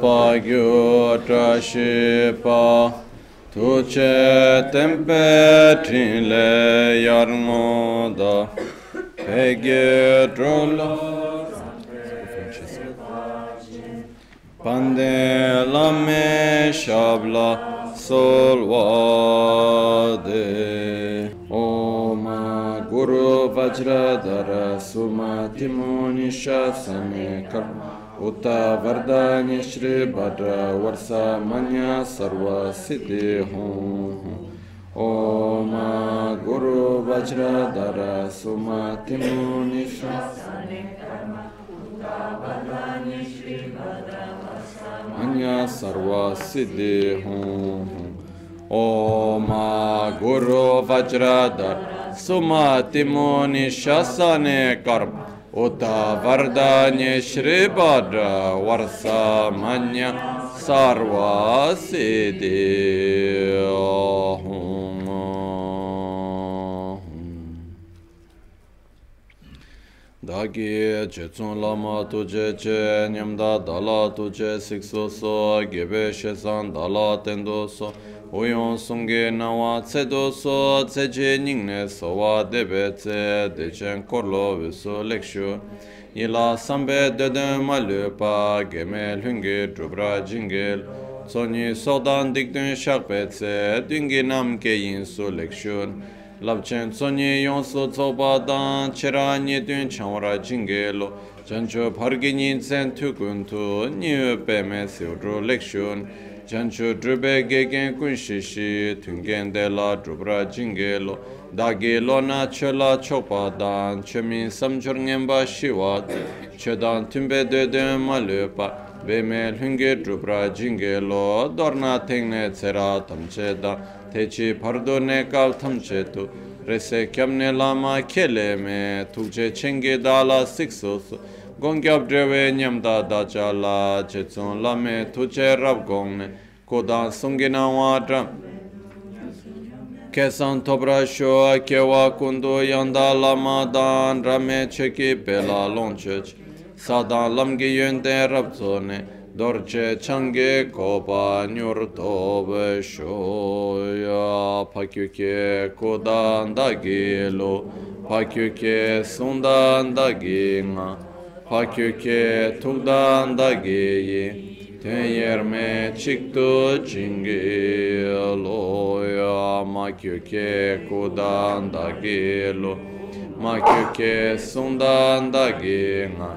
pa gyu tra shi pa tu che tempe trin le yarmo da pe gyu trolo pande lame shabla solvade Om Guru Vajradara Sumati Muni Shasane Karma Uta Vardani Shri Bhadra Varsa Manya Sarva Siddhi Hum Om Guru Vajradara Sumati Muni Shasane Karma Uta Vardani Shri Bhadra Anya Sarva Siddhi Hum Om Guru Vajradara Sumati Muni Shasane Karma Uta Vardani Shri Bhadra Varsa Manya Sarva Siddhi Hum Dagi Jetsun Lama Tuje Che Yamda Dala Tuje Sikso So Gebe Shesan Dala Tendo So Uyon Sunge Nawa Tsedo So Tseje Ningne Sowa Debe Tse Dechen Korlo Viso Lekshu Yila Sambe Deden Malupa Gemel Hungi Drubra Jingil Tsoni Sodan Dikdun Shakpe Tse Dungi Namke Yinsu Lekshu Labchen Tsoni Yonsu Tsobadan Chera Nyedun Chanwara Jingil Chancho Parginin Tsen Tukuntu Nyu Peme Sildru Lekshu Chancho drube gegen kunshishi, tungende la drubra jingelo, dagelo na chola chopadan, chemin samjorngemba shiwat, chedan tumbe dede malupa, bemel hunge drubra jingelo, dorna tengne tsera tamcheda, teci pardone kal tamchetu, rese kamne lama keleme, tukje chenge dala siksos. Gongyab drewe nyamda dacha la jetsun lame tuche rab gongne kodan sungina wadram kesan tobra shoa kewa kundu yanda lama dan rame cheki pela lonchech sadan lamgi yönde rabzone dorche change koba nyur tobe shoya pakyuke kodan dagilo pakyuke sundan dagina Pakyuke tukdan dageyi tenyerme çıktı çingeloya makyuke kudan dagelo makyuke sundan dagena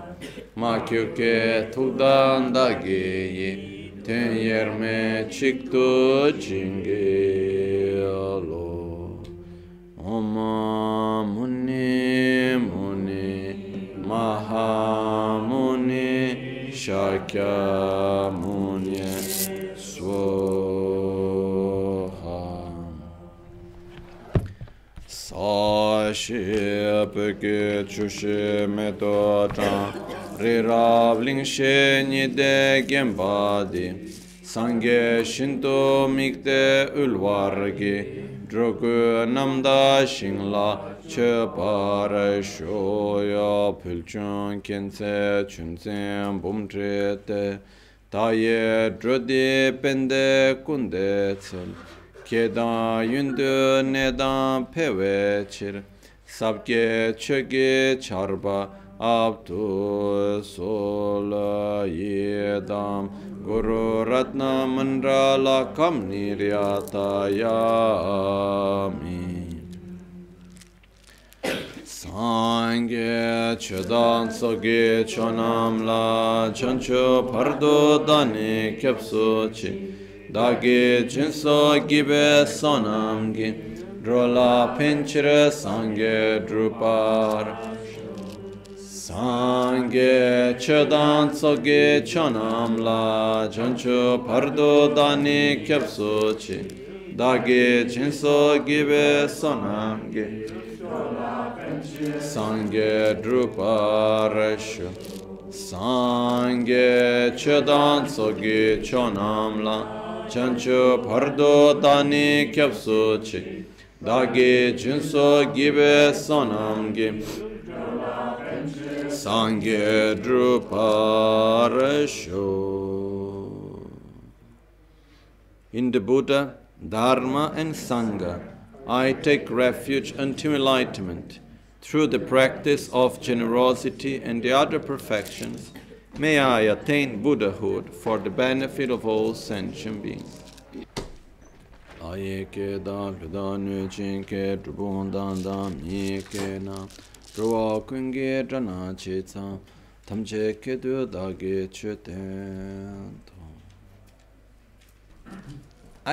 makyuke tukdan dageyi tenyerme çıktı çingelo Oma muni muni Mahamuni Shakyamuni Swaha Sashi Peke Chushi Metota Riravling Shenide Gembadi Sange Shinto Mikte Ulvargi Drogu namda shingla chepare shoya pilchun kense chunsen bumtrete taye drudi pende kundetsel kedan yundu nedan pevechir sabge chöge charba abdu sola yedam Guru Ratna Mandrala Kam Niryatayami Sange Chedan Sogi Chonamla Chancho Pardo Dani Kepsuchi Dagi Chinso Gibe Sonamgi Drola Pinchire Sange Drupar Sange Chedan Sogi Chonamla Chancho Pardo Dani Kepsuchi Dagi Chinso Gibe Sonamgi Sange Drupareshu Sange Chedan Sogi Chonamla Chancho Pardo Dani Kepsuchi Dagi Chinso Gibe Sonamgi Sange Drupareshu In the Buddha, Dharma and Sangha, I take refuge until enlightenment. Through the practice of generosity and the other perfections, may I attain Buddhahood for the benefit of all sentient beings. I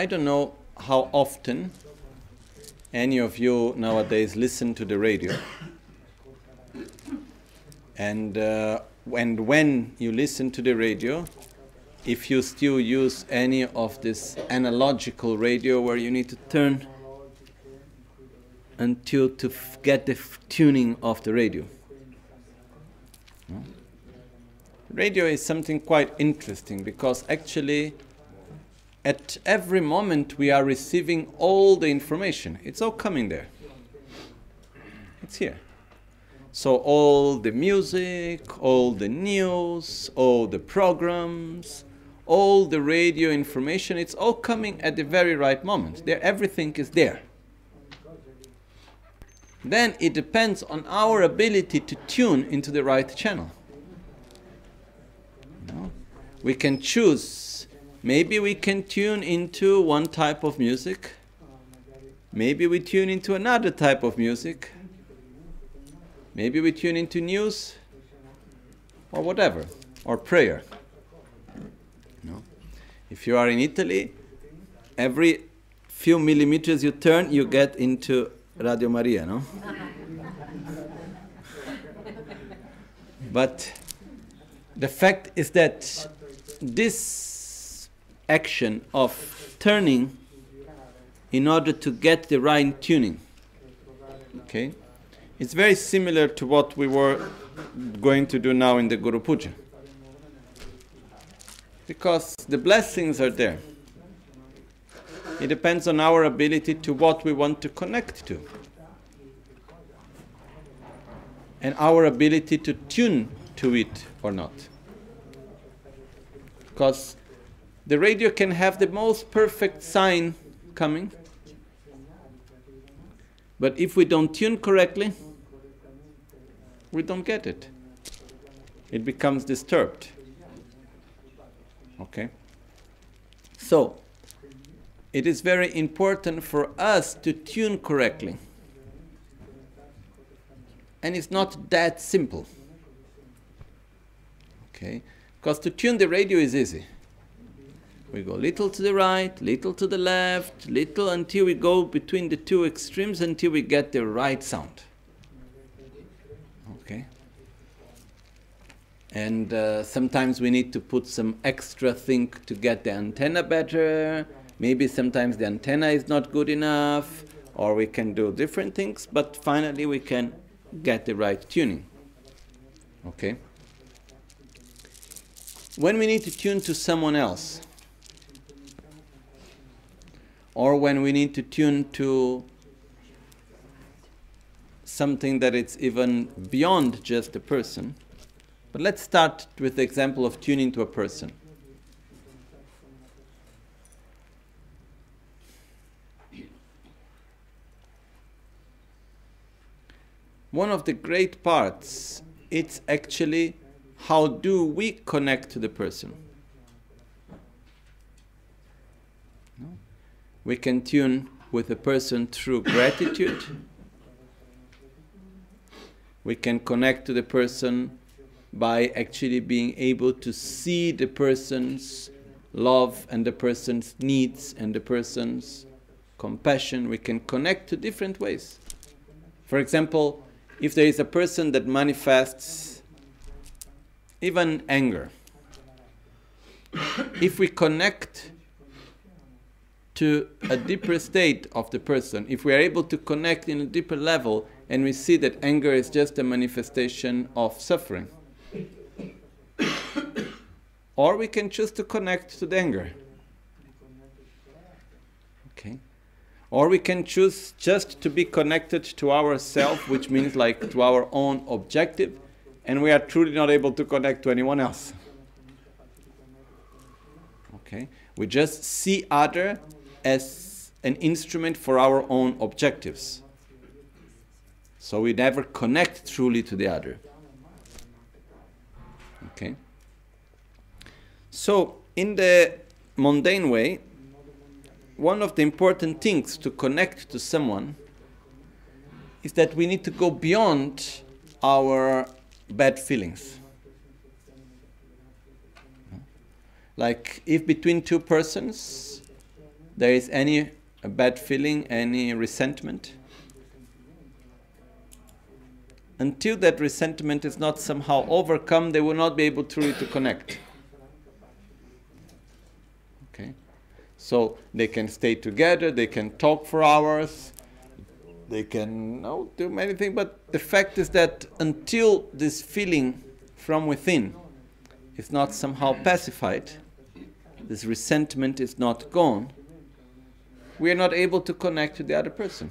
don't know how often any of you nowadays listen to the radio, and when you listen to the radio, if you still use any of this analogical radio where you need to turn until to get the tuning of the radio. Radio is something quite interesting because actually at every moment we are receiving all the information. It's all coming there. It's here. So all the music, all the news, all the programs, all the radio information, it's all coming at the very right moment. There, everything is there. Then it depends on our ability to tune into the right channel. We can choose. Maybe we can tune into one type of music. Maybe we tune into another type of music. Maybe we tune into news or whatever, or prayer. No. If you are in Italy, every few millimeters you turn, you get into Radio Maria, no? But the fact is that this action of turning in order to get the right tuning, okay? It's very similar to what we were going to do now in the Guru Puja. Because the blessings are there. It depends on our ability to what we want to connect to. And our ability to tune to it or not. Because the radio can have the most perfect sign coming. But if we don't tune correctly, we don't get it. It becomes disturbed. Okay? So, it is very important for us to tune correctly. And it's not that simple. Okay? Because to tune the radio is easy. We go little to the right, little to the left, little until we go between the two extremes until we get the right sound. Okay? And sometimes we need to put some extra thing to get the antenna better. Maybe sometimes the antenna is not good enough, or we can do different things, but finally we can get the right tuning. Okay? When we need to tune to someone else, or when we need to tune to something that it's even beyond just a person. But let's start with the example of tuning to a person. One of the great parts, it's actually how do we connect to the person. We can tune with a person through gratitude. We can connect to the person by actually being able to see the person's love and the person's needs and the person's compassion. We can connect to different ways. For example, if there is a person that manifests even anger, if we connect to a deeper state of the person, if we are able to connect in a deeper level and we see that anger is just a manifestation of suffering. Or we can choose to connect to the anger. Okay? Or we can choose just to be connected to ourselves, which means like to our own objective, and we are truly not able to connect to anyone else. Okay? We just see other as an instrument for our own objectives. So we never connect truly to the other. Okay? So, in the mundane way, one of the important things to connect to someone is that we need to go beyond our bad feelings. Like, if between two persons there is any bad feeling, any resentment, until that resentment is not somehow overcome, they will not be able truly to connect. So they can stay together, they can talk for hours, they can do many things, but the fact is that until this feeling from within is not somehow pacified, this resentment is not gone, we are not able to connect to the other person.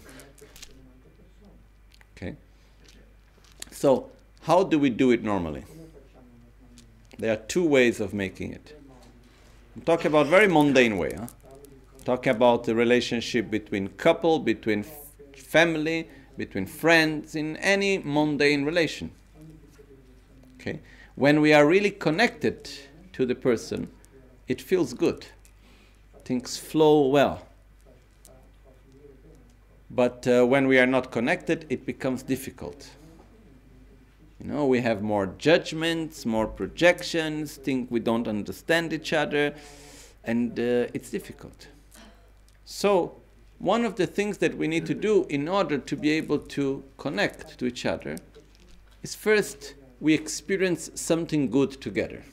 Okay. So how do we do it normally? There are two ways of making it. I'm talking about very mundane way, huh? Talk about the relationship between couple, between family, between friends, in any mundane relation. Okay? When we are really connected to the person, it feels good. Things flow well. But when we are not connected, it becomes difficult. You know, we have more judgments, more projections, think we don't understand each other, and it's difficult. So, one of the things that we need to do in order to be able to connect to each other is first we experience something good together.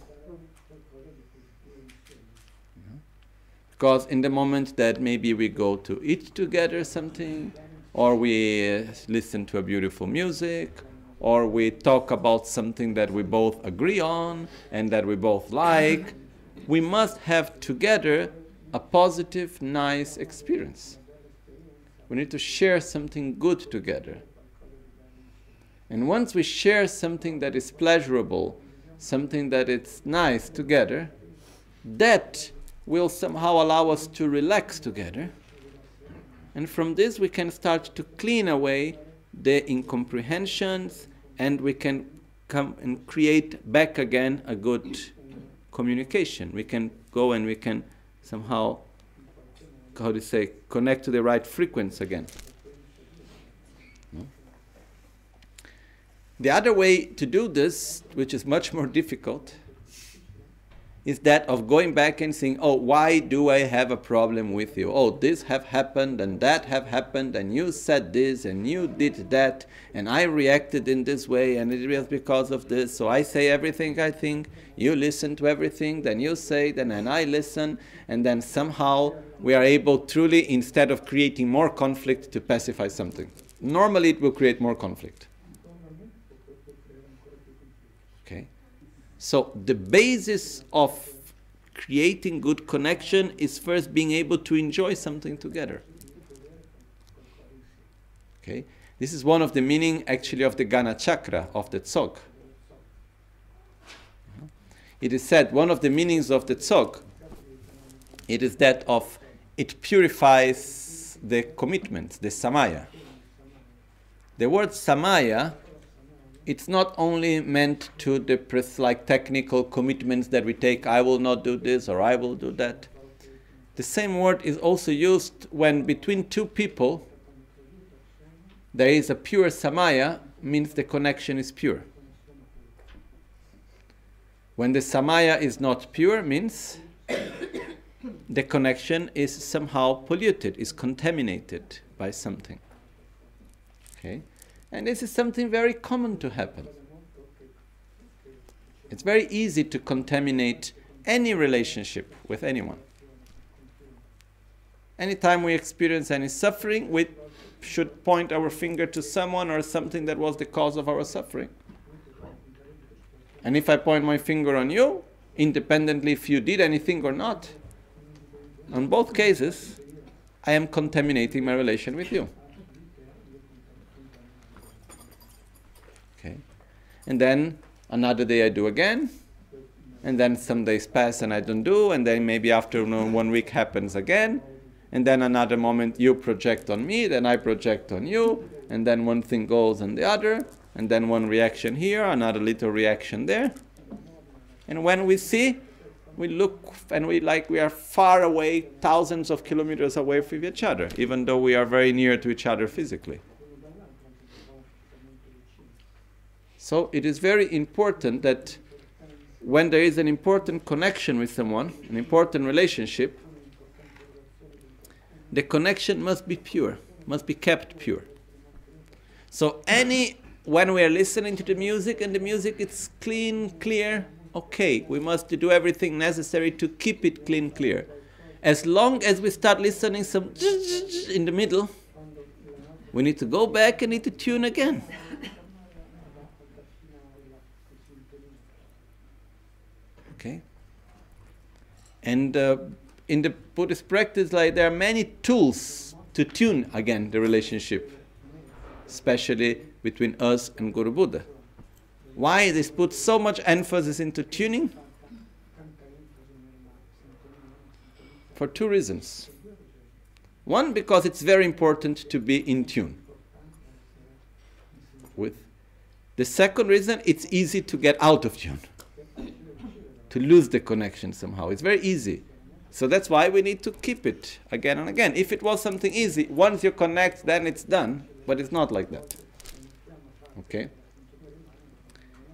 Because in the moment that maybe we go to eat together something, or we listen to a beautiful music, or we talk about something that we both agree on and that we both like, we must have together a positive, nice experience. We need to share something good together. And once we share something that is pleasurable, something that is nice together, that will somehow allow us to relax together. And from this we can start to clean away the incomprehensions, and we can come and create back again a good communication. We can go and we can somehow, how do you say, connect to the right frequency again. The other way to do this, which is much more difficult, is that of going back and saying, oh, why do I have a problem with you? Oh, this have happened and that have happened and you said this and you did that and I reacted in this way and it was because of this. So I say everything I think, you listen to everything, then you say, then I listen, and then somehow we are able truly, instead of creating more conflict, to pacify something. Normally it will create more conflict. So the basis of creating good connection is first being able to enjoy something together. Okay? This is one of the meaning actually of the Gana Chakra, of the Tsog. It is said one of the meanings of the Tsog, it is that of it purifies the commitment, the Samaya. The word Samaya, it's not only meant to the like technical commitments that we take, I will not do this or I will do that. The same word is also used when between two people there is a pure samaya, means the connection is pure. When the samaya is not pure, means the connection is somehow polluted, is contaminated by something. Okay? And this is something very common to happen. It's very easy to contaminate any relationship with anyone. Anytime we experience any suffering, we should point our finger to someone or something that was the cause of our suffering. And if I point my finger on you, independently if you did anything or not, on both cases, I am contaminating my relation with you. And then another day I do again, and then some days pass and I don't do, and then maybe after 1 week happens again, and then another moment you project on me, then I project on you, and then one thing goes on the other, and then one reaction here, another little reaction there. And when we see, we look and we are far away, thousands of kilometers away from each other, even though we are very near to each other physically. So it is very important that when there is an important connection with someone, an important relationship, the connection must be pure, must be kept pure. So when we are listening to the music and the music is clean, clear, okay, we must do everything necessary to keep it clean, clear. As long as we start listening some in the middle, we need to go back and need to tune again. Okay? And in the Buddhist practice, like, there are many tools to tune again the relationship, especially between us and Guru Buddha. Why this put so much emphasis into tuning? For two reasons. One, because it's very important to be in tune with. The second reason, it's easy to get out of tune, to lose the connection somehow. It's very easy. So that's why we need to keep it again and again. If it was something easy, once you connect, then it's done. But it's not like that. Okay?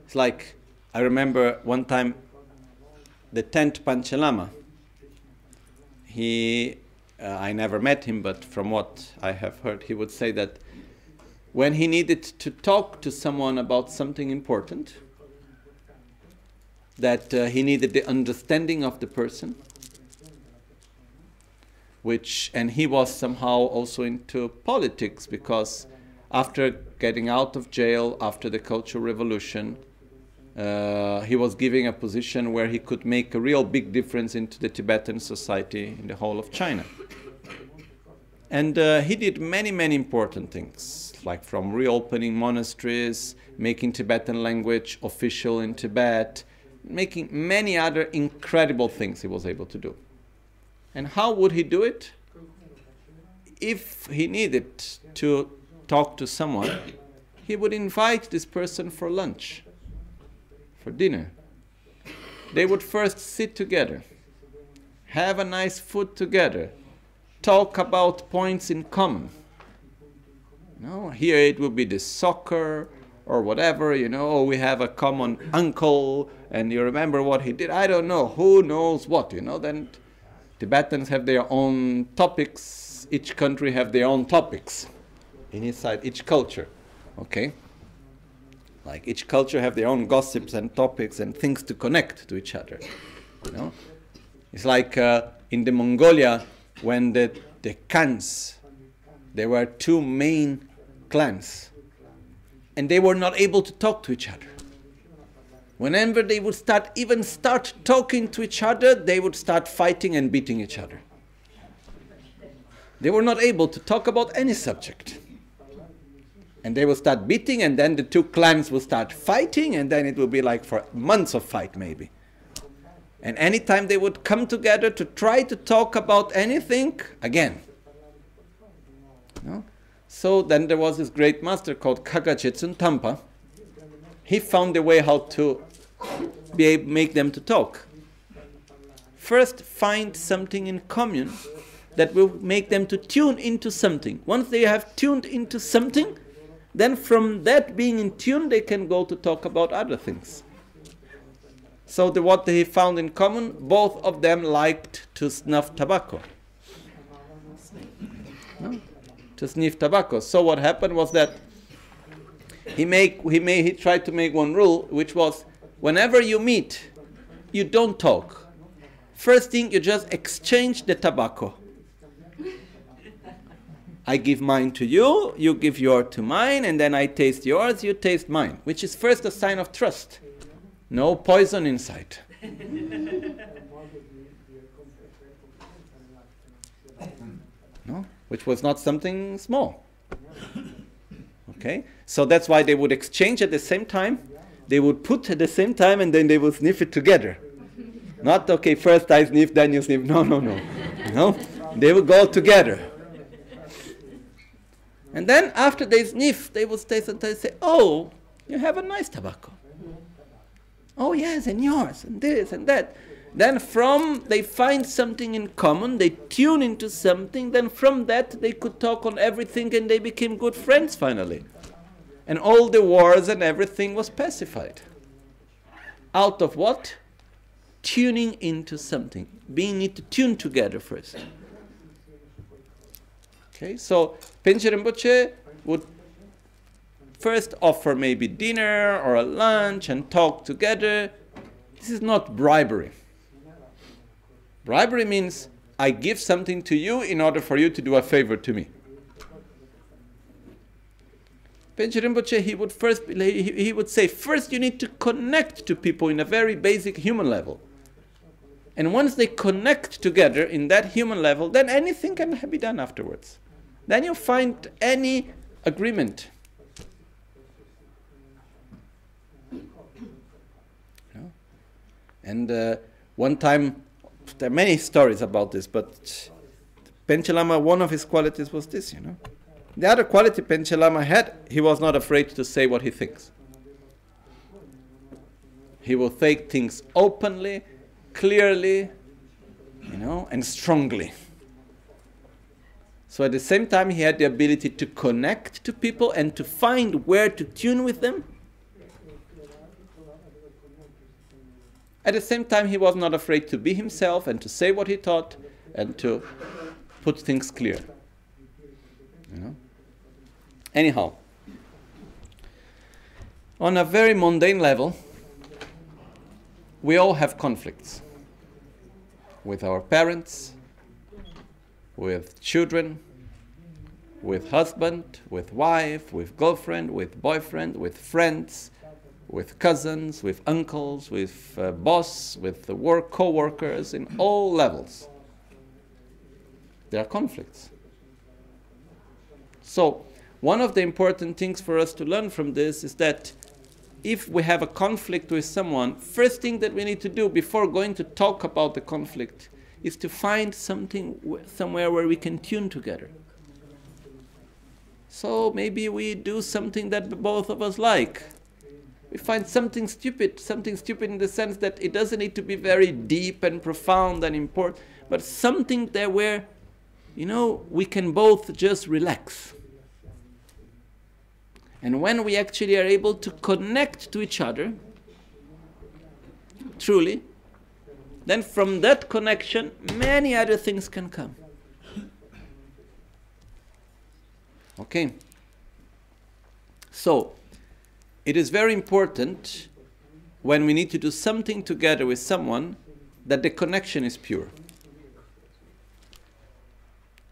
It's like, I remember one time, the 10th Panchen Lama. He, I never met him, but from what I have heard, he would say that when he needed to talk to someone about something important, that he needed the understanding of the person, and he was somehow also into politics, because after getting out of jail, after the Cultural Revolution, he was giving a position where he could make a real big difference into the Tibetan society in the whole of China. And he did many, many important things, like from reopening monasteries, making Tibetan language official in Tibet, making many other incredible things he was able to do. And how would he do it? If he needed to talk to someone, he would invite this person for lunch, for dinner. They would first sit together, have a nice food together, talk about points in common. You know, here it would be the soccer or whatever, you know, we have a common uncle and you remember what he did, I don't know, who knows what, you know, then Tibetans have their own topics, each country have their own topics inside each culture, okay? Like each culture have their own gossips and topics and things to connect to each other, you know? It's like in the Mongolia when the Khans, there were two main clans and they were not able to talk to each other. Whenever they would even start talking to each other, they would start fighting and beating each other. They were not able to talk about any subject. And they would start beating, and then the two clans would start fighting, and then it would be like for months of fight, maybe. And anytime they would come together to try to talk about anything, again. No? So then there was this great master called Kagajitsun Tampa. He found a way how to make them to talk. First, find something in common that will make them to tune into something. Once they have tuned into something, then from that being in tune, they can go to talk about other things. So what they found in common, both of them liked to snuff tobacco. No? To sniff tobacco. So what happened was that he tried to make one rule, which was, whenever you meet, you don't talk. First thing, you just exchange the tobacco. I give mine to you, you give yours to mine, and then I taste yours, you taste mine, which is first a sign of trust. No poison inside. No? Which was not something small. Okay? So that's why they would exchange at the same time, they would put at the same time, and then they would sniff it together. Not, okay, first I sniff, then you sniff. No, no, no. No? They will go together. And then after they sniff, they will taste and say, oh, you have a nice tobacco. Oh, yes, and yours, and this, and that. Then from, they find something in common, they tune into something, then from that they could talk on everything and they became good friends finally. And all the wars and everything was pacified. Out of what? Tuning into something. Being need to tune together first. Okay, so Panchen Rinpoche would first offer maybe dinner or a lunch and talk together. This is not bribery. Bribery means I give something to you in order for you to do a favor to me. Panchen Rinpoche, he would say, first you need to connect to people in a very basic human level. And once they connect together in that human level, then anything can be done afterwards. Then you find any agreement. And one time, there are many stories about this, but Panchen Lama, one of his qualities was this, you know. The other quality Panchen Lama had, he was not afraid to say what he thinks. He will say things openly, clearly, you know, and strongly. So at the same time, he had the ability to connect to people and to find where to tune with them. At the same time, he was not afraid to be himself and to say what he thought and to put things clear. You know? Anyhow, on a very mundane level, we all have conflicts with our parents, with children, with husband, with wife, with girlfriend, with boyfriend, with friends, with cousins, with uncles, with boss, with the work co-workers, in all levels. There are conflicts. So, one of the important things for us to learn from this is that if we have a conflict with someone, first thing that we need to do before going to talk about the conflict is to find something, somewhere where we can tune together. So maybe we do something that both of us like. We find something stupid in the sense that it doesn't need to be very deep and profound and important, but something there where, you know, we can both just relax. And when we actually are able to connect to each other, truly, then from that connection, many other things can come. Okay. So, it is very important when we need to do something together with someone that the connection is pure,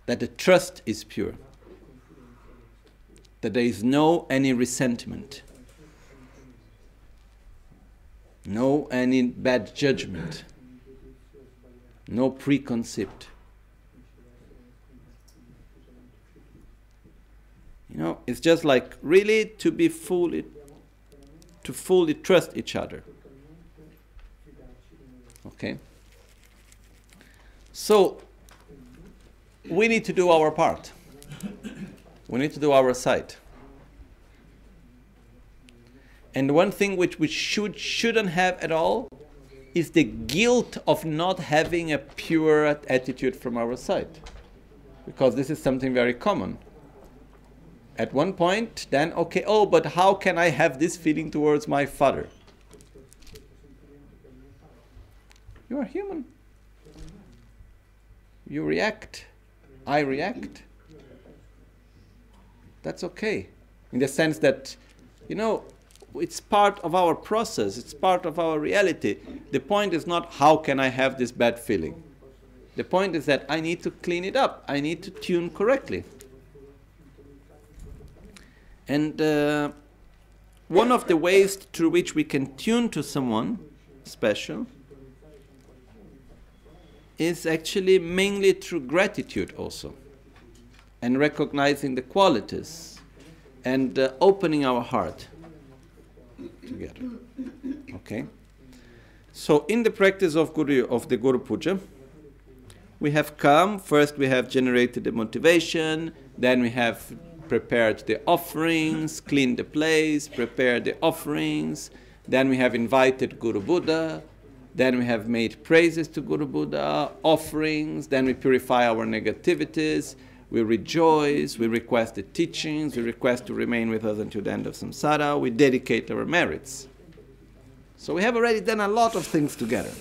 that the trust is pure, that there is no any resentment, no any bad judgment, no preconceived. You know, it's just like really to be fully trust each other. Okay? So, we need to do our part. We need to do our side. And one thing which we shouldn't have at all is the guilt of not having a pure attitude from our side. Because this is something very common. At one point, then, okay, oh, but how can I have this feeling towards my father? You are human. You react. I react. That's okay. In the sense that, you know, it's part of our process. It's part of our reality. The point is not how can I have this bad feeling. The point is that I need to clean it up. I need to tune correctly. And one of the ways through which we can tune to someone special is actually mainly through gratitude also, and recognizing the qualities and opening our heart together. Okay? So in the practice of the Guru Puja, we have come, first we have generated the motivation, then we have prepared the offerings, cleaned the place, prepared the offerings, then we have invited Guru Buddha, then we have made praises to Guru Buddha, offerings, then we purify our negativities, we rejoice, we request the teachings, we request to remain with us until the end of samsara, we dedicate our merits. So we have already done a lot of things together.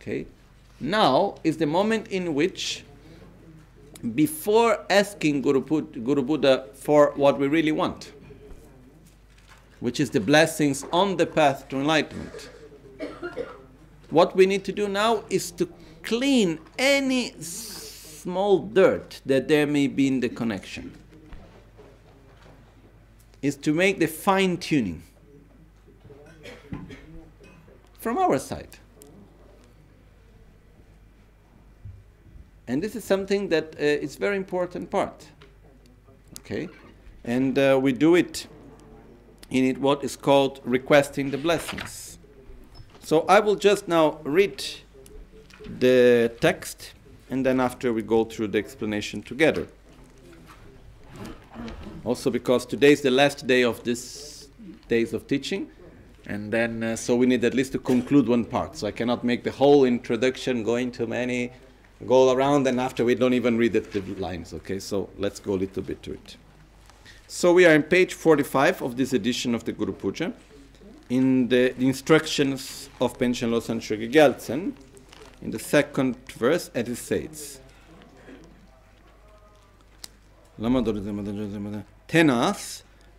Okay? Now is the moment in which, before asking Guru Buddha for what we really want, which is the blessings on the path to enlightenment, what we need to do now is to clean any small dirt that there may be in the connection, is to make the fine-tuning from our side. And this is something that is very important part, okay? And we do it in what is called requesting the blessings. So I will just now read the text, and then after we go through the explanation together. Also because today is the last day of this days of teaching, and then so we need at least to conclude one part. So I cannot make the whole introduction, go into many, go around, and after we don't even read the lines, okay? So let's go a little bit to it. So we are on page 45 of this edition of the Guru Puja, in the instructions of Panchen Losang Chökyi Gyaltsen, in the second verse, as it says, Tenas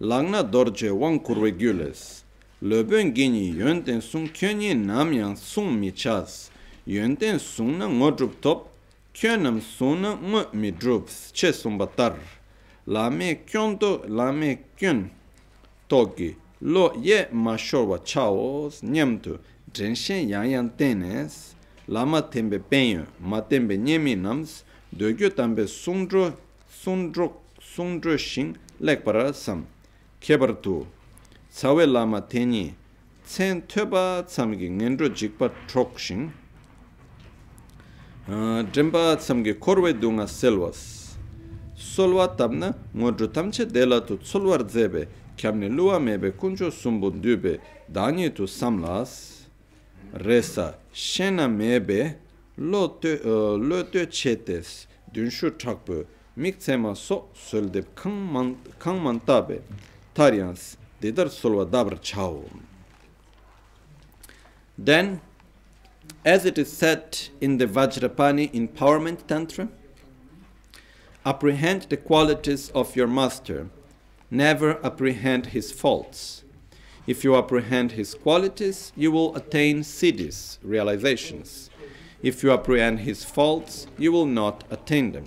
langna dorje wankurregules, löbön gini yönten sun könyi namyan sun michas, yönten sunna ngodrup top, könam sunna midrups, chesum batar, lame kyonto lame kön, togi, lo ye mashorwa chaos, nyamtu, drenshen yanyan tenes, lama tembe penyo, matembe nyemi nams, dögyo tambe sundro shing lekpara sam, kebartu, sawe lama teni, tsen töba tsamgi ngendro jikpa trok shing, dremba tsamgi korwe dunga selwas, solwa tamna ngodro tamche delatu solwar zebe, kyamne luwa mebe kunjo sumbun dube, dani tu samlas, Resa, Shena mebe, Lote chetes, Dunshu trakbe, Miksema so, Söldeb kangmantabe, Tarians, Dedar solva dabr chao. Then, as it is said in the Vajrapani Empowerment Tantra, apprehend the qualities of your master, never apprehend his faults. If you apprehend his qualities, you will attain siddhis, realizations. If you apprehend his faults, you will not attain them.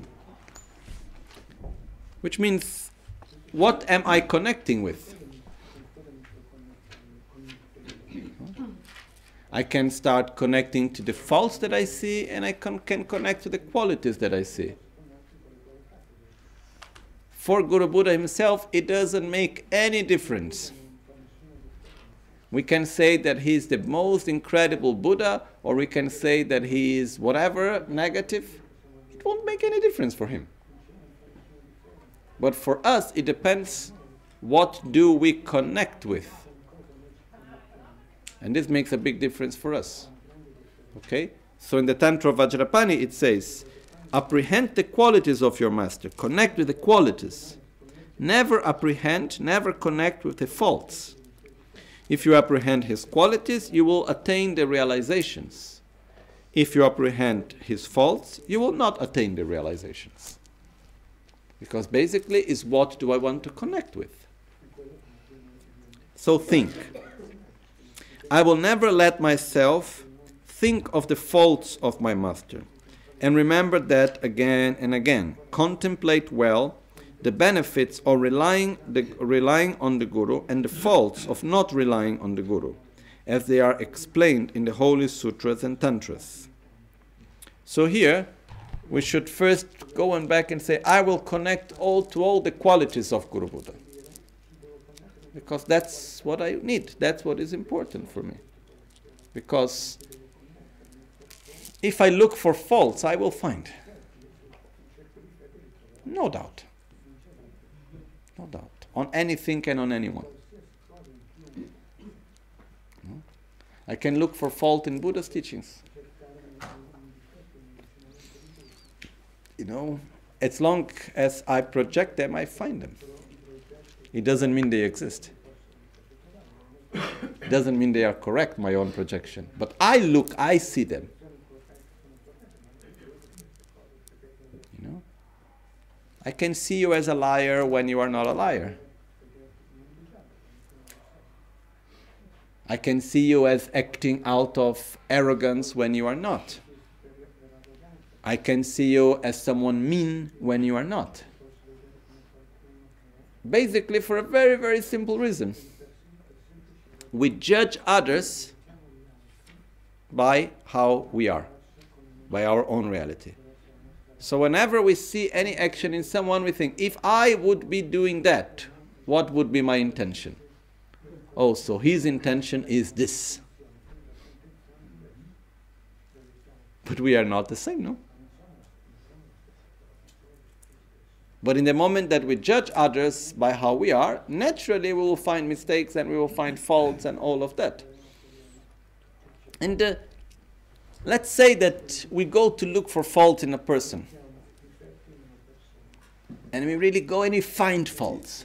Which means, what am I connecting with? I can start connecting to the faults that I see, and I can connect to the qualities that I see. For Guru Buddha himself, it doesn't make any difference. We can say that he is the most incredible Buddha, or we can say that he is whatever, negative. It won't make any difference for him. But for us, it depends what do we connect with. And this makes a big difference for us. Okay? So in the Tantra of Vajrapani, it says, apprehend the qualities of your master. Connect with the qualities. Never apprehend, never connect with the faults. If you apprehend his qualities, you will attain the realizations. If you apprehend his faults, you will not attain the realizations. Because basically, it's what do I want to connect with? So think. I will never let myself think of the faults of my master. And remember that again and again. Contemplate well the benefits of relying on the Guru and the faults of not relying on the Guru, as they are explained in the Holy Sutras and Tantras. So here, we should first go on back and say, I will connect to all the qualities of Guru Buddha. Because that's what I need, that's what is important for me. because if I look for faults, I will find. No doubt. No doubt. On anything and on anyone. I can look for fault in Buddha's teachings. You know, as long as I project them, I find them. It doesn't mean they exist. It doesn't mean they are correct, my own projection. But I look, I see them. You know? I can see you as a liar when you are not a liar. I can see you as acting out of arrogance when you are not. I can see you as someone mean when you are not. Basically for a very, very simple reason. We judge others by how we are, by our own reality. So whenever we see any action in someone, we think, if I would be doing that, what would be my intention? Oh, so his intention is this. But we are not the same, no? But in the moment that we judge others by how we are, naturally we will find mistakes and we will find faults and all of that. And let's say that we go to look for fault in a person. And we really go and we find faults.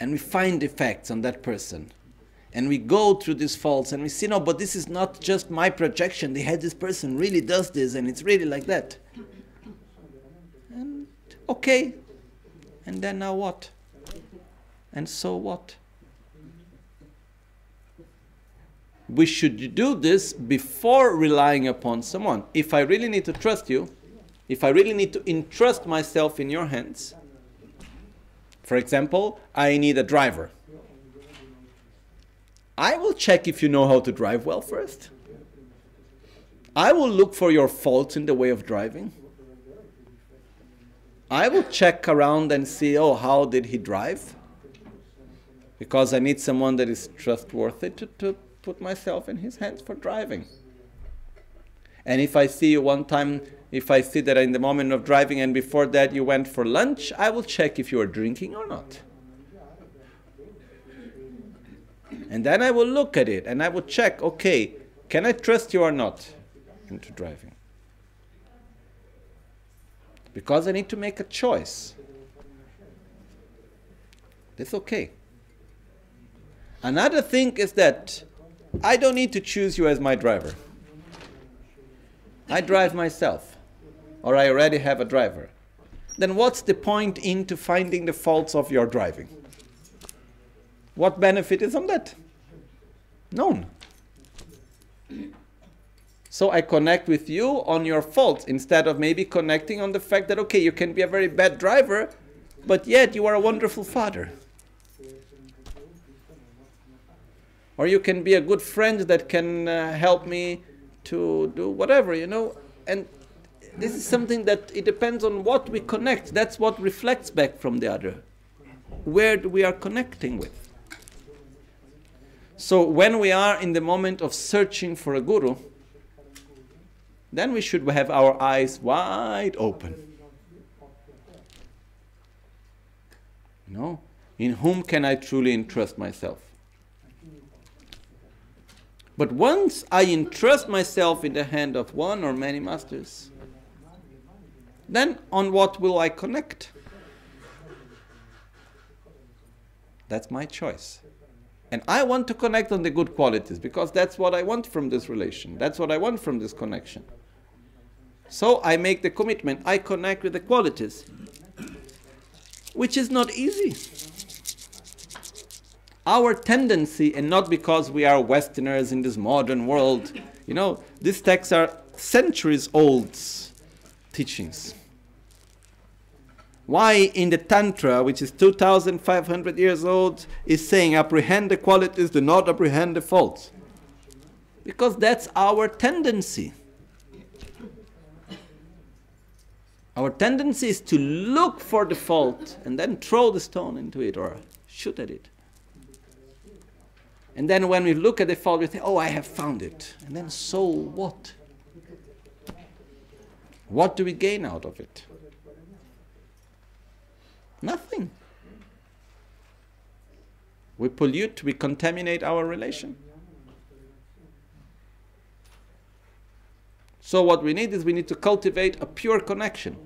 And we find defects on that person. And we go through these faults and we see, no, but this is not just my projection. They had this person really does this and it's really like that. Okay, and then now what? And so what? We should do this before relying upon someone. If I really need to trust you, if I really need to entrust myself in your hands, for example, I need a driver. I will check if you know how to drive well first. I will look for your faults in the way of driving. I will check around and see, oh, how did he drive? Because I need someone that is trustworthy to put myself in his hands for driving. And if I see you one time, if I see that in the moment of driving and before that you went for lunch, I will check if you are drinking or not. And then I will look at it and I will check, okay, can I trust you or not into driving? Because I need to make a choice. That's okay. Another thing is that I don't need to choose you as my driver. I drive myself, or I already have a driver. Then what's the point into finding the faults of your driving? What benefit is on that? None. So I connect with you on your faults instead of maybe connecting on the fact that, okay, you can be a very bad driver, but yet you are a wonderful father. Or you can be a good friend that can help me to do whatever, you know. And this is something that it depends on what we connect. That's what reflects back from the other. Where do we are connecting with? So when we are in the moment of searching for a guru, then we should have our eyes wide open. You know, in whom can I truly entrust myself? But once I entrust myself in the hand of one or many masters, then on what will I connect? That's my choice. And I want to connect on the good qualities, because that's what I want from this relation. That's what I want from this connection. So I make the commitment. I connect with the qualities, which is not easy. Our tendency, and not because we are Westerners in this modern world, you know, these texts are centuries-old teachings. Why in the Tantra, which is 2,500 years old, is saying apprehend the qualities, do not apprehend the faults? Because that's our tendency. Our tendency is to look for the fault and then throw the stone into it or shoot at it. And then when we look at the fault, we think, oh, I have found it. And then so what? What do we gain out of it? Nothing. We pollute, we contaminate our relation. So what we need is we need to cultivate a pure connection.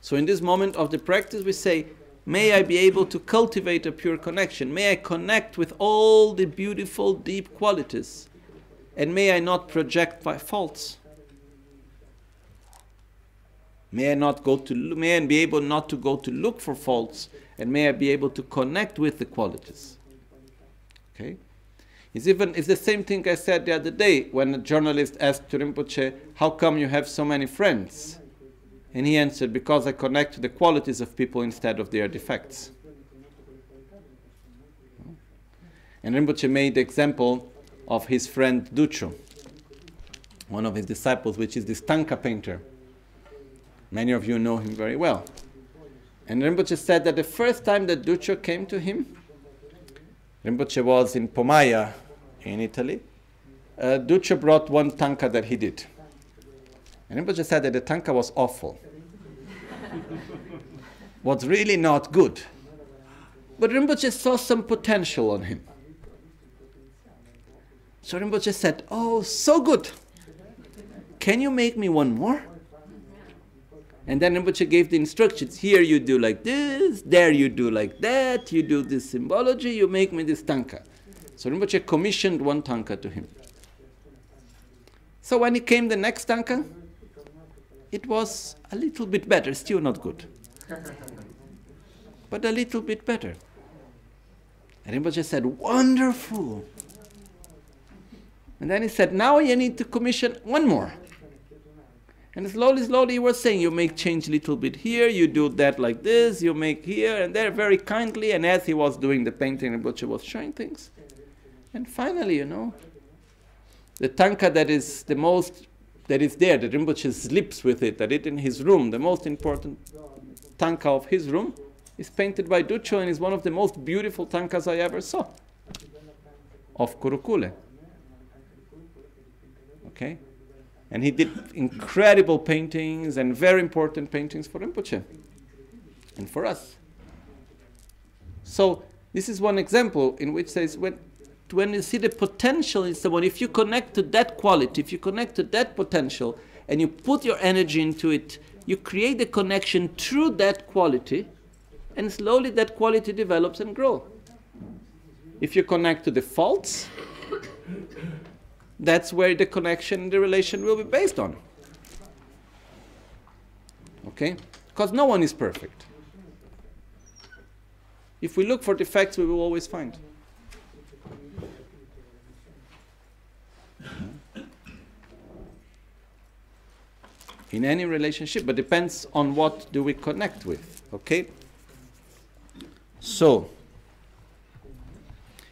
So in this moment of the practice we say, may I be able to cultivate a pure connection. May I connect with all the beautiful deep qualities. And may I not project my faults. May I not go to, may I be able not to go to look for faults, and may I be able to connect with the qualities. Okay, it's the same thing I said the other day when a journalist asked to Rinpoche, "How come you have so many friends?" And he answered, "Because I connect to the qualities of people instead of their defects." And Rinpoche made the example of his friend Duccio, one of his disciples, which is this Tanka painter. Many of you know him very well. And Rinpoche said that the first time that Duccio came to him, Rinpoche was in Pomaia in Italy, Duccio brought one tanka that he did. And Rinpoche said that the tanka was awful. Was really not good. But Rinpoche saw some potential on him. So Rinpoche said, oh, so good. Can you make me one more? And then Rinpoche gave the instructions. Here you do like this, there you do like that, you do this symbology, you make me this tanka. So Rinpoche commissioned one tanka to him. So when he came the next tanka, it was a little bit better, still not good. But a little bit better. And Rinpoche said, wonderful. And then he said, now you need to commission one more. And slowly, slowly he was saying, you make change a little bit here, you do that like this, you make here and there, very kindly. And as he was doing the painting, Rinpoche was showing things. And finally, you know, the tanka that is the most, that is there, that Rinpoche sleeps with it, that it in his room, the most important tanka of his room, is painted by Duccio and is one of the most beautiful tankas I ever saw, of Kurukule. Okay? And he did incredible paintings and very important paintings for Rinpoche and for us. So this is one example in which says when you see the potential in someone, if you connect to that quality, if you connect to that potential and you put your energy into it, you create the connection through that quality and slowly that quality develops and grows. If you connect to the faults, that's where the connection and the relation will be based on. Okay? Because no one is perfect. If we look for defects, we will always find. In any relationship, but depends on what do we connect with. Okay? So,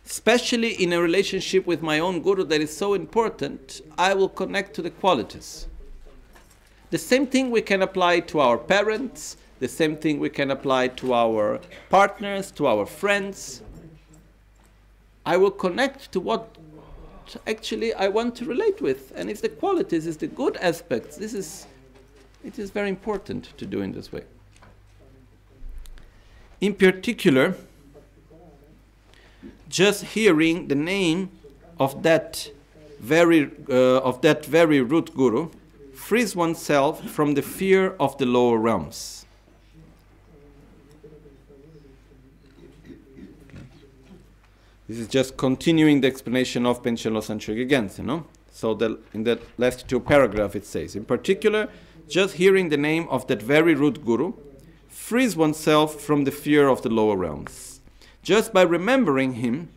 especially in a relationship with my own guru that is so important, I will connect to the qualities. The same thing we can apply to our parents, the same thing we can apply to our partners, to our friends. I will connect to what actually I want to relate with, and it's the qualities, it's the good aspects. It is very important to do in this way. In particular, just hearing the name of that very root guru frees oneself from the fear of the lower realms. This is just continuing the explanation of Panchen Losang Chökyi Gyaltsen, you know. So in that last two paragraphs it says, in particular, just hearing the name of that very root guru frees oneself from the fear of the lower realms. Just by remembering him,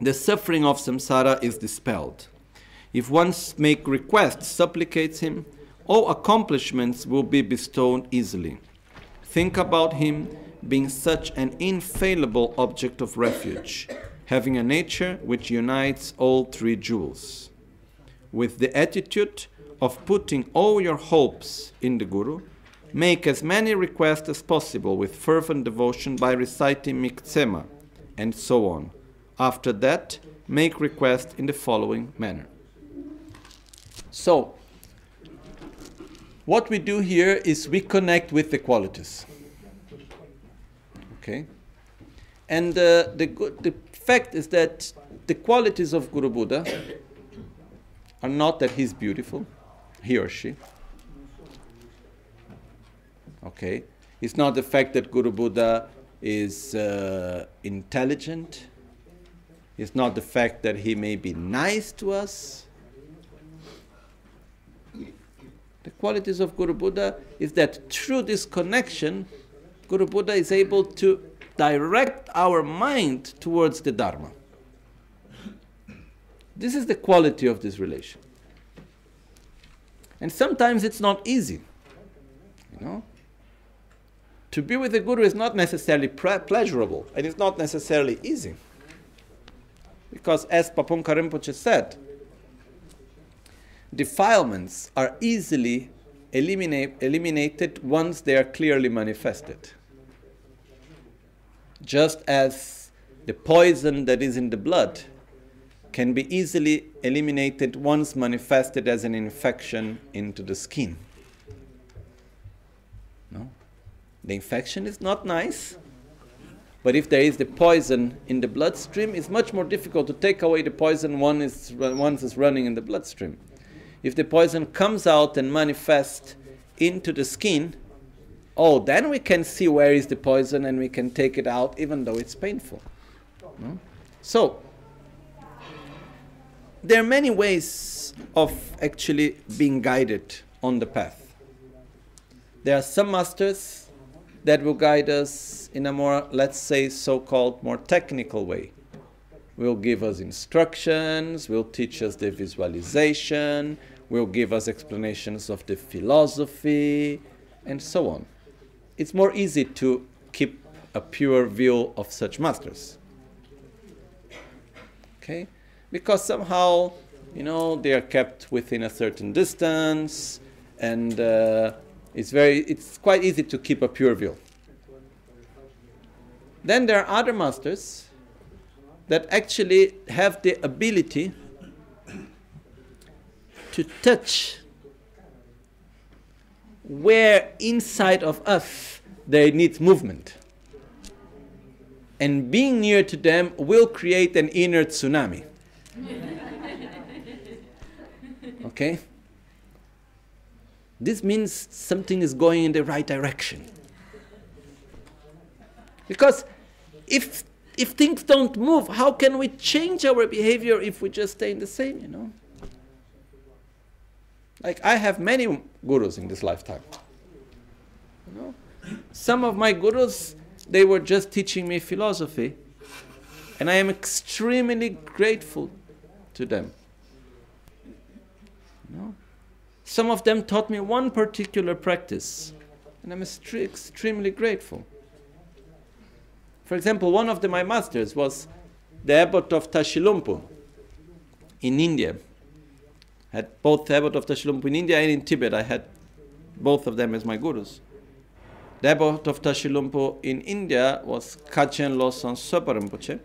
the suffering of samsara is dispelled. If one makes requests, supplicates him, all accomplishments will be bestowed easily. Think about him being such an infallible object of refuge, having a nature which unites all three jewels. With the attitude of putting all your hopes in the Guru, make as many requests as possible with fervent devotion by reciting Miktsema, and so on, After that, make request in the following manner. So, what we do here is we connect with the qualities. Okay? And the fact is that the qualities of Guru Buddha are not that he's beautiful, he or she. Okay? It's not the fact that Guru Buddha is intelligent. It's not the fact that he may be nice to us. The qualities of Guru Buddha is that through this connection, Guru Buddha is able to direct our mind towards the Dharma. This is the quality of this relation. And sometimes it's not easy, you know. To be with the Guru is not necessarily pleasurable, and it's not necessarily easy. Because as Pabongka Rinpoche said, defilements are easily eliminated once they are clearly manifested. Just as the poison that is in the blood can be easily eliminated once manifested as an infection into the skin. No? The infection is not nice, but if there is the poison in the bloodstream, it's much more difficult to take away the poison once it's running in the bloodstream. If the poison comes out and manifests into the skin, oh, then we can see where is the poison and we can take it out even though it's painful. No? So, there are many ways of actually being guided on the path. There are some masters that will guide us in a more, let's say, so-called more technical way. Will give us instructions, will teach us the visualization, will give us explanations of the philosophy, and so on. It's more easy to keep a pure view of such masters. Okay? Because somehow, you know, they are kept within a certain distance, and it's quite easy to keep a pure view. Then there are other masters that actually have the ability to touch where inside of us there needs movement. And being near to them will create an inner tsunami. Okay? This means something is going in the right direction. Because if things don't move, how can we change our behavior if we just stay in the same, you know? Like, I have many gurus in this lifetime. You know? Some of my gurus, they were just teaching me philosophy, and I am extremely grateful to them. You know? Some of them taught me one particular practice, and I'm extremely grateful. For example, one of my masters was the Abbot of Tashilhunpo in India. I had both the Abbot of Tashilhunpo in India and in Tibet. I had both of them as my gurus. The Abbot of Tashilhunpo in India was Kachen Losan Soparampuche,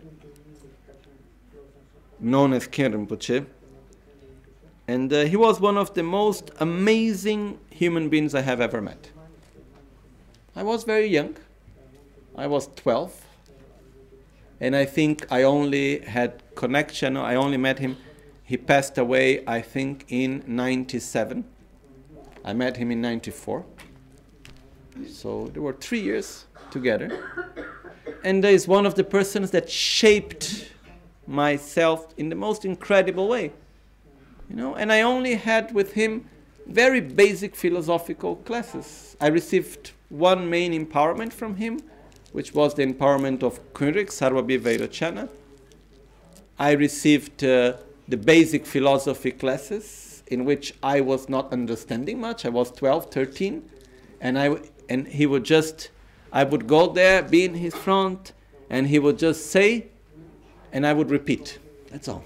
known as Kirin Rinpoche, and he was one of the most amazing human beings I have ever met. I was very young, I was 12, and I think I only had connection, I only met him, he passed away I think in 97, I met him in 94, so there were 3 years together, and he is one of the persons that shaped myself in the most incredible way, you know, and I only had with him very basic philosophical classes. I received one main empowerment from him, which was the empowerment of Kunrik Sarvavid Vairochana. I received the basic philosophy classes in which I was not understanding much. I was 12, 13, and he would just, I would go there, be in his front, and he would just say, and I would repeat. That's all.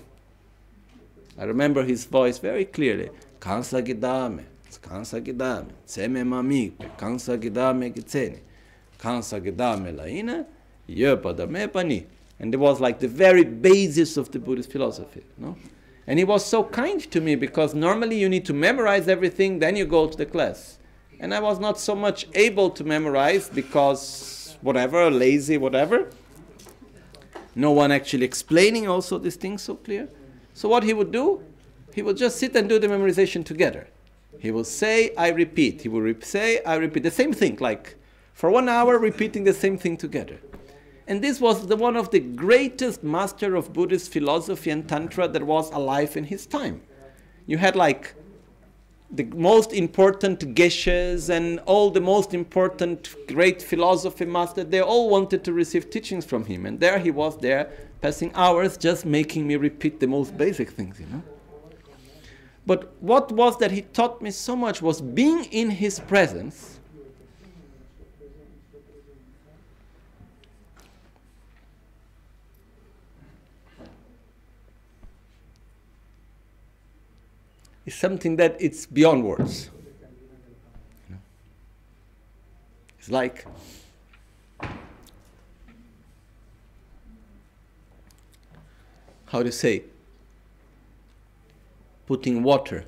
I remember his voice very clearly. Kansa gidame, tseme mamikpe, kansa gidame gitsene, kansa gidame laina, yepa dame pani, And it was like the very basis of the Buddhist philosophy. No? And he was so kind to me, because normally you need to memorize everything, then you go to the class. And I was not so much able to memorize because whatever, lazy, whatever. No one actually explaining also these things so clear. So what he would do, he would just sit and do the memorization together. He will say, I repeat. He will say, I repeat. The same thing, like for 1 hour repeating the same thing together. And this was the one of the greatest master of Buddhist philosophy and Tantra that was alive in his time. You had like the most important Geshes and all the most important great philosophy masters. They all wanted to receive teachings from him. And there he was there passing hours just making me repeat the most basic things, you know. But what was that he taught me so much was being in his presence. Is something that it's beyond words. It's like how to say, putting water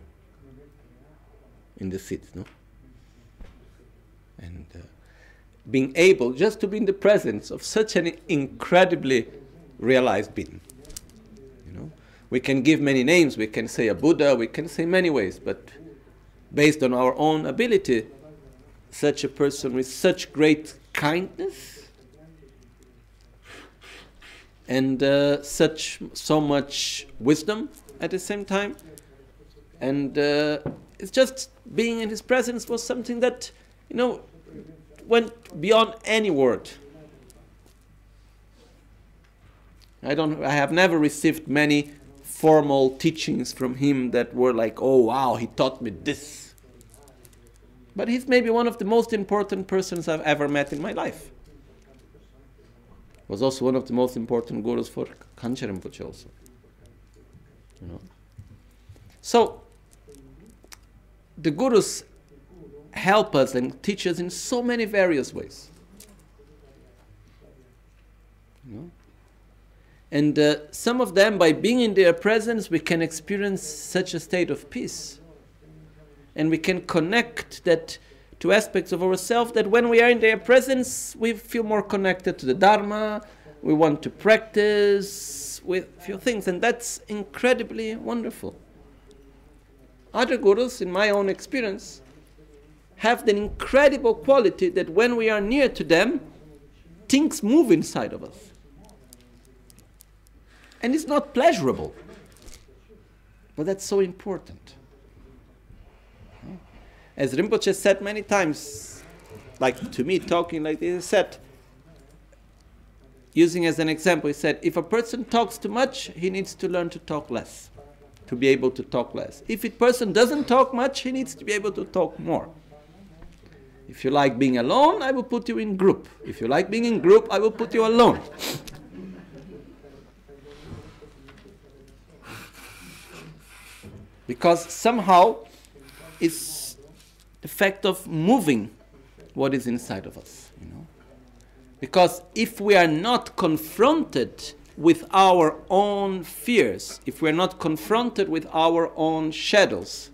in the seeds, no? And being able just to be in the presence of such an incredibly realized being. We can give many names, we can say a Buddha, we can say many ways, but based on our own ability, such a person with such great kindness and so much wisdom at the same time. And it's just being in his presence was something that, you know, went beyond any word. I have never received many formal teachings from him that were like, oh wow, he taught me this. But he's maybe one of the most important persons I've ever met in my life. Was also one of the most important gurus for Kanchen Rinpoche also. You know? So, the gurus help us and teach us in so many various ways. You know? And some of them, by being in their presence, we can experience such a state of peace. And we can connect that to aspects of ourselves that when we are in their presence, we feel more connected to the Dharma, we want to practice with few things. And that's incredibly wonderful. Other gurus, in my own experience, have the incredible quality that when we are near to them, things move inside of us. And it's not pleasurable, but that's so important. As Rinpoche said many times, like to me talking like this, he said, using as an example, he said, if a person talks too much, he needs to learn to talk less, to be able to talk less. If a person doesn't talk much, he needs to be able to talk more. If you like being alone, I will put you in group. If you like being in group, I will put you alone. Because somehow it's the fact of moving what is inside of us, you know. Because if we are not confronted with our own fears, if we are not confronted with our own shadows,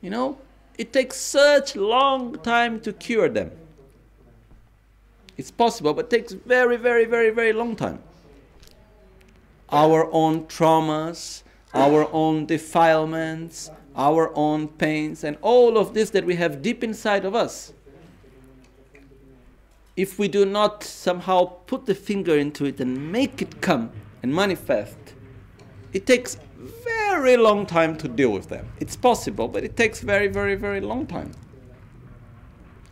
you know, it takes such long time to cure them. It's possible, but it takes very, very, very, very long time. Our own traumas, our own defilements, our own pains, and all of this that we have deep inside of us. If we do not somehow put the finger into it and make it come and manifest, it takes very long time to deal with them. It's possible, but it takes very, very, very long time.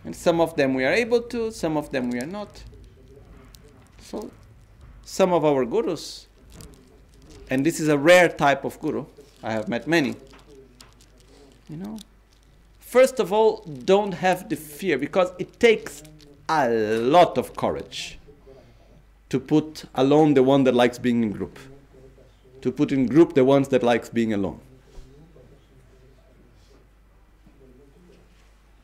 And some of them we are able to, some of them we are not. So, some of our gurus, and this is a rare type of guru, I have met many, you know. First of all, don't have the fear, because it takes a lot of courage to put alone the one that likes being in group, to put in group the ones that likes being alone.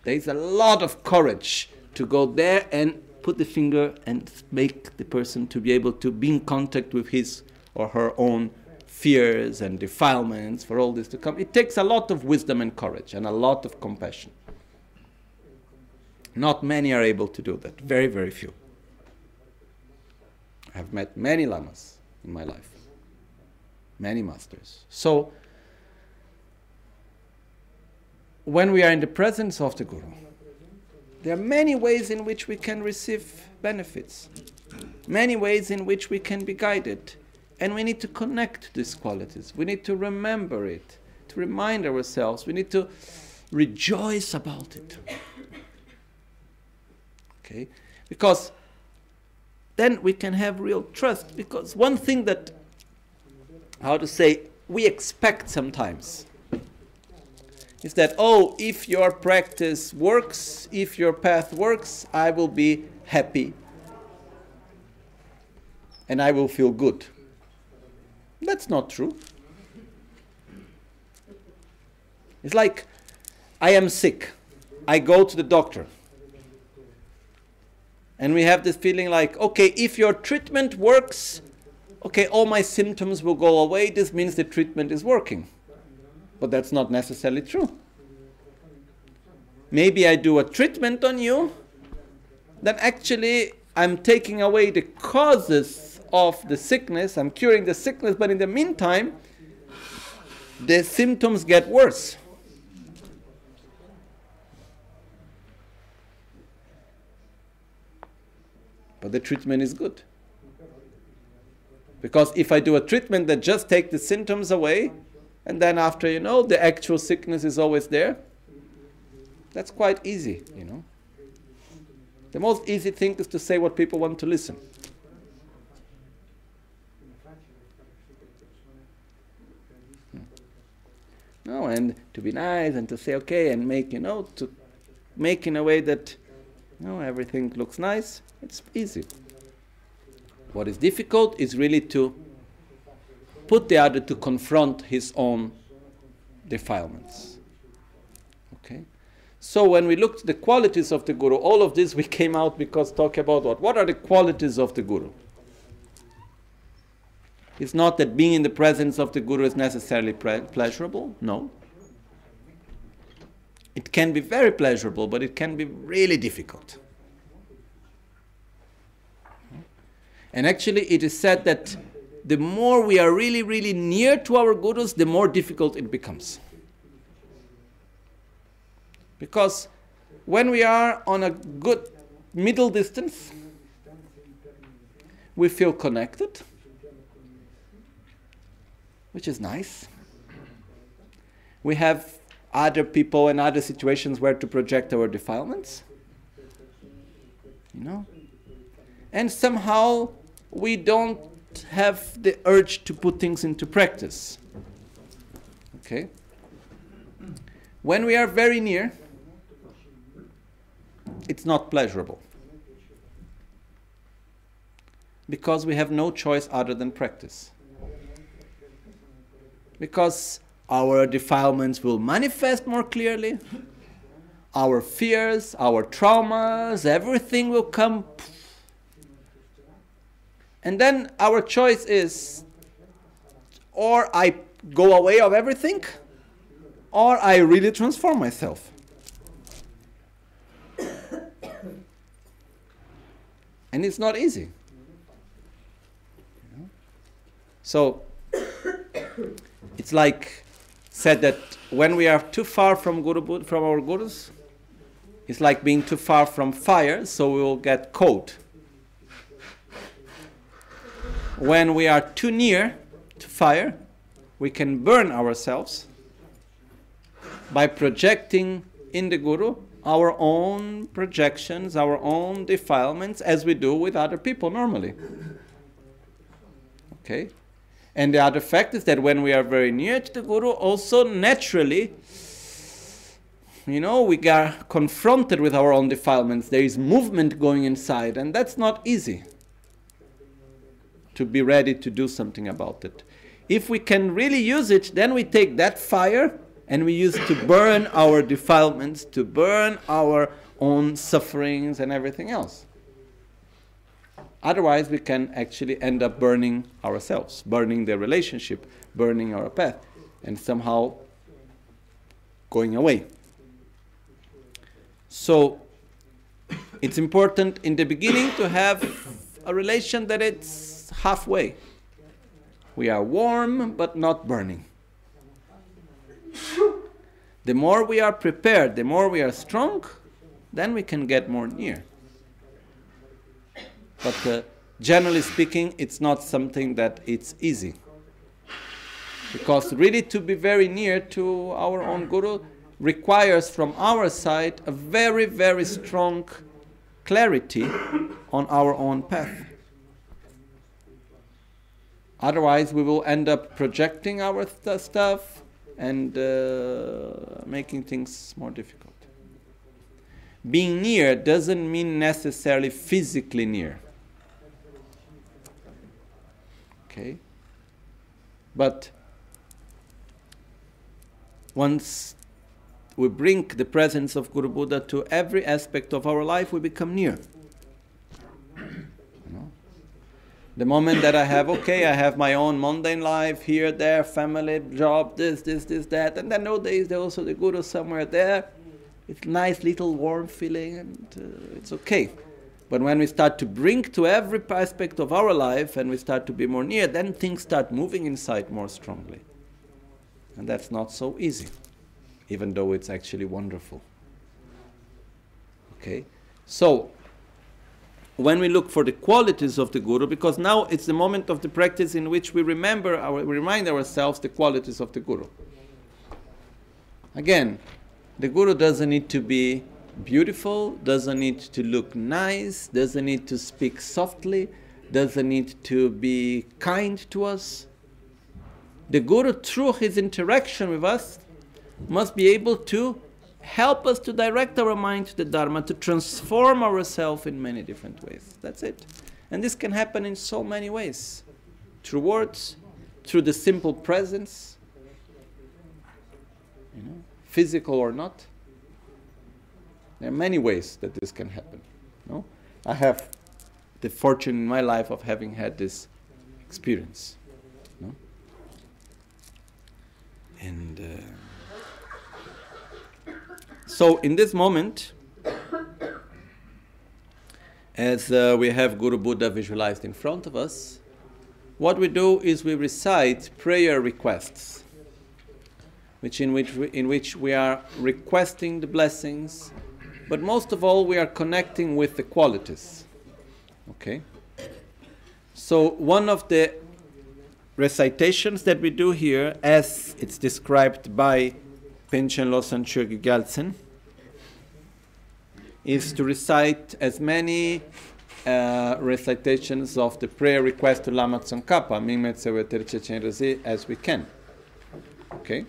There is a lot of courage to go there and put the finger and make the person to be able to be in contact with his or her own fears and defilements, for all this to come. It takes a lot of wisdom and courage and a lot of compassion. Not many are able to do that, very, very few. I have met many lamas in my life, many masters. So, when we are in the presence of the Guru, there are many ways in which we can receive benefits, many ways in which we can be guided. And we need to connect these qualities. We need to remember it, to remind ourselves. We need to rejoice about it. Okay? Because then we can have real trust. Because one thing that, how to say, we expect sometimes is that, oh, if your practice works, if your path works, I will be happy and I will feel good. That's not true. It's like, I am sick. I go to the doctor. And we have this feeling like, okay, if your treatment works, okay, all my symptoms will go away. This means the treatment is working. But that's not necessarily true. Maybe I do a treatment on you, then actually I'm taking away the causes of the sickness, I'm curing the sickness, but in the meantime, the symptoms get worse. But the treatment is good. Because if I do a treatment that just takes the symptoms away, and then after, you know, the actual sickness is always there, that's quite easy, you know. The most easy thing is to say what people want to listen. No, and to be nice and to say okay and make, you know, to make in a way that, you know, everything looks nice. It's easy. What is difficult is really to put the other to confront his own defilements. Okay? So when we looked at the qualities of the Guru, all of this we came out because talking about what are the qualities of the Guru? It's not that being in the presence of the Guru is necessarily pleasurable, no. It can be very pleasurable, but it can be really difficult. And actually it is said that the more we are really, really near to our Gurus, the more difficult it becomes. Because when we are on a good middle distance, we feel connected, which is nice. We have other people and other situations where to project our defilements, you know. And somehow we don't have the urge to put things into practice, okay. When we are very near, it's not pleasurable. Because we have no choice other than practice. Because our defilements will manifest more clearly, our fears, our traumas, everything will come. And then our choice is, or I go away of everything, or I really transform myself. And it's not easy. So, it's like said that when we are too far from our Gurus, it's like being too far from fire, so we will get cold. When we are too near to fire, we can burn ourselves by projecting in the Guru our own projections, our own defilements, as we do with other people normally. Okay? And the other fact is that when we are very near to the Guru, also naturally, you know, we are confronted with our own defilements. There is movement going inside, and that's not easy to be ready to do something about it. If we can really use it, then we take that fire and we use it to burn our defilements, to burn our own sufferings and everything else. Otherwise, we can actually end up burning ourselves, burning the relationship, burning our path, and somehow going away. So it's important in the beginning to have a relation that it's halfway. We are warm but not burning. The more we are prepared, the more we are strong, then we can get more near. But generally speaking, it's not something that it's easy. Because really to be very near to our own Guru requires from our side a very, very strong clarity on our own path. Otherwise, we will end up projecting our stuff, and making things more difficult. Being near doesn't mean necessarily physically near. Okay? But once we bring the presence of Guru Buddha to every aspect of our life, we become near. The moment that I have my own mundane life, here, there, family, job, this, that, and then nowadays there's also the Guru somewhere there. It's a nice little warm feeling, and it's okay. But when we start to bring to every aspect of our life and we start to be more near, then things start moving inside more strongly. And that's not so easy, even though it's actually wonderful. Okay? So, when we look for the qualities of the Guru, because now it's the moment of the practice in which we remind ourselves the qualities of the Guru. Again, the Guru doesn't need to be beautiful, doesn't need to look nice, doesn't need to speak softly, doesn't need to be kind to us. The Guru, through his interaction with us, must be able to help us to direct our mind to the Dharma, to transform ourselves in many different ways. That's it. And this can happen in so many ways. Through words, through the simple presence, you know, physical or not. There are many ways that this can happen. No? I have the fortune in my life of having had this experience. No? And... So in this moment, as we have Guru Buddha visualized in front of us, what we do is we recite prayer requests, in which we are requesting the blessings, but most of all we are connecting with the qualities. Okay? So one of the recitations that we do here, as it's described by Panchen Losang Chökyi Gyaltsen, is to recite as many recitations of the prayer request to Lama Tsongkhapa, Mingme Tsewe Terche Chenrezig, as we can. Okay?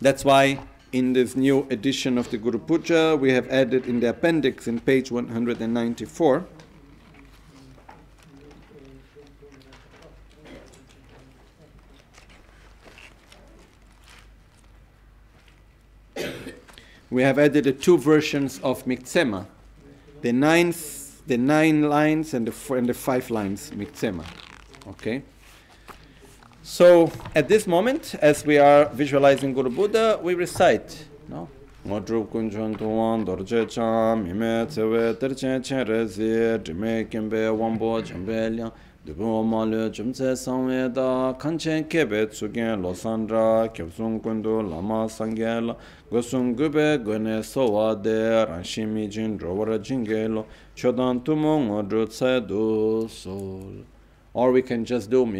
That's why in this new edition of the Guru Puja, we have added in the appendix in page 194, we have added the two versions of Mixema, the nine lines and the five lines Mixema. Okay. So at this moment, as we are visualizing Guru Buddha, we recite. No? Or we can just do In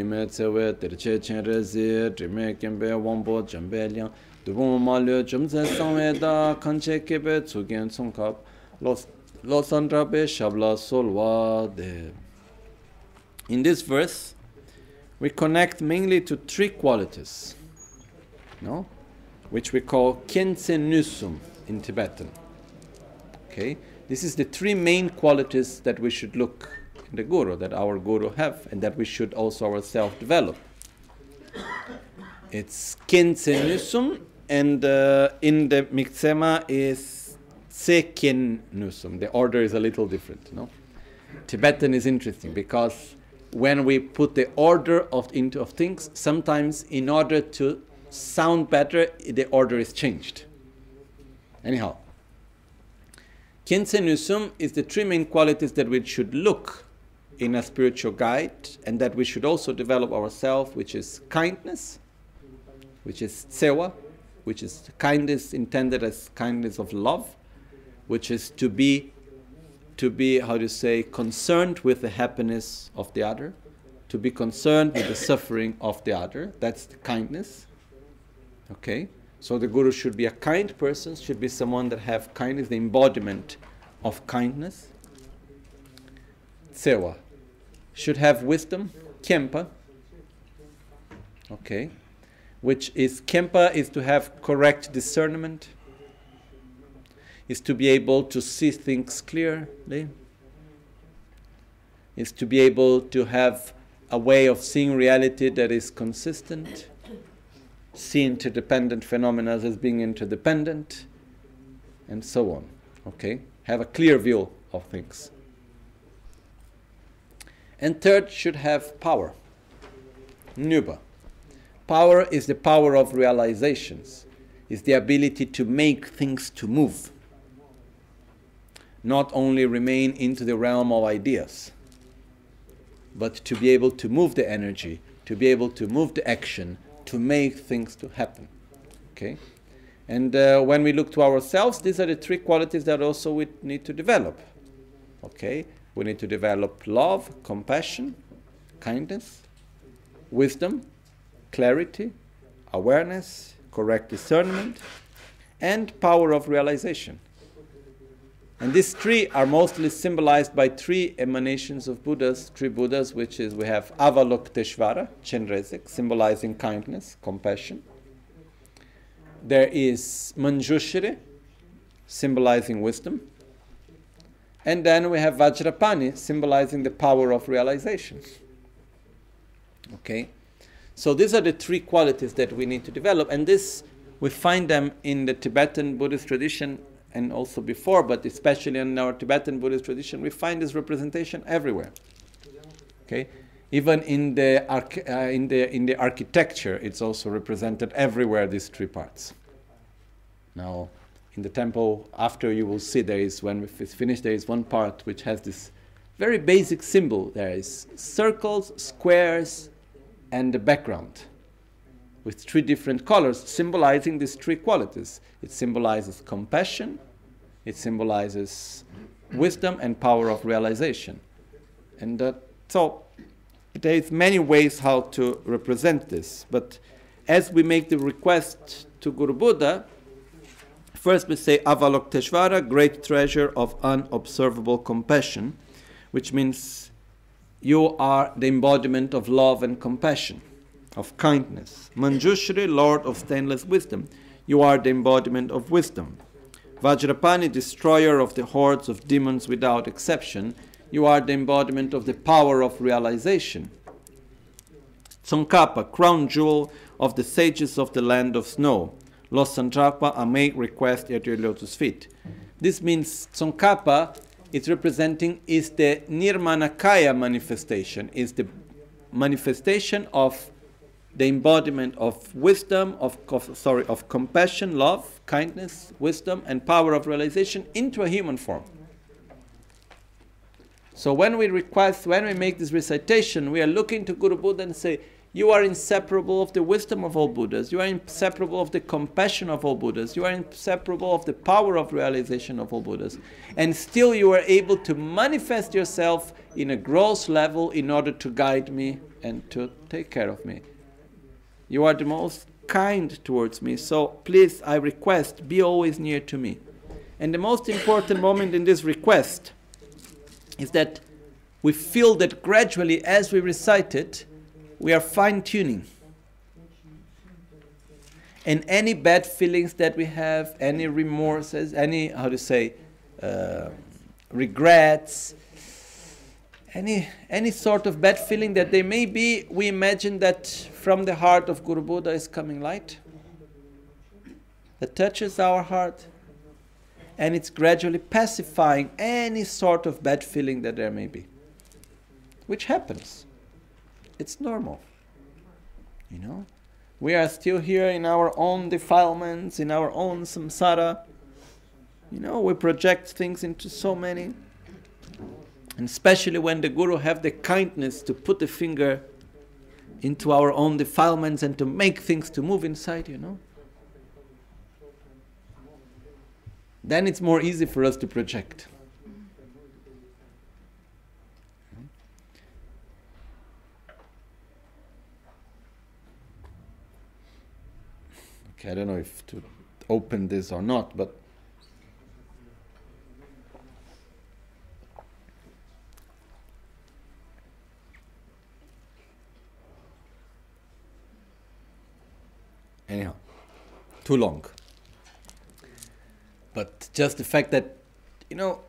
this verse, we connect mainly to three qualities, no? Which we call Kyentsen Nusum in Tibetan. Okay? This is the three main qualities that we should look in the Guru, that our Guru have, and that we should also ourselves develop. It's Kyentsen Nusum, and in the Mixema is Tsekyen Nusum. The order is a little different, no? Tibetan is interesting because when we put the order of things, sometimes in order to sound better, the order is changed. Anyhow, Kyentse Nusum is the three main qualities that we should look in a spiritual guide and that we should also develop ourselves, which is kindness, which is tsewa, which is kindness intended as kindness of love, which is to be, how do you say, concerned with the happiness of the other, to be concerned with the suffering of the other. That's the kindness. Okay? So the guru should be a kind person, should be someone that have kindness, the embodiment of kindness. Tsewa. Should have wisdom. Khyempa. Okay? Which is, Khyempa is to have correct discernment, is to be able to see things clearly, is to be able to have a way of seeing reality that is consistent, see interdependent phenomena as being interdependent, and so on. Okay? Have a clear view of things. And third, should have power. Nyuba. Power is the power of realizations, is the ability to make things to move, not only remain into the realm of ideas, but to be able to move the energy, to be able to move the action, to make things to happen. Okay? And when we look to ourselves, these are the three qualities that also we need to develop. Okay? We need to develop love, compassion, kindness, wisdom, clarity, awareness, correct discernment, and power of realization. And these three are mostly symbolized by three emanations of Buddhas, three Buddhas, which is we have Avalokiteshvara, Chenrezig, symbolizing kindness, compassion. There is Manjushri, symbolizing wisdom. And then we have Vajrapani, symbolizing the power of realization. Okay? So these are the three qualities that we need to develop, and this, we find them in the Tibetan Buddhist tradition and also before, but especially in our Tibetan Buddhist tradition, we find this representation everywhere. Okay? Even in the architecture, it's also represented everywhere, these three parts. Now, in the temple, after you will see there is, when it's finished, there is one part which has this very basic symbol. There is circles, squares, and the background with three different colors symbolizing these three qualities. It symbolizes compassion, it symbolizes wisdom and power of realization. And so there is many ways how to represent this. But as we make the request to Guru Buddha, first we say Avalokiteshvara, great treasure of unobservable compassion, which means you are the embodiment of love and compassion, of kindness. Manjushri, Lord of stainless wisdom. You are the embodiment of wisdom. Vajrapani, destroyer of the hordes of demons without exception. You are the embodiment of the power of realization. Tsongkhapa, crown jewel of the sages of the land of snow. Losang Chökyi, I make request at your lotus feet. This means Tsongkhapa, it's representing is the Nirmanakaya manifestation, is the manifestation of the embodiment of wisdom, of compassion, love, kindness, wisdom, and power of realization into a human form. So when we request, when we make this recitation, we are looking to Guru Buddha and say, you are inseparable of the wisdom of all Buddhas, you are inseparable of the compassion of all Buddhas, you are inseparable of the power of realization of all Buddhas. And still you are able to manifest yourself in a gross level in order to guide me and to take care of me. You are the most kind towards me, so please, I request, be always near to me. And the most important moment in this request is that we feel that gradually as we recite it, we are fine-tuning. And any bad feelings that we have, any remorses, any, how to say, regrets, any sort of bad feeling that they may be, we imagine that from the heart of Guru Buddha is coming light that touches our heart. and it's gradually pacifying any sort of bad feeling that there may be. Which happens. It's normal. You know? We are still here in our own defilements, in our own samsara. You know, we project things into so many. And especially when the Guru have the kindness to put the finger into our own defilements and to make things to move inside, you know. Then it's more easy for us to project. Okay, I don't know if to open this or not, but anyhow, too long. But just the fact that, you know,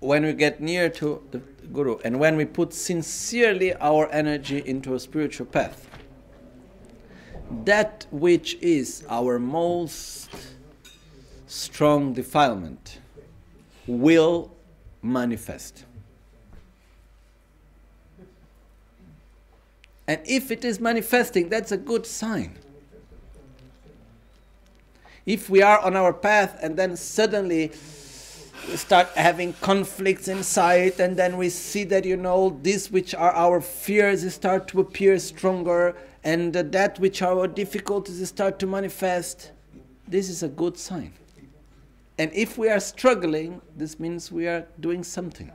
when we get near to the Guru and when we put sincerely our energy into a spiritual path, that which is our most strong defilement will manifest. And if it is manifesting, that's a good sign. If we are on our path and then suddenly we start having conflicts inside, and then we see that, you know, this which are our fears start to appear stronger, and that which are our difficulties start to manifest, this is a good sign. And if we are struggling, this means we are doing something.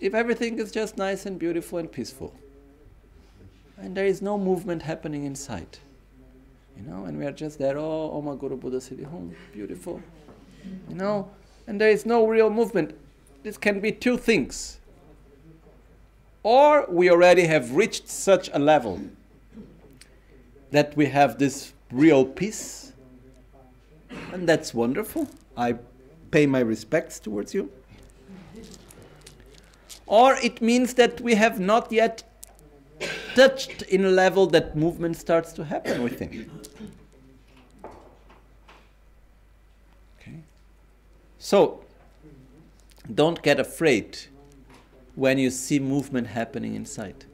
If everything is just nice and beautiful and peaceful, and there is no movement happening inside, you know, and we are just there, oh my Guru Buddha Siddhi Hum, beautiful, you know, and there is no real movement. This can be two things. Or we already have reached such a level that we have this real peace, and that's wonderful. I pay my respects towards you. Or it means that we have not yet touched in a level that movement starts to happen within. Okay. So, don't get afraid when you see movement happening inside.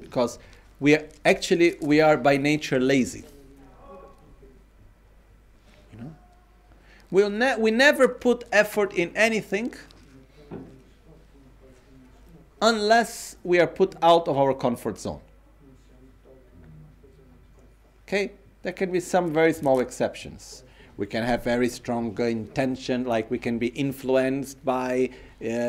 Because we are by nature lazy. You know? We never put effort in anything unless we are put out of our comfort zone. Okay? There can be some very small exceptions. We can have very strong intention, like we can be influenced by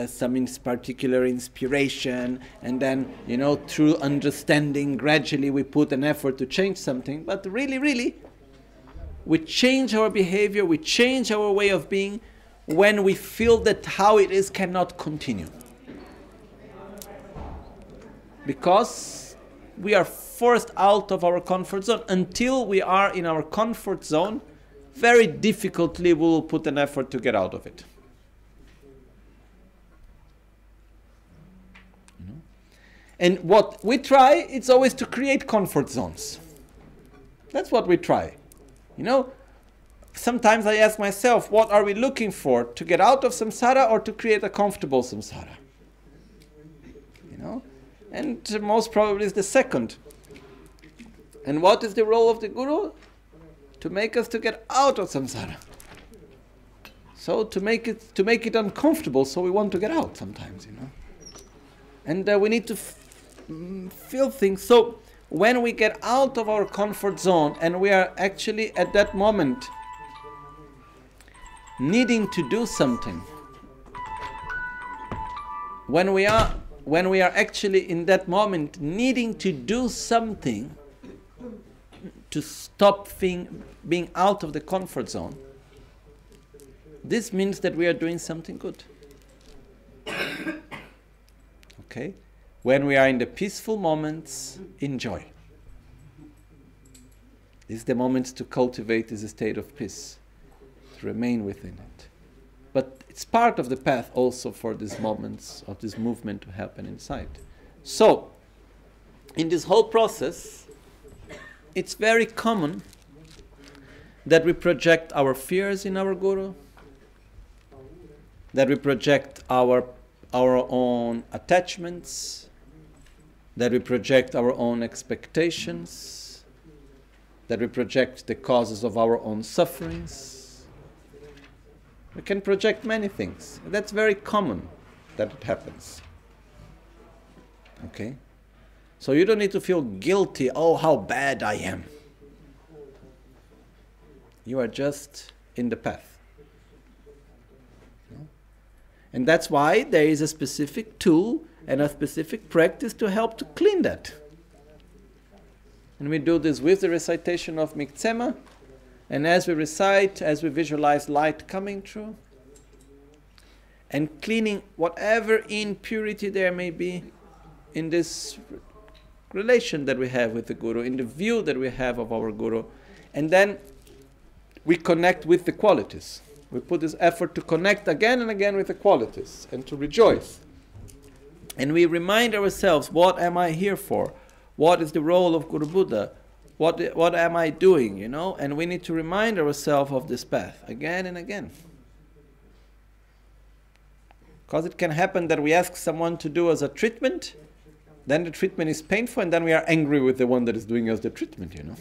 some particular inspiration, and then, you know, through understanding, gradually we put an effort to change something. But really, really, we change our behavior, we change our way of being when we feel that how it is cannot continue. Because we are forced out of our comfort zone. Until we are in our comfort zone, very difficultly we will put an effort to get out of it. Mm-hmm. And what we try, it's always to create comfort zones. That's what we try. You know, sometimes I ask myself, what are we looking for? To get out of samsara or to create a comfortable samsara? You know? And most probably is the second. And what is the role of the Guru? To make us to get out of samsara. So to make it uncomfortable, so we want to get out sometimes, you know. And we need to feel things. So when we get out of our comfort zone and we are actually at that moment needing to do something, when we are actually in that moment needing to do something to stop being out of the comfort zone, this means that we are doing something good. Okay? When we are in the peaceful moments, enjoy. This is the moment to cultivate this state of peace, to remain within it. But it's part of the path also for these moments of this movement to happen inside. So, in this whole process, it's very common that we project our fears in our guru, that we project our own attachments, that we project our own expectations, that we project the causes of our own sufferings. We can project many things. That's very common that it happens. Okay? So you don't need to feel guilty, oh, how bad I am. You are just in the path. And that's why there is a specific tool and a specific practice to help to clean that. And we do this with the recitation of Miktsema. And as we recite, as we visualize light coming through, and cleaning whatever impurity there may be in this relation that we have with the Guru, in the view that we have of our Guru. And then we connect with the qualities. We put this effort to connect again and again with the qualities and to rejoice. And we remind ourselves, what am I here for? What is the role of Guru Buddha? What am I doing, you know? And we need to remind ourselves of this path again and again. Because it can happen that we ask someone to do us a treatment, then the treatment is painful, and then we are angry with the one that is doing us the treatment, you know.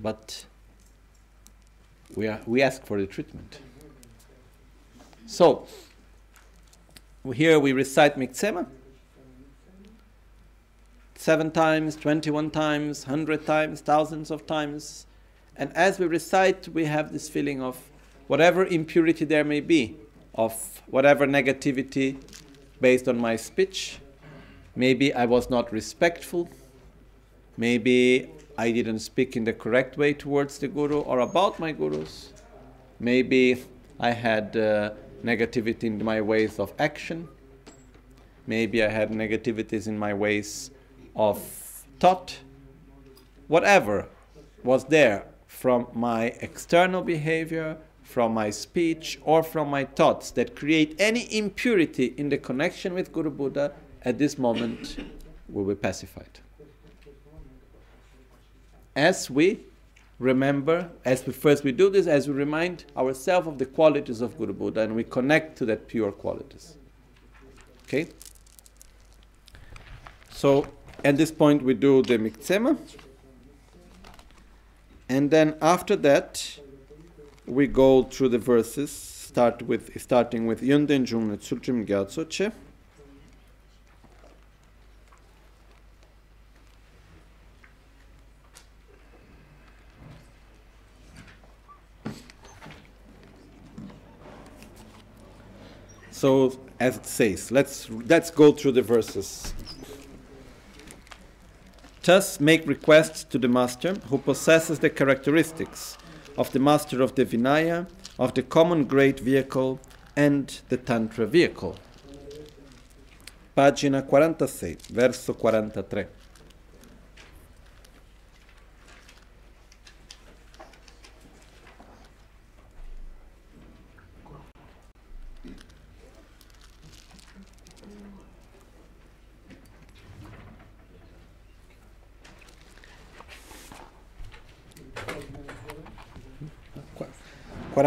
But we ask for the treatment. So, here we recite Miktsema. 7 times, 21 times, 100 times, thousands of times. And as we recite, we have this feeling of whatever impurity there may be, of whatever negativity based on my speech. Maybe I was not respectful. Maybe I didn't speak in the correct way towards the Guru or about my Gurus. Maybe I had negativity in my ways of action. Maybe I had negativities in my ways of thought. Whatever was there from my external behavior, from my speech, or from my thoughts that create any impurity in the connection with Guru Buddha, at this moment will be pacified. As we remember, we do this, as we remind ourselves of the qualities of Guru Buddha, and we connect to that pure qualities. Okay? So, at this point we do the Miktsema. And then after that, we go through the verses, starting with Yönden Jungnet Sultrim Gyatsoche. So, as it says, let's go through the verses. Thus make requests to the Master, who possesses the characteristics of the Master of the Vinaya, of the Common Great Vehicle, and the Tantra Vehicle. Pagina 46, verso 43. Verso 43.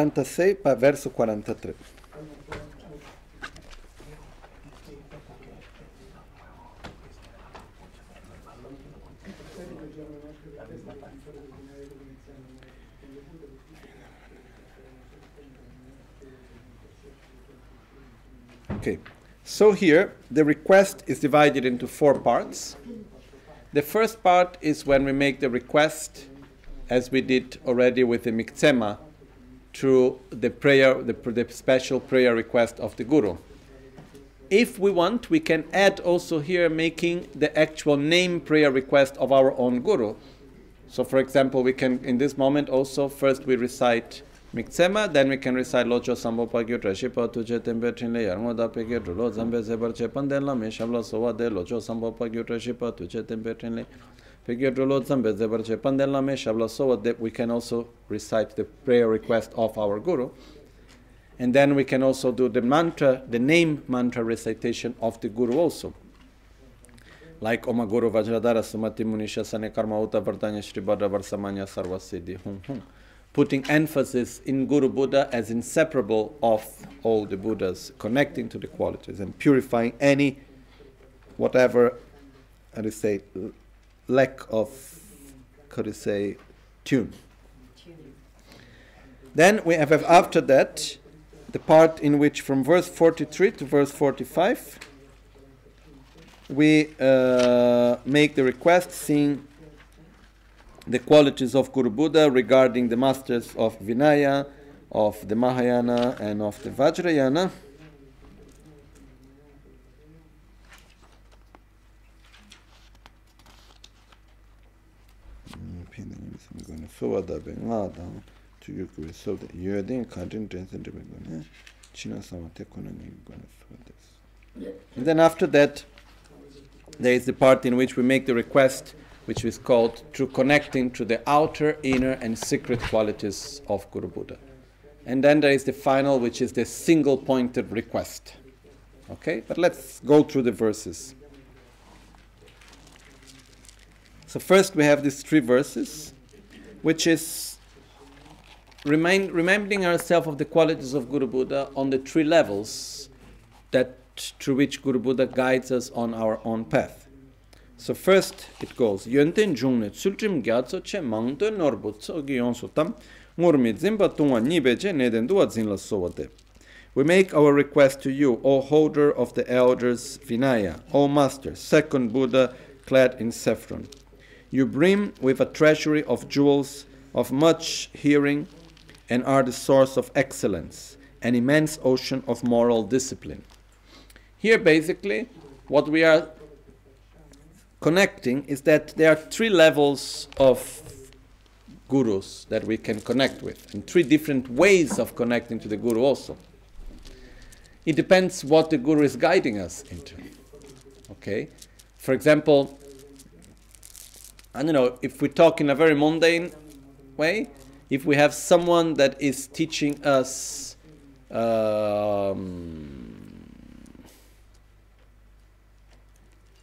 Okay, so here the request is divided into 4 parts. The first part is when we make the request, as we did already with the Miktsema, through the prayer, the special prayer request of the Guru. If we want, we can add also here making the actual name prayer request of our own Guru. So for example, we can, in this moment also, first we recite Miktsema, then we can recite Locho Sambo Pagyo Treshipa Tuje Tembe Trinle Yarmoda Pegyo Drulo Zambe Zebar Chepandela Meshavla Sovade Locho Sambo Pagyo Treshipa Tuje Tembe Trinle. We can also recite the prayer request of our Guru. And then we can also do the mantra, the name mantra recitation of the Guru also. like Oma Guru Vajradara Sumati Munisha Sane Karma Uta Vartanya Shri Bhadra Varsamanya Sarva Siddhi Hum Hum. Putting emphasis in Guru Buddha as inseparable of all the Buddhas, connecting to the qualities and purifying any, whatever, how do you say, lack of, could you say, tune. Then we have after that the part in which from verse 43 to verse 45 we make the request seeing the qualities of Guru Buddha regarding the masters of Vinaya, of the Mahayana and of the Vajrayana. And then after that there is the part in which we make the request which is called through connecting to the outer, inner and secret qualities of Guru Buddha. And then there is the final, which is the single pointed request. Okay, but let's go through the verses. So first we have these three verses, which is reminding ourselves of the qualities of Guru Buddha on the three levels that through which Guru Buddha guides us on our own path. So first it goes Yönten Jungne Sultrim Gyatso Che Mangto Norbutso Gyon Sotam Murmi Zimba Tunga Nibeje Neden Dua Zinla Sovate. We make our request to you, O holder of the elders Vinaya, O master, second Buddha clad in saffron. You brim with a treasury of jewels, of much hearing, and are the source of excellence, an immense ocean of moral discipline. Here basically what we are connecting is that there are three levels of gurus that we can connect with, and three different ways of connecting to the guru also. It depends what the guru is guiding us into. Okay? For example, I don't know, if we talk in a very mundane way, if we have someone that is teaching us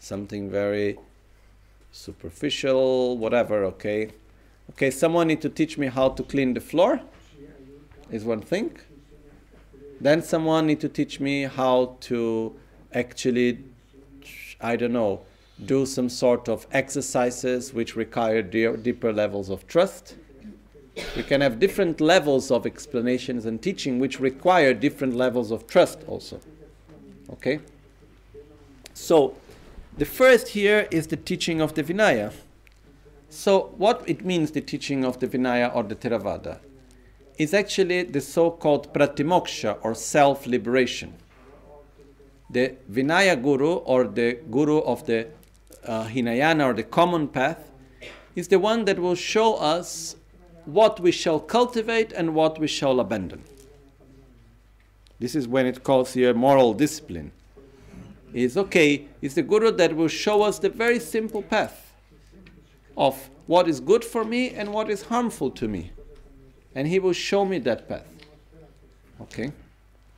something very superficial, whatever, okay? Okay, someone needs to teach me how to clean the floor, is one thing. Then someone needs to teach me how to actually, I don't know, do some sort of exercises which require deeper levels of trust. We can have different levels of explanations and teaching which require different levels of trust also, okay? So, the first here is the teaching of the Vinaya. So what it means, the teaching of the Vinaya or the Theravada, is actually the so-called pratimoksha or self-liberation. The Vinaya guru or the guru of the Hinayana or the common path is the one that will show us what we shall cultivate and what we shall abandon. This is when it calls here moral discipline. Is okay, it's the guru that will show us the very simple path of what is good for me and what is harmful to me. And he will show me that path. Okay?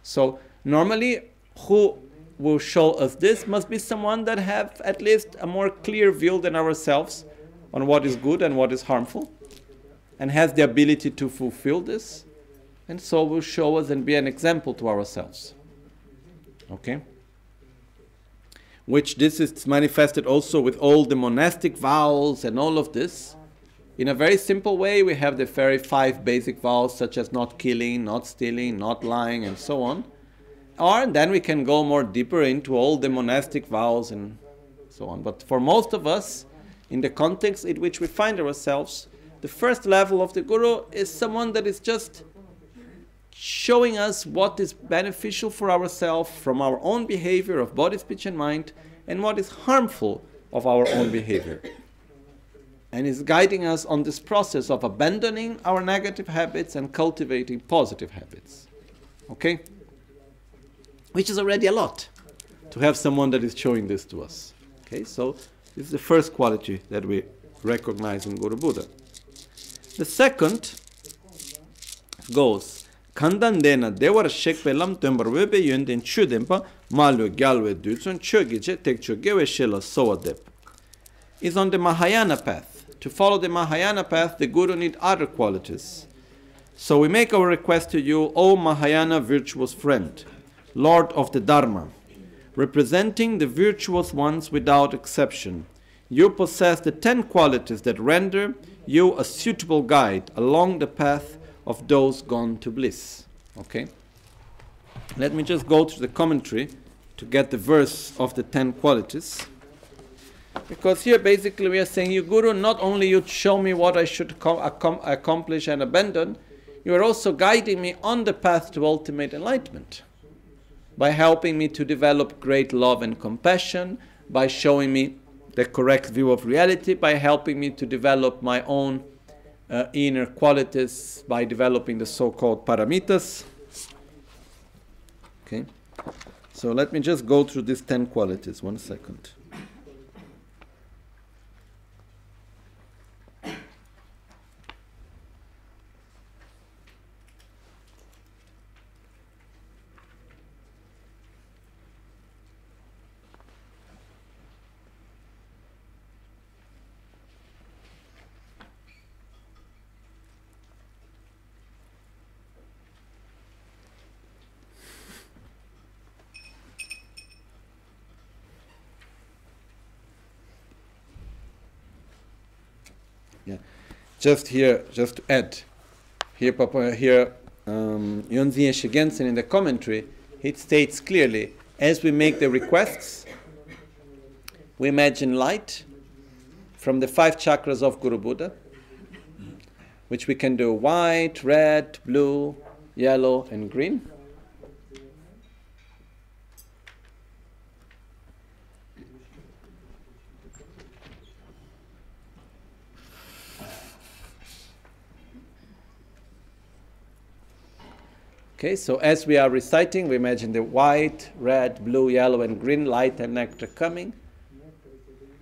So normally who will show us this must be someone that have at least a more clear view than ourselves on what is good and what is harmful, and has the ability to fulfill this, and so will show us and be an example to ourselves. Okay? Which this is manifested also with all the monastic vows and all of this. In a very simple way, we have the very five basic vows, such as not killing, not stealing, not lying, and so on. Or then we can go more deeper into all the monastic vows and so on. But for most of us, in the context in which we find ourselves, the first level of the guru is someone that is just showing us what is beneficial for ourselves from our own behavior of body, speech and mind, and what is harmful of our own behavior. And is guiding us on this process of abandoning our negative habits and cultivating positive habits. Okay? Which is already a lot to have someone that is showing this to us. Okay, so this is the first quality that we recognize in Guru Buddha. The second goes Kandandena dewar shekpe lam tembar webe yönden çüdempa malyo gyalwe dütsun çögice tekçö gewe shela sowadep. Is on the Mahayana path. To follow the Mahayana path, the Guru need other qualities. So we make our request to you, O Mahayana virtuous friend, Lord of the Dharma, representing the virtuous ones without exception. You possess the 10 qualities that render you a suitable guide along the path of those gone to bliss. Okay? Let me just go to the commentary to get the verse of the 10 qualities. Because here basically we are saying, you Guru, not only you show me what I should accomplish and abandon, you are also guiding me on the path to ultimate enlightenment by helping me to develop great love and compassion, by showing me the correct view of reality, by helping me to develop my own inner qualities, by developing the so-called paramitas. Okay, so let me just go through these 10 qualities, 1 second. Just here, just to add, Yonzin Eshe Gensen in the commentary, it states clearly, as we make the requests, we imagine light from the 5 chakras of Guru Buddha, which we can do white, red, blue, yellow, and green. Okay, so as we are reciting, we imagine the white, red, blue, yellow, and green light and nectar coming,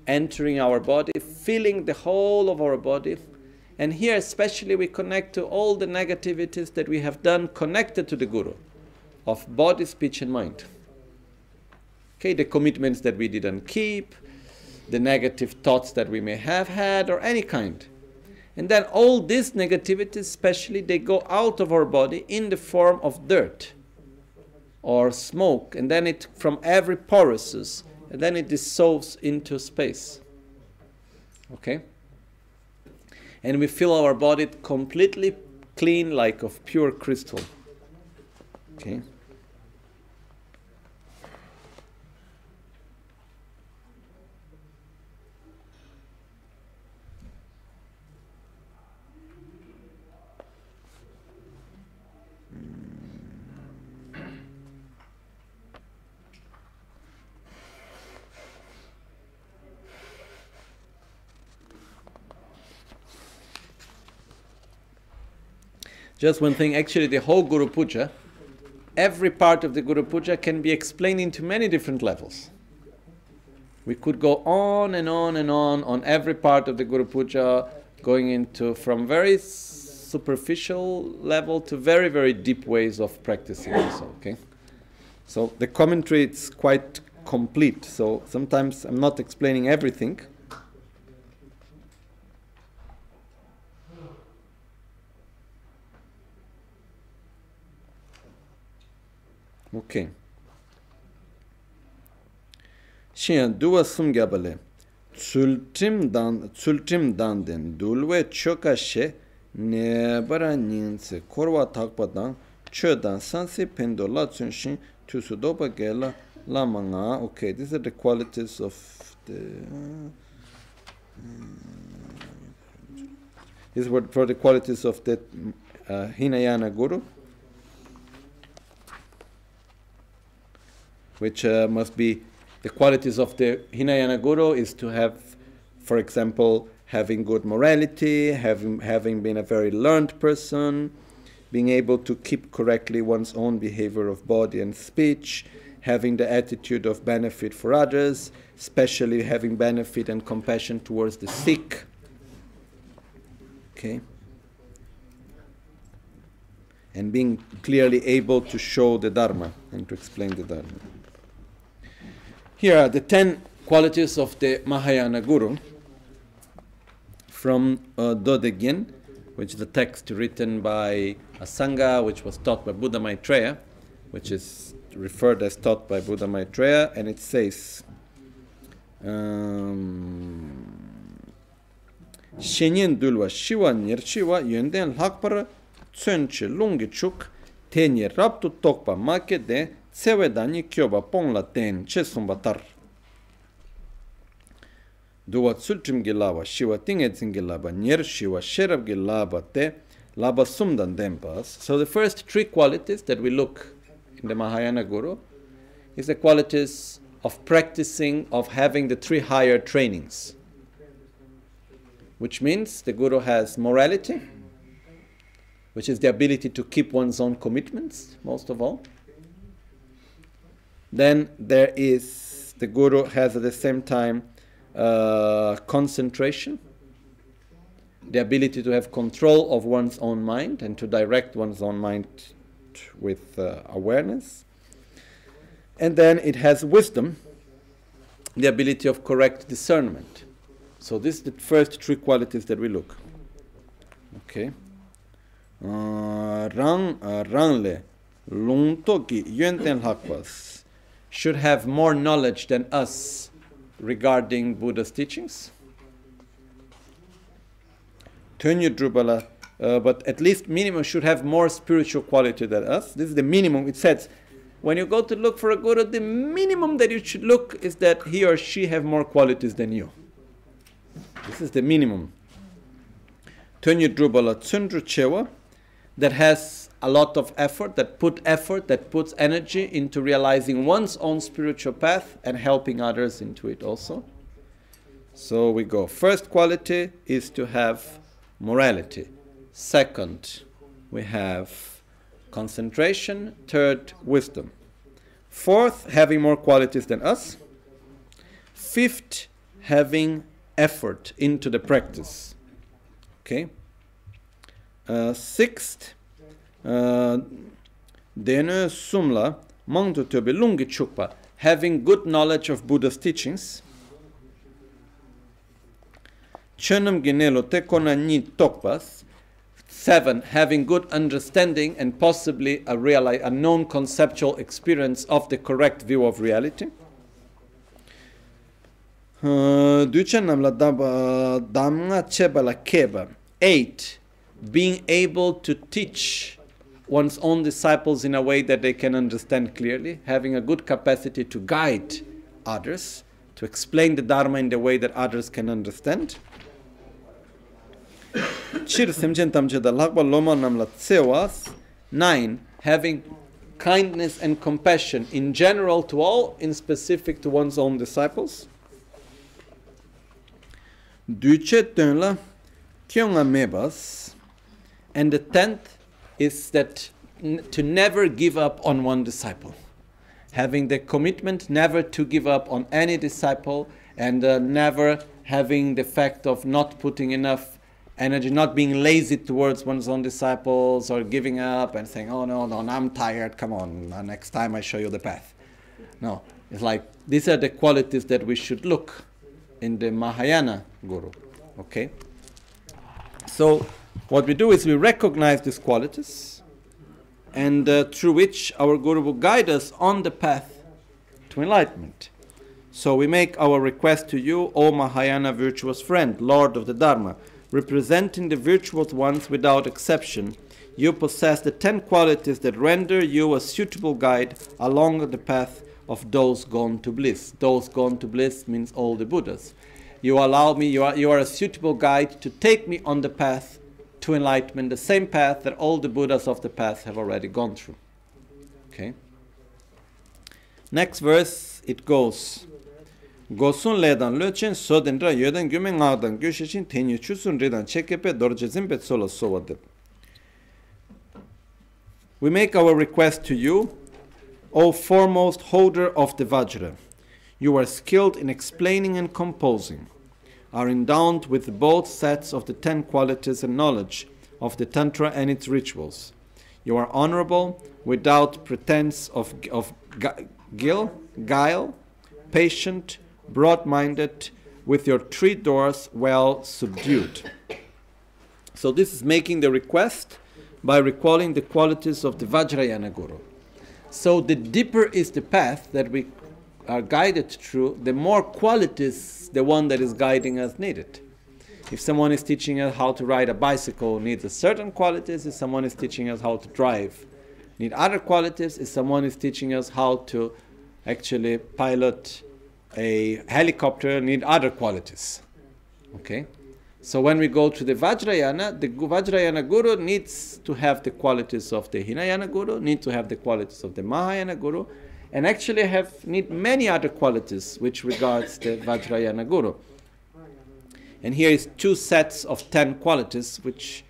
entering our body, filling the whole of our body. And here especially we connect to all the negativities that we have done connected to the Guru, of body, speech, and mind. Okay, the commitments that we didn't keep, the negative thoughts that we may have had, or any kind. And then all these negativities, especially, they go out of our body in the form of dirt or smoke, and then it from every porousness, and then it dissolves into space. Okay? And we feel our body completely clean, like of pure crystal. Okay? Just one thing, actually the whole Guru Puja, every part of the Guru Puja can be explained into many different levels. We could go on and on and on every part of the Guru Puja, going into from very superficial level to very, very deep ways of practicing also, okay? So the commentary is quite complete, so sometimes I'm not explaining everything. Ok. Shin duwa sumgabale. Tsultim dan den dulwe chokashe nebara ninse korwa takpadan chodan sansi pendola tsunshin tusudoba gela lamanga. Ok, these are the qualities of the... These were for the qualities of the Hinayana Guru, which must be the qualities of the Hinayana Guru is to have, for example, having good morality, having been a very learned person, being able to keep correctly one's own behavior of body and speech, having the attitude of benefit for others, especially having benefit and compassion towards the sick. Okay. and being clearly able to show the Dharma and to explain the Dharma. Here are the 10 qualities of the Mahayana Guru from Dodegyen, which is the text written by Asanga, which was taught by Buddha Maitreya, which is referred as taught by Buddha Maitreya, and it says, Shenyen dulwa shiwa nirchiwa yenden lakpara tsönche lungichuk tenye raptu tokpa make de tsewedanyi kyoba pongla ten chesumbatar. Duwa tsultrim gilaba shiwa tingedzin gilaba nir shiwa sherab gilaba te laba sumdan dempas. So the first 3 qualities that we look in the Mahayana Guru is the qualities of practicing, of having the 3 higher trainings, which means the Guru has morality, which is the ability to keep one's own commitments, most of all. Then there is, the Guru has at the same time concentration, the ability to have control of one's own mind and to direct one's own mind with awareness. And then it has wisdom, the ability of correct discernment. So this is the first 3 qualities that we look. Okay. Rangle Luntoki Yenten Hakwas should have more knowledge than us regarding Buddha's teachings. Tönyu Drupala, but at least minimum should have more spiritual quality than us. This is the minimum. It says when you go to look for a guru, the minimum that you should look is that he or she have more qualities than you. This is the minimum. Tönyu Drupala Tsundru Chewa, that has a lot of effort, that puts energy into realizing one's own spiritual path and helping others into it also. So we go. First quality is to have morality. Second, we have concentration. Third, wisdom. Fourth, having more qualities than us. Fifth, having effort into the practice. Okay. Sixth, Dene Sumla Mangdu Tobe Lungi Chukpa, having good knowledge of Buddha's teachings. Chönam Ginelo Tekona Ni Tokpas. 7, having good understanding and possibly a known conceptual experience of the correct view of reality. Damga 8, being able to teach one's own disciples in a way that they can understand clearly, having a good capacity to guide others, to explain the Dharma in the way that others can understand. Nine, having kindness and compassion in general to all, in specific to one's own disciples. And the 10th is that to never give up on one disciple, having the commitment never to give up on any disciple, and never having the fact of not putting enough energy, not being lazy towards one's own disciples, or giving up and saying, oh no, I'm tired, come on, next time I show you the path. No, it's like these are the qualities that we should look in the Mahayana Guru. Okay? So what we do is we recognize these qualities, and through which our Guru will guide us on the path to enlightenment. So we make our request to you, O Mahayana virtuous friend, Lord of the Dharma, representing the virtuous ones without exception. You possess the 10 qualities that render you a suitable guide along the path of those gone to bliss. Those gone to bliss means all the Buddhas. You allow me, you are a suitable guide to take me on the path to enlightenment, the same path that all the Buddhas of the past have already gone through. Okay. Next verse, it goes. Gosun ledan löchen sodendra yöden gümen ağdan göşeşin tenye çusun redan çekepe dorcezin bet sola sovadı. We make our request to you, O foremost holder of the Vajra. You are skilled in explaining and composing, are endowed with both sets of the 10 qualities and knowledge of the Tantra and its rituals. You are honorable, without pretense of guile, patient, broad-minded, with your three doors well subdued. So this is making the request by recalling the qualities of the Vajrayana Guru. So the deeper is the path that we are guided through, the more qualities the one that is guiding us needed. If someone is teaching us how to ride a bicycle, needs a certain qualities. If someone is teaching us how to drive, need other qualities. If someone is teaching us how to actually pilot a helicopter, need other qualities. Okay? So when we go to the Vajrayana Guru needs to have the qualities of the Hinayana Guru, need to have the qualities of the Mahayana Guru, and actually need many other qualities which regards the Vajrayana Guru. And here is two sets of 10 qualities, which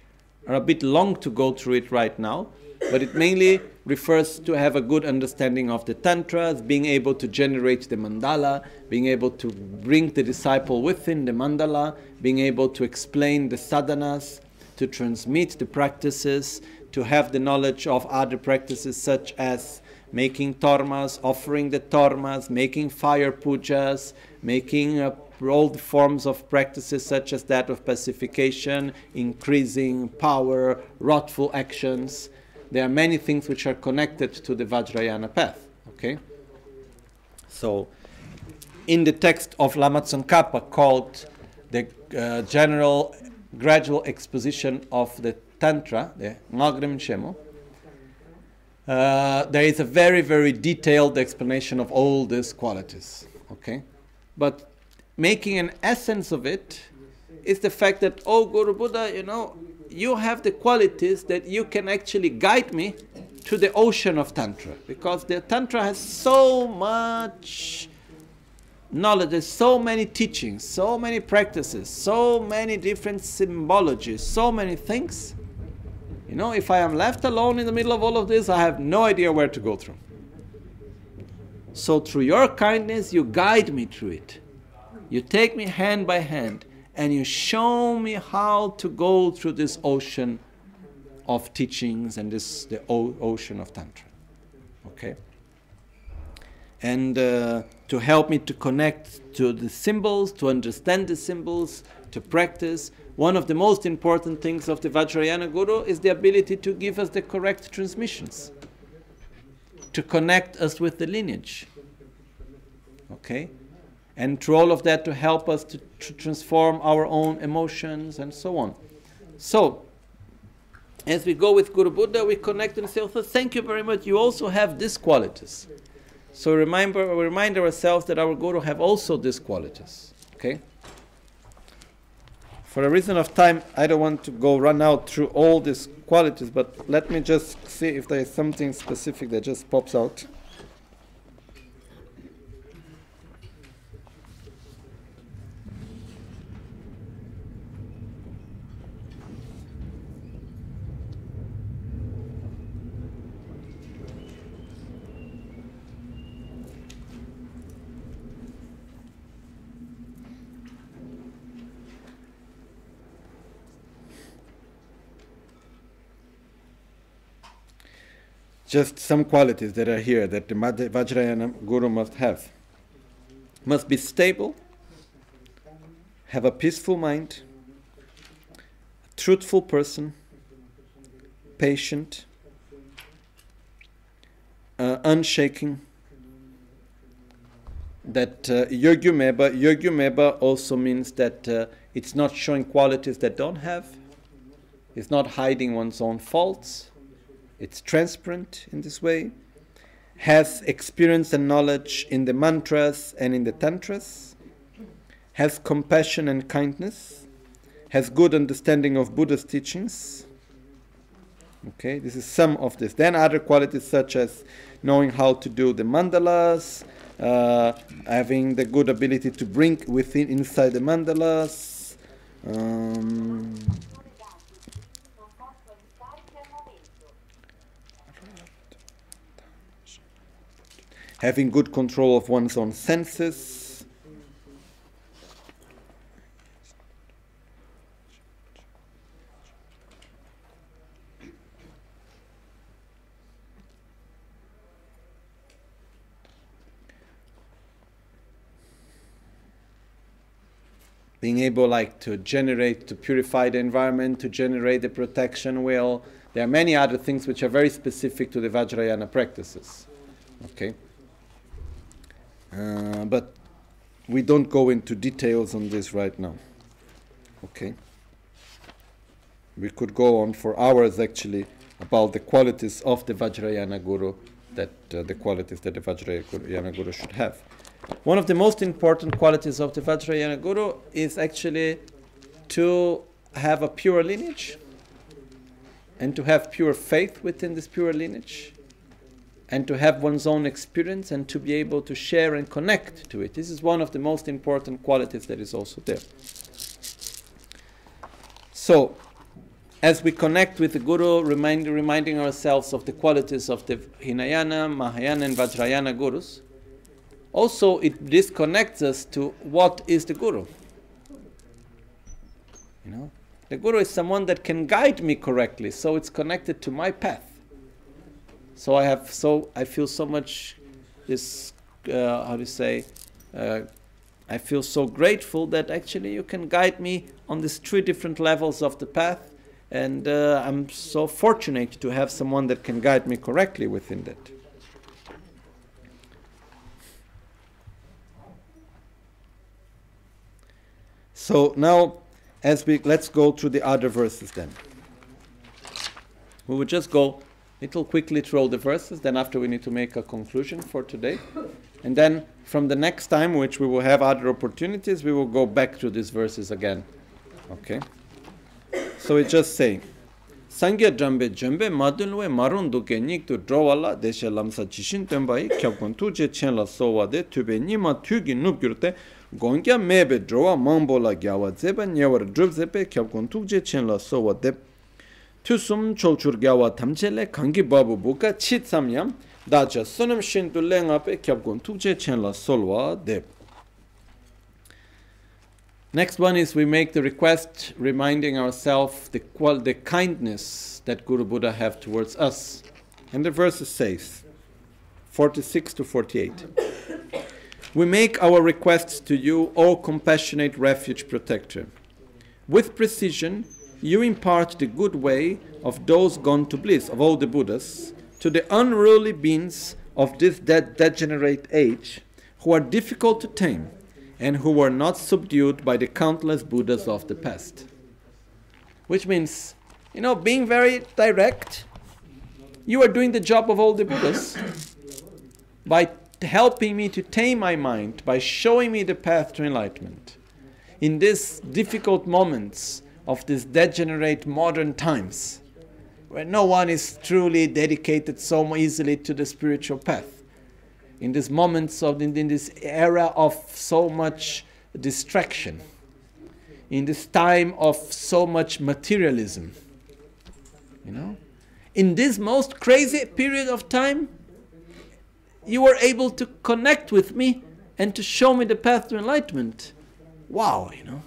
are a bit long to go through it right now, but it mainly refers to have a good understanding of the tantras, being able to generate the mandala, being able to bring the disciple within the mandala, being able to explain the sadhanas, to transmit the practices, to have the knowledge of other practices such as making tormas, offering the tormas, making fire pujas, making all the forms of practices such as that of pacification, increasing power, wrathful actions. There are many things which are connected to the Vajrayana path. Okay? So, in the text of Lama Tsongkhapa called the General Gradual Exposition of the Tantra, the Ngagrim Chemo, there is a very, very detailed explanation of all these qualities. Okay? But making an essence of it is the fact that, oh Guru Buddha, you know, you have the qualities that you can actually guide me to the ocean of Tantra. Because the Tantra has so much knowledge, there's so many teachings, so many practices, so many different symbologies, so many things. You know, if I am left alone in the middle of all of this, I have no idea where to go through. So through your kindness, you guide me through it. You take me hand by hand and you show me how to go through this ocean of teachings and the ocean of Tantra. Okay? And to help me to connect to the symbols, to understand the symbols, to practice. One of the most important things of the Vajrayana Guru is the ability to give us the correct transmissions, to connect us with the lineage. Okay? And through all of that to help us to transform our own emotions and so on. So, as we go with Guru Buddha, we connect and say, oh, thank you very much, you also have these qualities. So remind ourselves that our Guru have also these qualities. Okay? For a reason of time, I don't want to go run out through all these qualities, but let me just see if there is something specific that just pops out. Just some qualities that are here that the Vajrayana Guru must have. Must be stable, have a peaceful mind, a truthful person, patient, unshaking. That Yogyumeba also means that it's not showing qualities that don't have, it's not hiding one's own faults. It's transparent in this way, has experience and knowledge in the mantras and in the tantras, has compassion and kindness, has good understanding of Buddha's teachings. Okay, this is some of this. Then other qualities such as knowing how to do the mandalas, having the good ability to bring within inside the mandalas, having good control of one's own senses, being able to generate, to purify the environment, to generate the protection will. There are many other things which are very specific to the Vajrayana practices. Okay. But we don't go into details on this right now. Okay. We could go on for hours actually about the qualities of the Vajrayana Guru, the qualities that the Vajrayana Guru should have. One of the most important qualities of the Vajrayana Guru is actually to have a pure lineage and to have pure faith within this pure lineage and to have one's own experience and to be able to share and connect to it. This is one of the most important qualities that is also there. So, as we connect with the Guru, reminding ourselves of the qualities of the Hinayana, Mahayana and Vajrayana Gurus, also this connects us to what is the Guru. You know, the Guru is someone that can guide me correctly, so it's connected to my path. So I feel so much this, I feel so grateful that actually you can guide me on these three different levels of the path. And I'm so fortunate to have someone that can guide me correctly within that. So now, let's go through the other verses then. We will just go little quickly through all the verses, then after we need to make a conclusion for today. And then from the next time, which we will have other opportunities, we will go back to these verses again. Okay? So it's just saying, Sangya Jambe Jambe Madunwe Marundu Kenik to Drawala, Desha Lamsa Chishin Tembai, Kyakuntuja Chenla Sowade, Tube Nima Tugi Nubgurte, Gonga Mebe Drawa, Mambola Gyawa Zeba, Nyawa Drubzepe, Kyakuntuja Chenla Sowade, Tusum Chochur Gyawa Tamchele, Kangi Babu Buka, Chitsamyam, Daja Sunam Shintu Lengape, Kyakuntuja Chenla Solwade. Next one is we make the request, reminding ourselves the kindness that Guru Buddha have towards us. And the verse says, 46 to 48. We make our requests to you, O compassionate refuge protector. With precision, you impart the good way of those gone to bliss, of all the Buddhas, to the unruly beings of this degenerate age, who are difficult to tame, and who were not subdued by the countless Buddhas of the past. Which means, you know, being very direct, you are doing the job of all the Buddhas by helping me to tame my mind, by showing me the path to enlightenment. In these difficult moments of these degenerate modern times, where no one is truly dedicated so easily to the spiritual path, in these moments of, in this era of so much distraction, in this time of so much materialism, you know, in this most crazy period of time, you were able to connect with me and to show me the path to enlightenment. Wow, you know,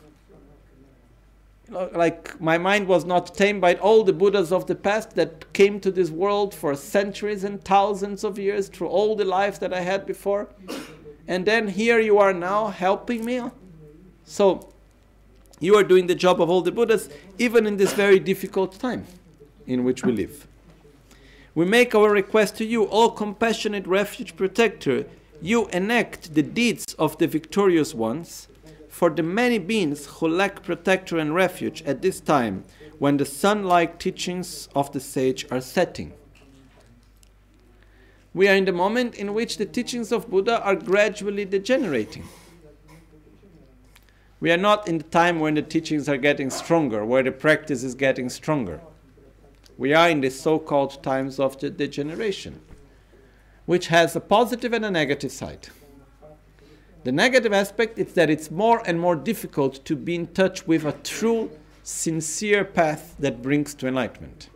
like my mind was not tamed by all the Buddhas of the past that came to this world for centuries and thousands of years through all the lives that I had before. And then here you are now helping me. So you are doing the job of all the Buddhas, even in this very difficult time in which we live. We make our request to you, O compassionate refuge protector. You enact the deeds of the victorious ones, for the many beings who lack protector and refuge at this time, when the sun-like teachings of the sage are setting. We are in the moment in which the teachings of Buddha are gradually degenerating. We are not in the time when the teachings are getting stronger, where the practice is getting stronger. We are in the so-called times of the degeneration, which has a positive and a negative side. The negative aspect is that it's more and more difficult to be in touch with a true, sincere path that brings to enlightenment.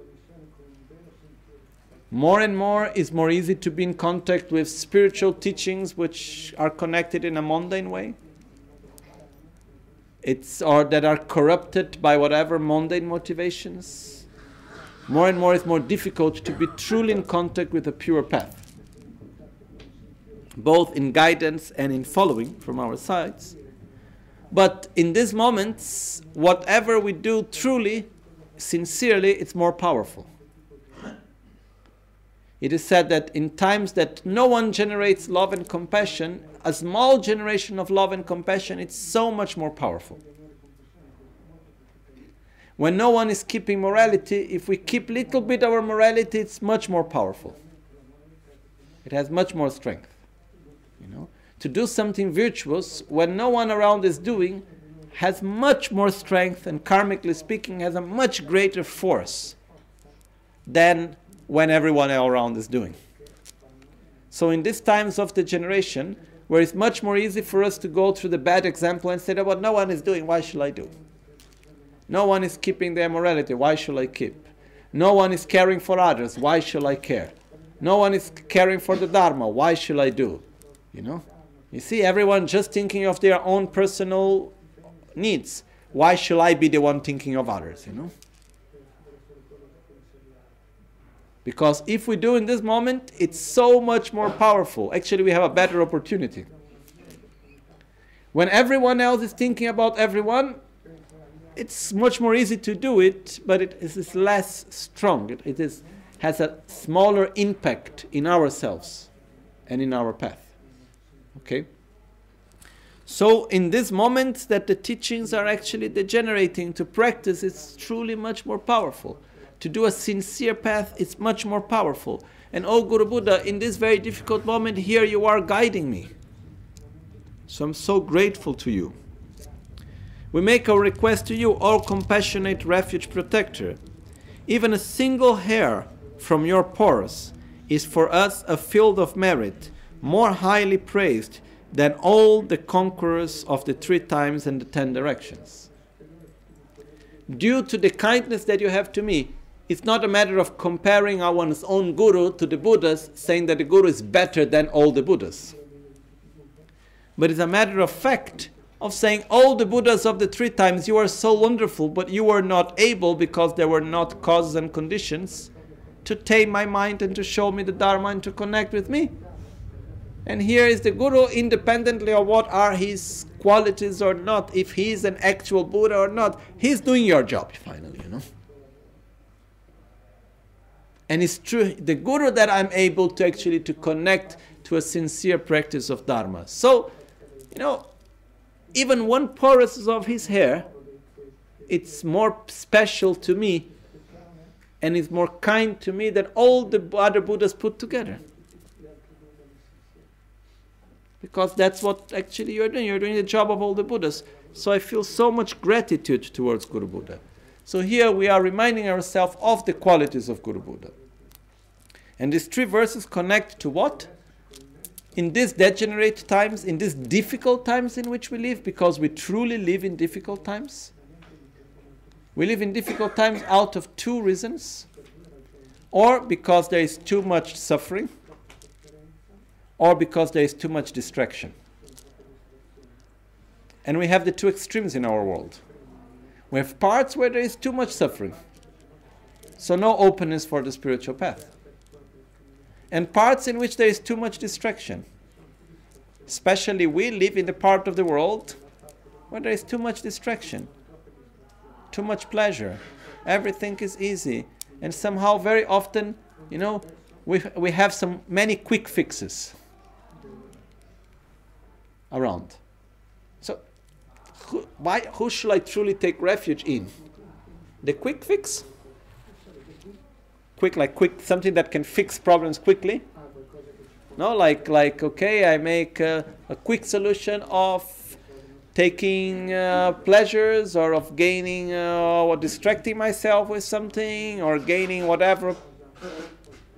More and more is more easy to be in contact with spiritual teachings which are connected in a mundane way, or that are corrupted by whatever mundane motivations. More and more is more difficult to be truly in contact with a pure path, both in guidance and in following from our sides. But in these moments, whatever we do truly, sincerely, it's more powerful. It is said that in times that no one generates love and compassion, a small generation of love and compassion, it's so much more powerful. When no one is keeping morality, if we keep little bit our morality, it's much more powerful. It has much more strength, you know. To do something virtuous when no one around is doing has much more strength, and karmically speaking has a much greater force than when everyone around is doing. So in these times of degeneration, where it's much more easy for us to go through the bad example and say that what no one is doing, why should I do? No one is keeping their morality, why should I keep? No one is caring for others, why should I care? No one is caring for the Dharma, why should I do? You know? You see, everyone just thinking of their own personal needs. Why should I be the one thinking of others, you know? Because if we do in this moment, it's so much more powerful. Actually, we have a better opportunity. When everyone else is thinking about everyone, it's much more easy to do it, but it is less strong. It has a smaller impact in ourselves and in our path. Okay. So in this moment that the teachings are actually degenerating, to practice it's truly much more powerful. To do a sincere path it's much more powerful. And oh Guru Buddha, in this very difficult moment here you are guiding me. So I'm so grateful to you. We make our request to you, O compassionate refuge protector. Even a single hair from your pores is for us a field of merit, more highly praised than all the conquerors of the 3 times and the 10 directions. Due to the kindness that you have to me, it's not a matter of comparing one's own guru to the Buddhas, saying that the guru is better than all the Buddhas. But it's a matter of fact of saying all the Buddhas of the 3 times, you are so wonderful, but you were not able, because there were not causes and conditions, to tame my mind and to show me the Dharma and to connect with me. And here is the Guru, independently of what are his qualities or not, if he is an actual Buddha or not, he's doing your job, finally, you know. And it's true, the Guru that I'm able to actually to connect to a sincere practice of Dharma. So, you know, even one porous of his hair, it's more special to me and it's more kind to me than all the other Buddhas put together. Because that's what actually you're doing. You're doing the job of all the Buddhas. So I feel so much gratitude towards Guru Buddha. So here we are reminding ourselves of the qualities of Guru Buddha. And these 3 verses connect to what? In these degenerate times, in these difficult times in which we live, because we truly live in difficult times. We live in difficult times out of 2 reasons. Or because there is too much suffering, or because there is too much distraction. And we have the 2 extremes in our world. We have parts where there is too much suffering, so no openness for the spiritual path. And parts in which there is too much distraction. Especially we live in the part of the world where there is too much distraction, too much pleasure, everything is easy, and somehow very often, you know, we have many quick fixes around. So, who should I truly take refuge in? The quick fix? Quick, something that can fix problems quickly? No, okay, I make a quick solution of taking pleasures, or of gaining, or distracting myself with something, or gaining whatever,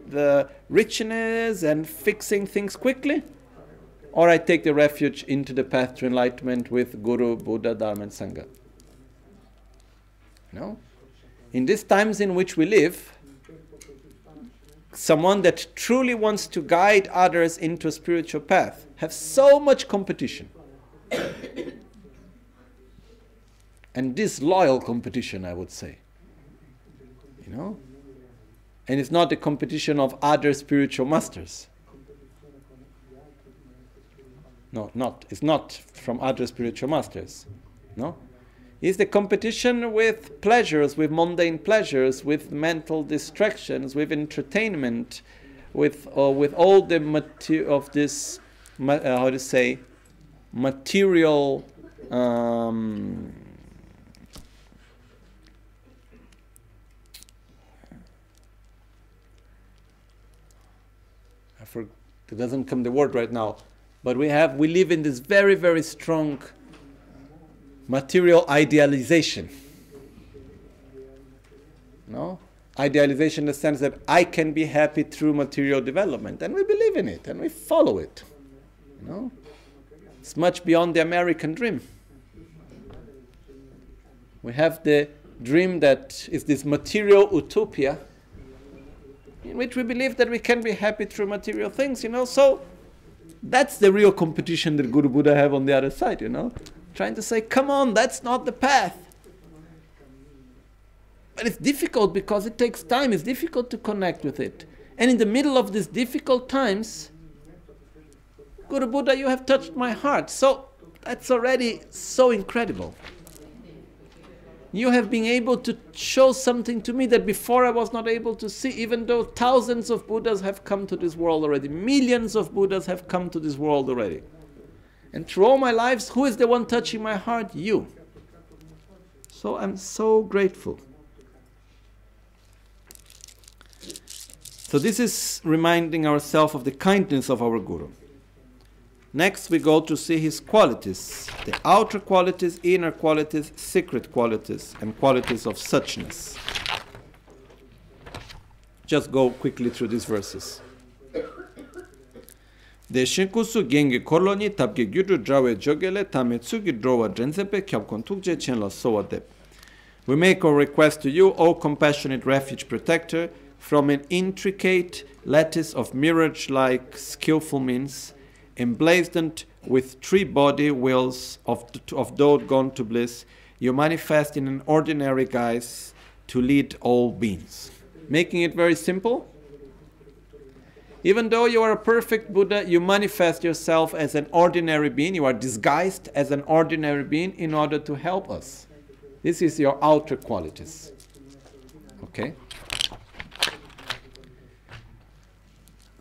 the richness, and fixing things quickly. Or I take the refuge into the path to enlightenment with Guru, Buddha, Dharma and Sangha. No? In these times in which we live, someone that truly wants to guide others into a spiritual path have so much competition. And disloyal competition, I would say. You know? And it's not the competition of other spiritual masters. No, not. It's not from other spiritual masters. No? It's the competition with pleasures, with mundane pleasures, with mental distractions, with entertainment, with all the material it doesn't come the word right now, but we live in this very, very strong material idealization. No? Idealization in the sense that I can be happy through material development, and we believe in it and we follow it. You know? It's much beyond the American dream. We have the dream that is this material utopia in which we believe that we can be happy through material things, you know. So that's the real competition that Guru Buddha have on the other side, you know. Trying to say, come on, that's not the path. But it's difficult because it takes time. It's difficult to connect with it. And in the middle of these difficult times, Guru Buddha, you have touched my heart. So that's already so incredible. You have been able to show something to me that before I was not able to see, even though thousands of Buddhas have come to this world already. Millions of Buddhas have come to this world already. And through all my lives, who is the one touching my heart? You. So I'm so grateful. So this is reminding ourselves of the kindness of our Guru. Next we go to see his qualities, the outer qualities, inner qualities, secret qualities, and qualities of suchness. Just go quickly through these verses. Deshinkusu gengi koloni tapge gyuru drawe jogele tametsugi drowa drenzepe kyabkontukje chenla sowadep. We make our request to you, O compassionate refuge protector, from an intricate lattice of mirage-like skillful means, emblazoned with three body wheels of those gone to bliss, you manifest in an ordinary guise to lead all beings. Making it very simple. Even though you are a perfect Buddha, you manifest yourself as an ordinary being. You are disguised as an ordinary being in order to help us. This is your outer qualities. Okay?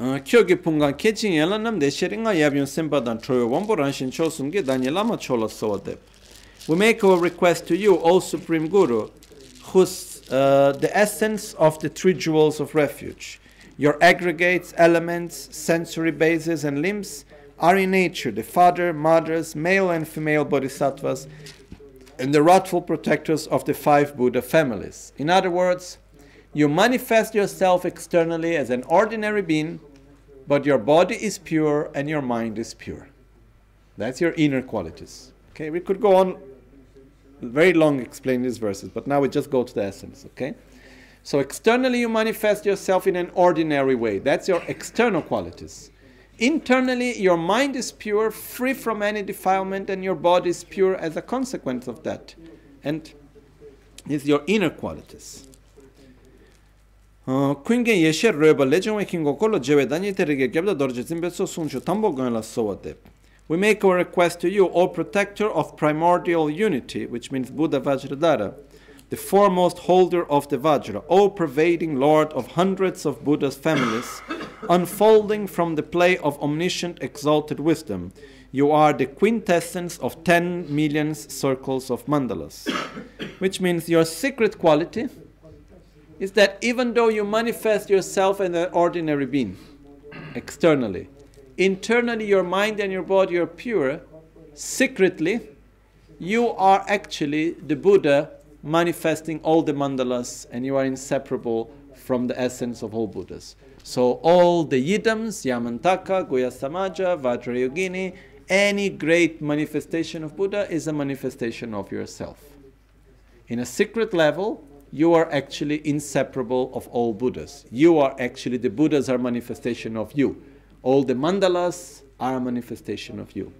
Kyoge pungan kechin yelanam desheringa yavyon sempadan troyo wombo ranshin chosumge danyelama chola soadep. We make our request to you, O Supreme Guru, who's the essence of the three jewels of refuge. Your aggregates, elements, sensory bases and limbs are in nature the father, mothers, male and female bodhisattvas and the wrathful protectors of the five Buddha families. In other words, you manifest yourself externally as an ordinary being, but your body is pure and your mind is pure. That's your inner qualities. Okay, we could go on very long explaining these verses, but now we just go to the essence, okay? So externally you manifest yourself in an ordinary way. That's your external qualities. Internally your mind is pure, free from any defilement, and your body is pure as a consequence of that. And it's your inner qualities. Quindi yeshe reba lejonwe kingo kolo jewe danye terige gebda dorje zimbeso suncho tambo gonla sowate. We make our request to you, O protector of primordial unity, which means Buddha Vajradara, the foremost holder of the Vajra, O pervading Lord of hundreds of Buddha's families, unfolding from the play of omniscient exalted wisdom. You are the quintessence of 10 million circles of mandalas. Which means your secret quality is that even though you manifest yourself as an ordinary being, externally, internally your mind and your body are pure, secretly, you are actually the Buddha manifesting all the mandalas, and you are inseparable from the essence of all Buddhas. So all the yidams, Yamantaka, Guhyasamaja, Vajrayogini, any great manifestation of Buddha is a manifestation of yourself. In a secret level, you are actually inseparable of all Buddhas. You are actually, the Buddhas are a manifestation of you. All the mandalas are a manifestation of you.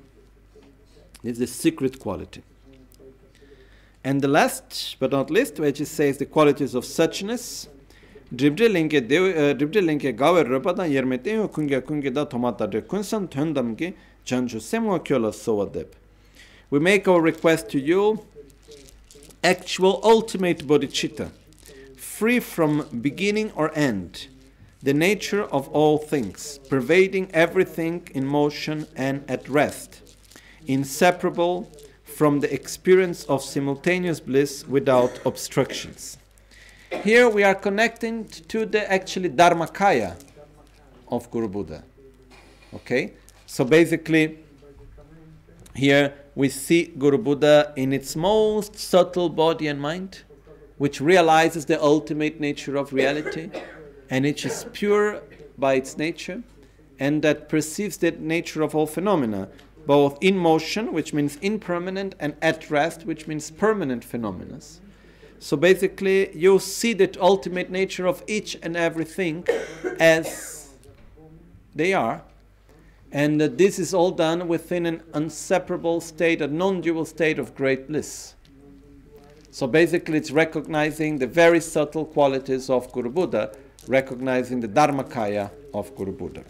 It's the secret quality. And the last but not least, which says the qualities of suchness. Dribdelinke gawe röpadan yermeteo kunge da tomata de kunsan töndamge Chancho Semwa Kyola Sowa Deb. We make our request to you, actual ultimate bodhicitta, free from beginning or end, the nature of all things, pervading everything in motion and at rest, inseparable from the experience of simultaneous bliss without obstructions. Here we are connecting to the actually Dharmakaya of Guru Buddha. Okay? So basically, here we see Guru Buddha in its most subtle body and mind, which realizes the ultimate nature of reality, and which is pure by its nature, and that perceives the nature of all phenomena, both in motion, which means impermanent, and at rest, which means permanent phenomena. So basically, you see the ultimate nature of each and everything as they are, and this is all done within an inseparable state, a non-dual state of great bliss. So basically, it's recognizing the very subtle qualities of Guru Buddha, recognizing the Dharmakaya of Guru Buddha.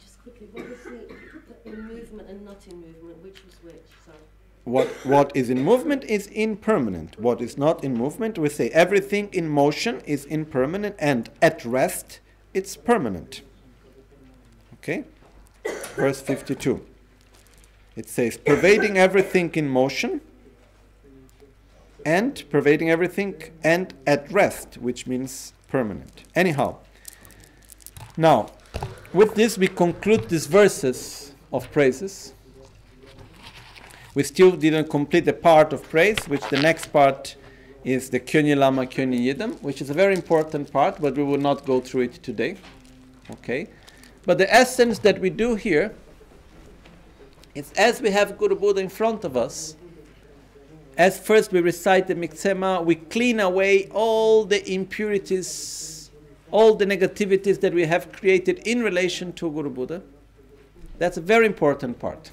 Just quickly, what was the in movement and not in movement? Which was which? Sorry. What is in movement is impermanent. What is not in movement, we say everything in motion is impermanent, and at rest, it's permanent. Okay? Verse 52. It says, pervading everything in motion, and pervading everything, and at rest, which means permanent. Anyhow, now, with this we conclude these verses of praises. We still didn't complete the part of praise, which the next part is the Könyi Lama Könyi Yidam, which is a very important part, but we will not go through it today. Okay? But the essence that we do here is, as we have Guru Buddha in front of us, as first we recite the Miksema, we clean away all the impurities, all the negativities that we have created in relation to Guru Buddha. That's a very important part.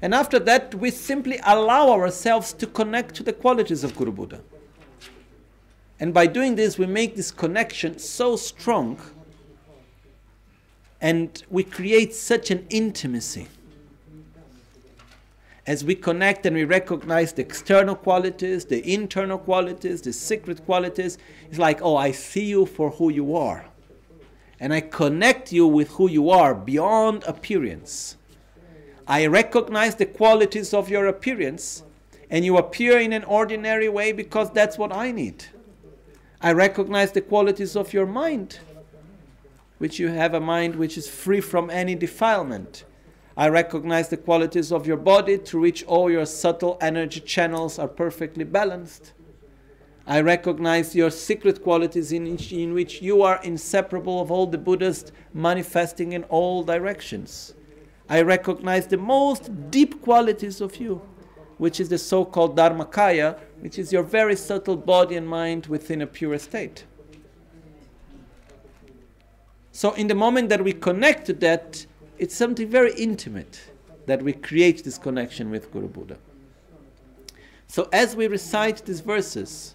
And after that, we simply allow ourselves to connect to the qualities of Guru Buddha. And by doing this, we make this connection so strong, and we create such an intimacy. As we connect and we recognize the external qualities, the internal qualities, the secret qualities, it's like, oh, I see you for who you are. And I connect you with who you are beyond appearance. I recognize the qualities of your appearance, and you appear in an ordinary way because that's what I need. I recognize the qualities of your mind, which you have a mind which is free from any defilement. I recognize the qualities of your body, through which all your subtle energy channels are perfectly balanced. I recognize your secret qualities in which you are inseparable of all the Buddhas, manifesting in all directions. I recognize the most deep qualities of you, which is the so-called Dharmakaya, which is your very subtle body and mind within a pure state. So in the moment that we connect to that, it's something very intimate that we create this connection with Guru Buddha. So as we recite these verses,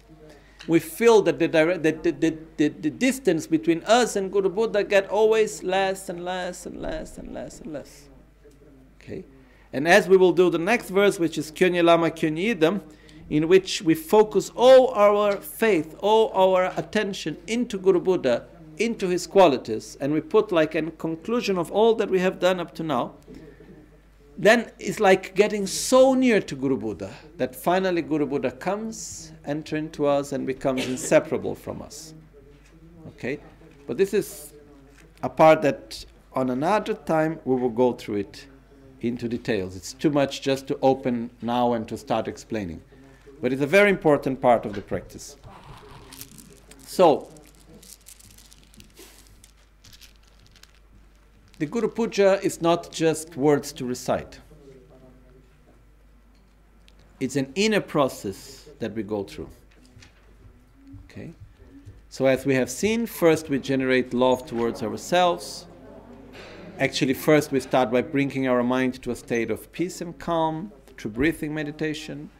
we feel that the distance between us and Guru Buddha gets always less and less and less and less and less. Okay? And as we will do the next verse, which is Könyi Lama Könyi Yidam, in which we focus all our faith, all our attention into Guru Buddha, into his qualities, and we put like a conclusion of all that we have done up to now, then it's like getting so near to Guru Buddha that finally Guru Buddha comes, enters into us, and becomes inseparable from us. Okay? But this is a part that on another time we will go through it into details. It's too much just to open now and to start explaining. But it's a very important part of the practice. So, the Guru Puja is not just words to recite. It's an inner process that we go through. Okay? So as we have seen, first we generate love towards ourselves. Actually, first we start by bringing our mind to a state of peace and calm, through breathing meditation.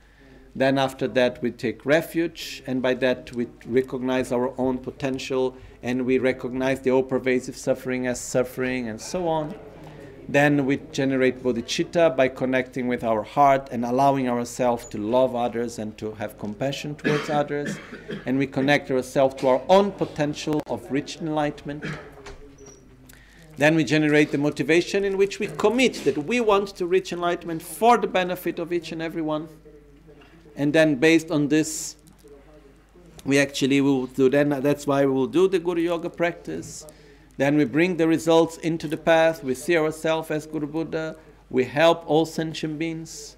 Then after that we take refuge, and by that we recognize our own potential, and we recognize the all-pervasive suffering as suffering, and so on. Then we generate bodhicitta by connecting with our heart and allowing ourselves to love others and to have compassion towards others. And we connect ourselves to our own potential of rich enlightenment. Then we generate the motivation in which we commit that we want to reach enlightenment for the benefit of each and everyone. And then based on this, we actually will do then, that's why we will do the Guru Yoga practice. Then we bring the results into the path, we see ourselves as Guru Buddha, we help all sentient beings,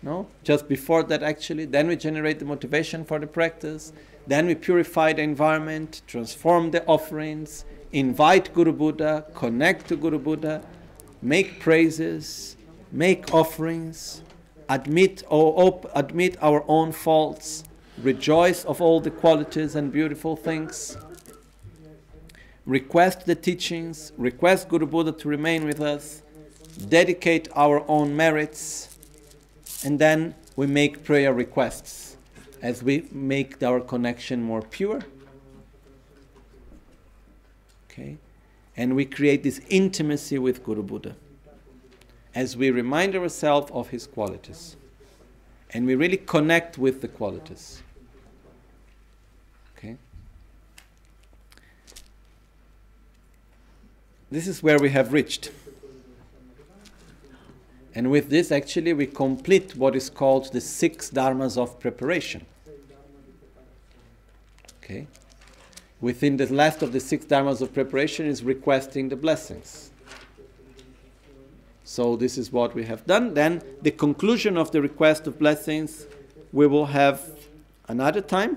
no? Just before that actually, then we generate the motivation for the practice, then we purify the environment, transform the offerings, invite Guru Buddha, connect to Guru Buddha, make praises, make offerings, admit our own faults, rejoice of all the qualities and beautiful things, request the teachings, request Guru Buddha to remain with us, dedicate our own merits, and then we make prayer requests as we make our connection more pure. Okay? And we create this intimacy with Guru Buddha as we remind ourselves of his qualities. And we really connect with the qualities. This is where we have reached. And with this, actually, we complete what is called the six dharmas of preparation. Okay? Within the last of the six dharmas of preparation is requesting the blessings. So this is what we have done. Then the conclusion of the request of blessings, we will have another time.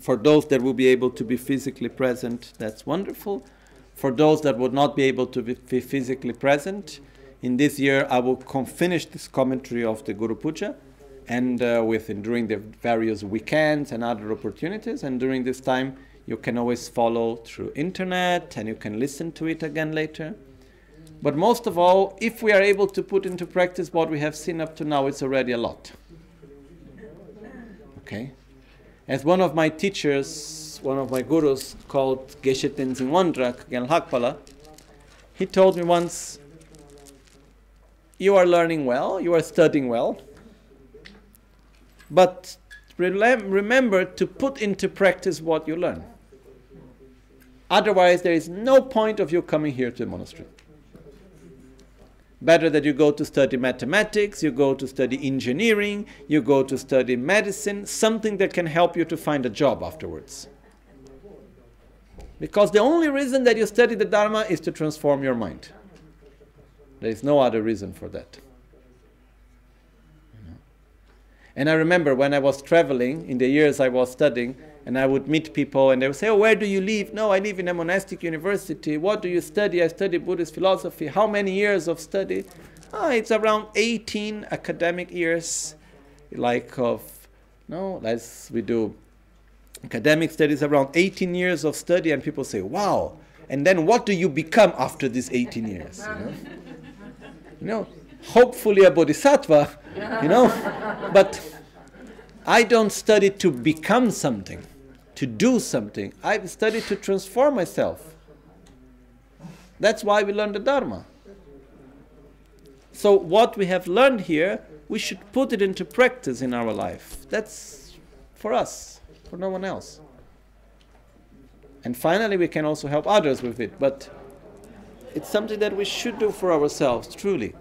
For those that will be able to be physically present, that's wonderful. For those that would not be able to be physically present, in this year I will finish this commentary of the Guru Puja and during the various weekends and other opportunities. And during this time you can always follow through internet and you can listen to it again later. But most of all, if we are able to put into practice what we have seen up to now, it's already a lot. Okay? As one of my teachers, one of my gurus called Geshe Tenzin Wangdrak, Gelhakpala, he told me once, you are learning well, you are studying well, but remember to put into practice what you learn. Otherwise, there is no point of you coming here to the monastery. Better that you go to study mathematics, you go to study engineering, you go to study medicine, something that can help you to find a job afterwards. Because the only reason that you study the Dharma is to transform your mind. There is no other reason for that. And I remember when I was traveling, in the years I was studying, and I would meet people and they would say, oh, where do you live? No, I live in a monastic university. What do you study? I study Buddhist philosophy. How many years of study? Oh, it's around 18 academic years, as we do. Academic studies, around 18 years of study, and people say, wow, and then what do you become after these 18 years? You know, hopefully a bodhisattva, but I don't study to become something, to do something. I study to transform myself. That's why we learn the Dharma. So what we have learned here, we should put it into practice in our life. That's for us. For no one else. And finally, we can also help others with it, but it's something that we should do for ourselves, truly.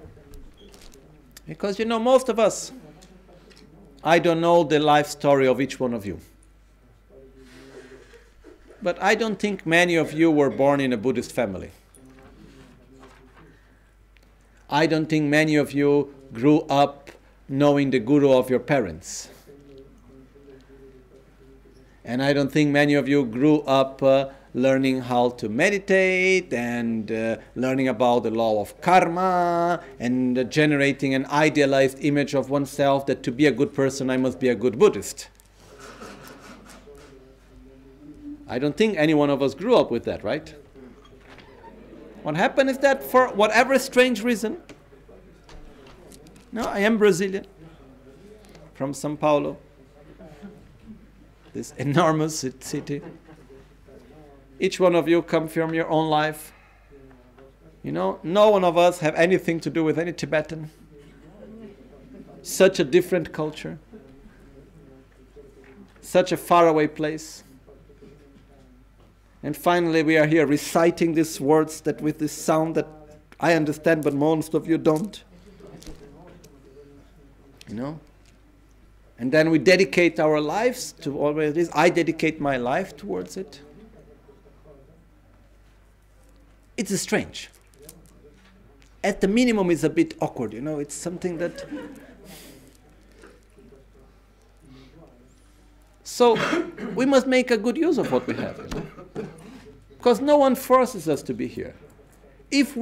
Because, you know, most of us, I don't know the life story of each one of you. But I don't think many of you were born in a Buddhist family. I don't think many of you grew up knowing the guru of your parents. And I don't think many of you grew up learning how to meditate and learning about the law of karma and generating an idealized image of oneself that to be a good person I must be a good Buddhist. I don't think any one of us grew up with that, right? What happened is that for whatever strange reason, no, I am Brazilian, from São Paulo, this enormous city. Each one of you come from your own life. You know, no one of us have anything to do with any Tibetan. Such a different culture. Such a faraway place. And finally we are here reciting these words that with this sound that I understand but most of you don't. You know? And then we dedicate our lives to always this. I dedicate my life towards it. It's strange. At the minimum it's a bit awkward, you know, it's something that... So we must make a good use of what we have. You know? Because no one forces us to be here. If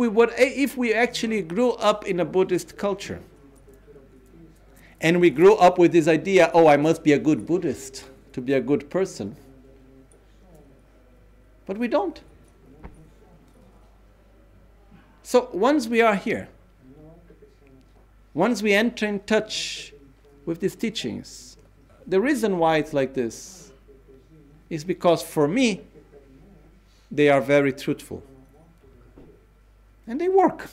we actually grew up in a Buddhist culture, and we grew up with this idea, oh, I must be a good Buddhist to be a good person. But we don't. So once we are here, once we enter in touch with these teachings, the reason why it's like this is because for me, they are very truthful. And they work.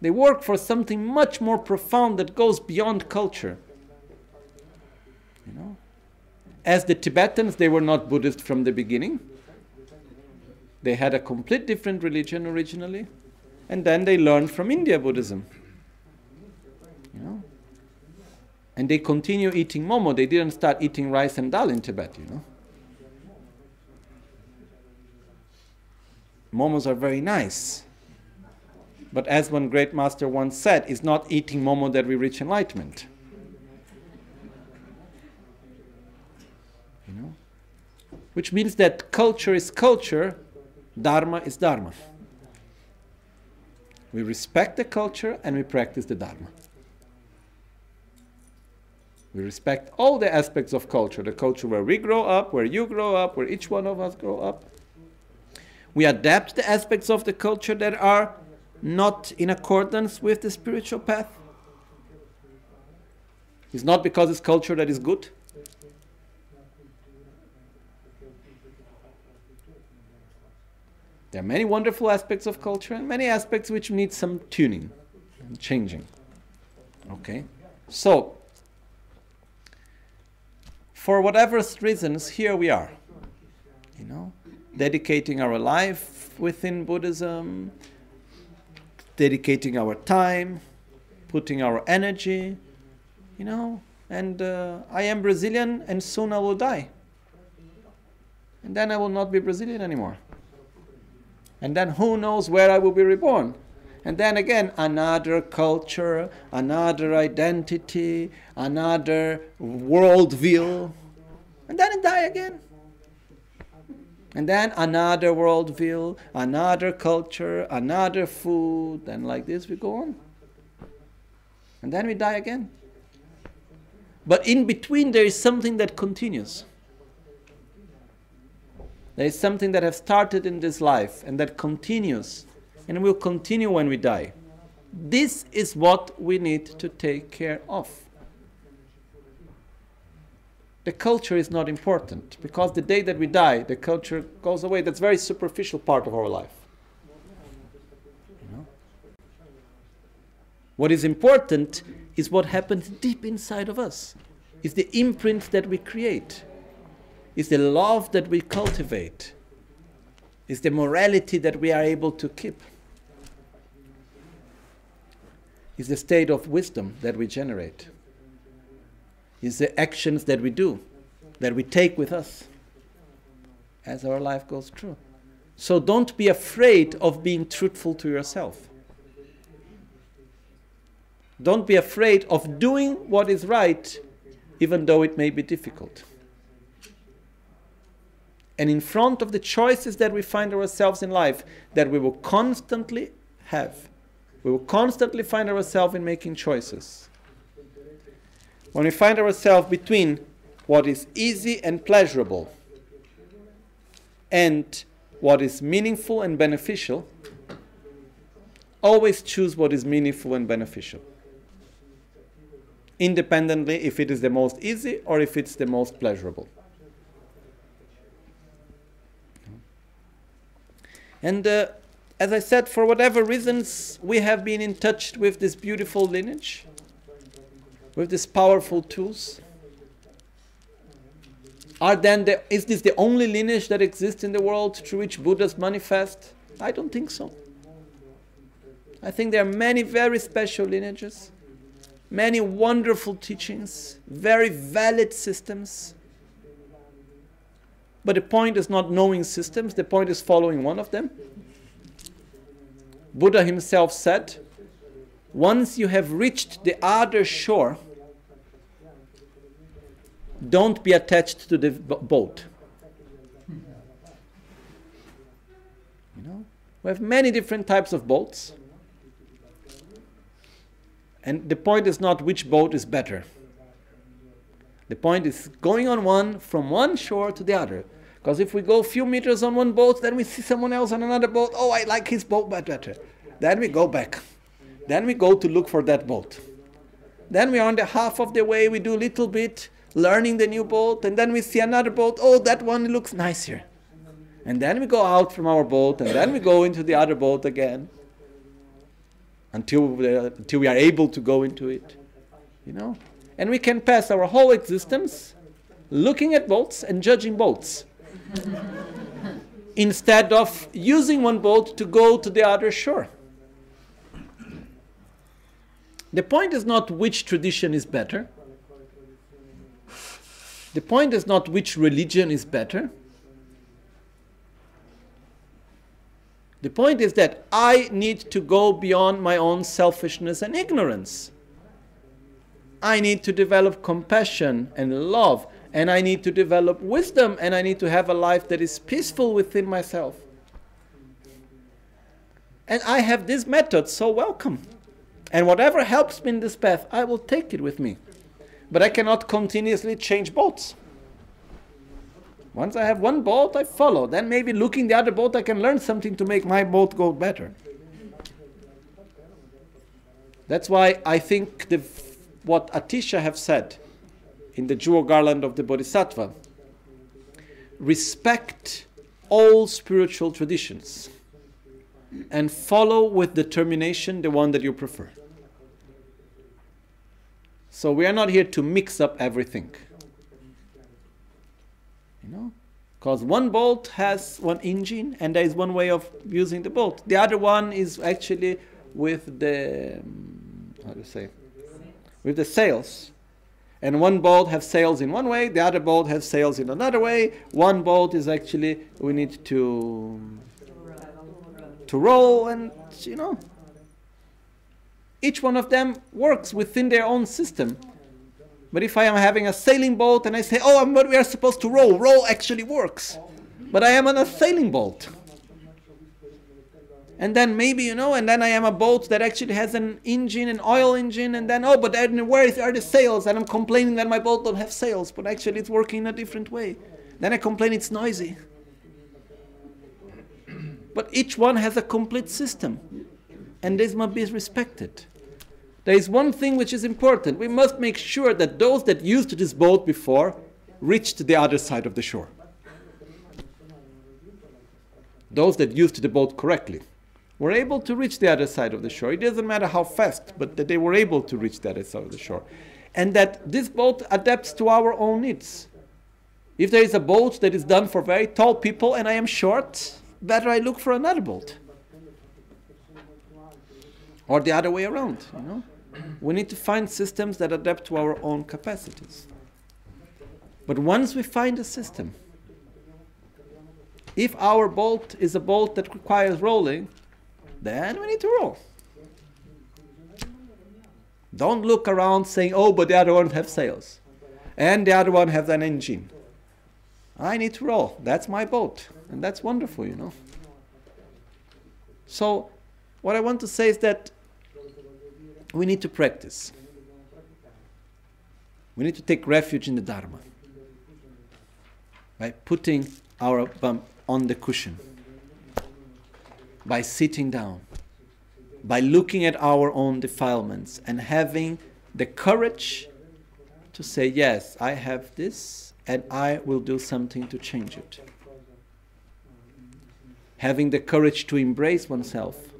They work for something much more profound that goes beyond culture. You know? As the Tibetans, they were not Buddhist from the beginning. They had a complete different religion originally, and then they learned from India Buddhism. You know? And they continue eating momo. They didn't start eating rice and dal in Tibet, you know. Momos are very nice. But as one great master once said, it's not eating momo that we reach enlightenment. You know? Which means that culture is culture, dharma is dharma. We respect the culture and we practice the dharma. We respect all the aspects of culture, the culture where we grow up, where you grow up, where each one of us grow up. We adapt the aspects of the culture that are not in accordance with the spiritual path. It's not because it's culture that is good. There are many wonderful aspects of culture and many aspects which need some tuning and changing. Okay? So, for whatever reasons, here we are, you know, dedicating our life within Buddhism, dedicating our time, putting our energy, you know, and I am Brazilian and soon I will die. And then I will not be Brazilian anymore. And then who knows where I will be reborn. And then again, another culture, another identity, another worldview. And then I die again. And then another worldview, another culture, another food, and like this we go on. And then we die again. But in between there is something that continues. There is something that has started in this life and that continues. And will continue when we die. This is what we need to take care of. The culture is not important, because the day that we die, the culture goes away. That's a very superficial part of our life. You know? What is important is what happens deep inside of us. It's the imprint that we create. It's the love that we cultivate. It's the morality that we are able to keep. It's the state of wisdom that we generate. It's the actions that we do, that we take with us as our life goes through. So don't be afraid of being truthful to yourself. Don't be afraid of doing what is right, even though it may be difficult. And in front of the choices that we find ourselves in life, that we will constantly have. We will constantly find ourselves in making choices. When we find ourselves between what is easy and pleasurable and what is meaningful and beneficial, always choose what is meaningful and beneficial. Independently if it is the most easy or if it's the most pleasurable. And as I said, for whatever reasons, we have been in touch with this beautiful lineage, with these powerful tools. Is this the only lineage that exists in the world through which Buddhas manifest? I don't think so. I think there are many very special lineages, many wonderful teachings, very valid systems. But the point is not knowing systems, the point is following one of them. Buddha himself said, once you have reached the other shore, don't be attached to the boat. You know, we have many different types of boats. And the point is not which boat is better. The point is going on one, from one shore to the other. Because if we go a few meters on one boat, then we see someone else on another boat. Oh, I like his boat better. Then we go back. Then we go to look for that boat. Then we are on the half of the way, we do a little bit, learning the new boat, and then we see another boat. Oh, that one looks nicer. And then we go out from our boat, and then we go into the other boat again. Until we are able to go into it, you know? And we can pass our whole existence looking at boats and judging boats instead of using one boat to go to the other shore. The point is not which tradition is better. The point is not which religion is better. The point is that I need to go beyond my own selfishness and ignorance. I need to develop compassion and love, and I need to develop wisdom, and I need to have a life that is peaceful within myself. And I have this method, so welcome. And whatever helps me in this path, I will take it with me. But I cannot continuously change boats. Once I have one boat, I follow. Then maybe looking the other boat, I can learn something to make my boat go better. That's why I think what Atisha have said in the jewel garland of the Bodhisattva, respect all spiritual traditions and follow with determination the one that you prefer. So we are not here to mix up everything. You know? Because one boat has one engine and there is one way of using the boat. The other one is actually with the, how do you say? With the sails, and one boat has sails in one way, the other boat has sails in another way. One boat is actually we need to roll, and you know, each one of them works within their own system. But if I am having a sailing boat and I say, oh, but we are supposed to roll, roll actually works, but I am on a sailing boat. And then maybe, you know, and then I am a boat that actually has an engine, an oil engine, and then, oh, but then where are the sails? And I'm complaining that my boat don't have sails, but actually it's working in a different way. Then I complain it's noisy. But each one has a complete system, and this must be respected. There is one thing which is important. We must make sure that those that used this boat before reached the other side of the shore. Those that used the boat correctly were able to reach the other side of the shore. It doesn't matter how fast, but that they were able to reach the other side of the shore. And that this boat adapts to our own needs. If there is a boat that is done for very tall people and I am short, better I look for another boat. Or the other way around, you know. We need to find systems that adapt to our own capacities. But once we find a system, if our boat is a boat that requires rolling, then we need to roll. Don't look around saying, oh, but the other one has sails. And the other one has an engine. I need to roll. That's my boat. And that's wonderful, you know. So what I want to say is that we need to practice. We need to take refuge in the Dharma. By putting our bum on the cushion. By sitting down, by looking at our own defilements and having the courage to say, yes, I have this and I will do something to change it. having the courage to embrace oneself.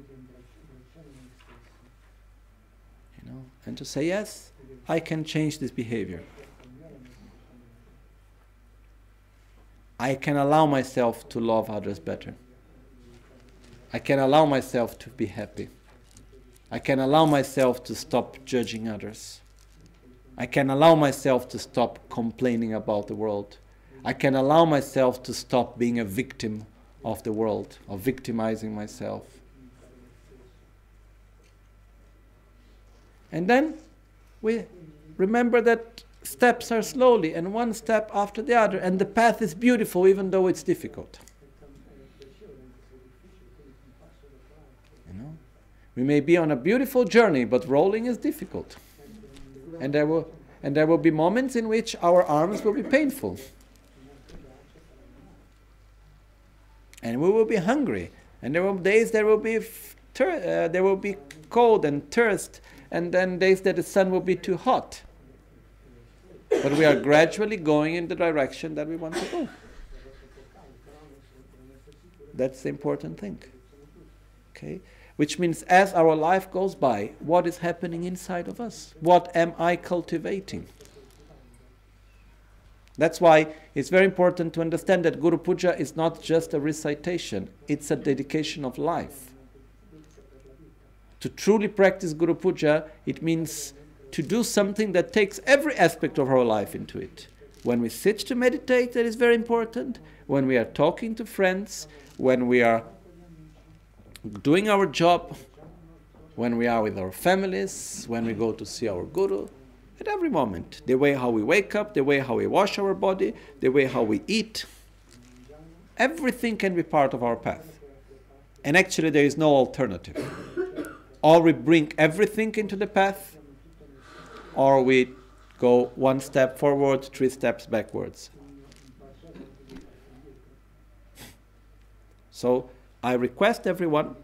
You know, and to say, yes, I can change this behavior. I can allow myself to love others better. I can allow myself to be happy. I can allow myself to stop judging others. I can allow myself to stop complaining about the world. I can allow myself to stop being a victim of the world, or victimizing myself. And then we remember that steps are slowly, and one step after the other, and the path is beautiful even though it's difficult. You know? We may be on a beautiful journey, but rolling is difficult. And there will be moments in which our arms will be painful. And we will be hungry. And there will be days there will be cold and thirst, and then days that the sun will be too hot. But we are gradually going in the direction that we want to go. That's the important thing. Okay? Which means as our life goes by, what is happening inside of us? What am I cultivating? That's why it's very important to understand that Guru Puja is not just a recitation, it's a dedication of life. To truly practice Guru Puja, it means to do something that takes every aspect of our life into it. When we sit to meditate, that is very important. When we are talking to friends, when we are doing our job, when we are with our families, when we go to see our Guru, at every moment. The way how we wake up, the way how we wash our body, the way how we eat. Everything can be part of our path. And actually there is no alternative. Or we bring everything into the path, or we go one step forward, three steps backwards. So I request everyone,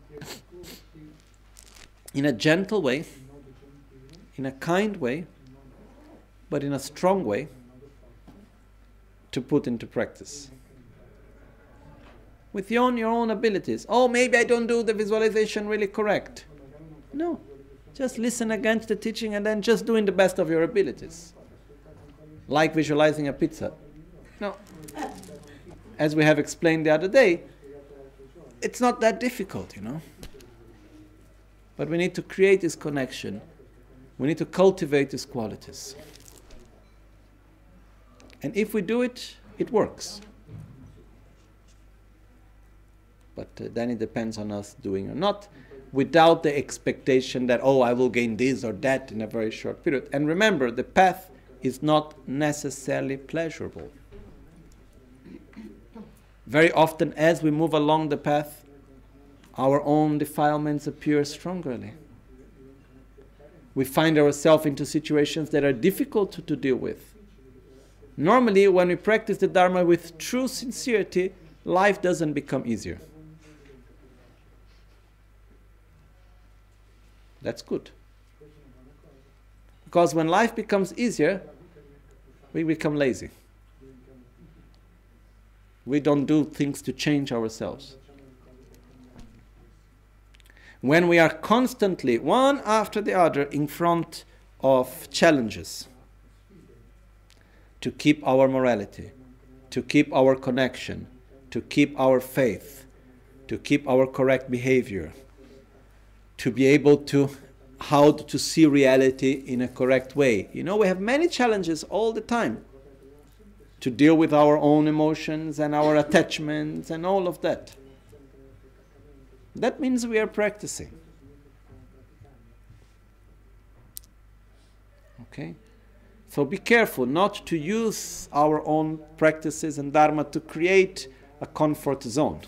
in a gentle way, in a kind way, but in a strong way, to put into practice. With your own abilities. Oh, maybe I don't do the visualization really correct. No, just listen again to the teaching and then just doing the best of your abilities. Like visualizing a pizza. No, as we have explained the other day, it's not that difficult, you know. But we need to create this connection. We need to cultivate these qualities. And if we do it, it works. But then it depends on us doing or not, without the expectation that, oh, I will gain this or that in a very short period. And remember, the path is not necessarily pleasurable. Very often, as we move along the path, our own defilements appear strongly. We find ourselves into situations that are difficult to deal with. Normally, when we practice the Dharma with true sincerity, life doesn't become easier. That's good. Because when life becomes easier, we become lazy. We don't do things to change ourselves. When we are constantly, one after the other, in front of challenges, to keep our morality, to keep our connection, to keep our faith, to keep our correct behavior, to be able to how to see reality in a correct way. You know, we have many challenges all the time to deal with our own emotions and our attachments and all of that. That means we are practicing. Okay? So be careful not to use our own practices and Dharma to create a comfort zone.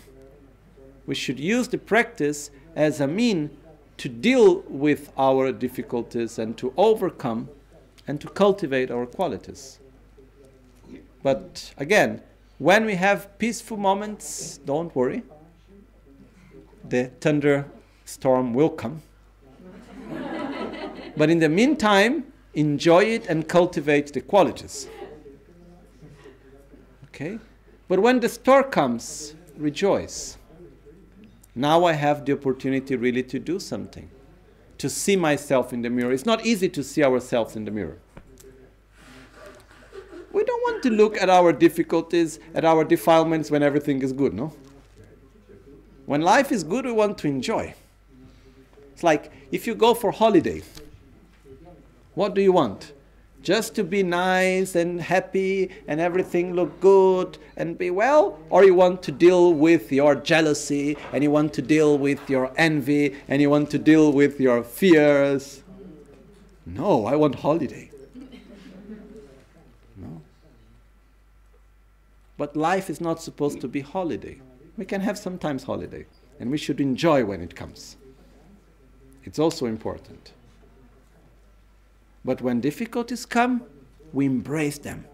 We should use the practice as a means to deal with our difficulties and to overcome and to cultivate our qualities. But again, when we have peaceful moments, don't worry. The thunderstorm will come. But in the meantime, enjoy it and cultivate the qualities. Okay? But when the storm comes, rejoice. Now I have the opportunity really to do something, to see myself in the mirror. It's not easy to see ourselves in the mirror. We don't want to look at our difficulties, at our defilements when everything is good, no? When life is good, we want to enjoy. It's like if you go for holiday, what do you want? Just to be nice and happy and everything look good and be well? Or you want to deal with your jealousy and you want to deal with your envy and you want to deal with your fears? No, I want holiday. No. But life is not supposed to be holiday. We can have sometimes holiday and we should enjoy when it comes. It's also important. But when difficulties come, we embrace them.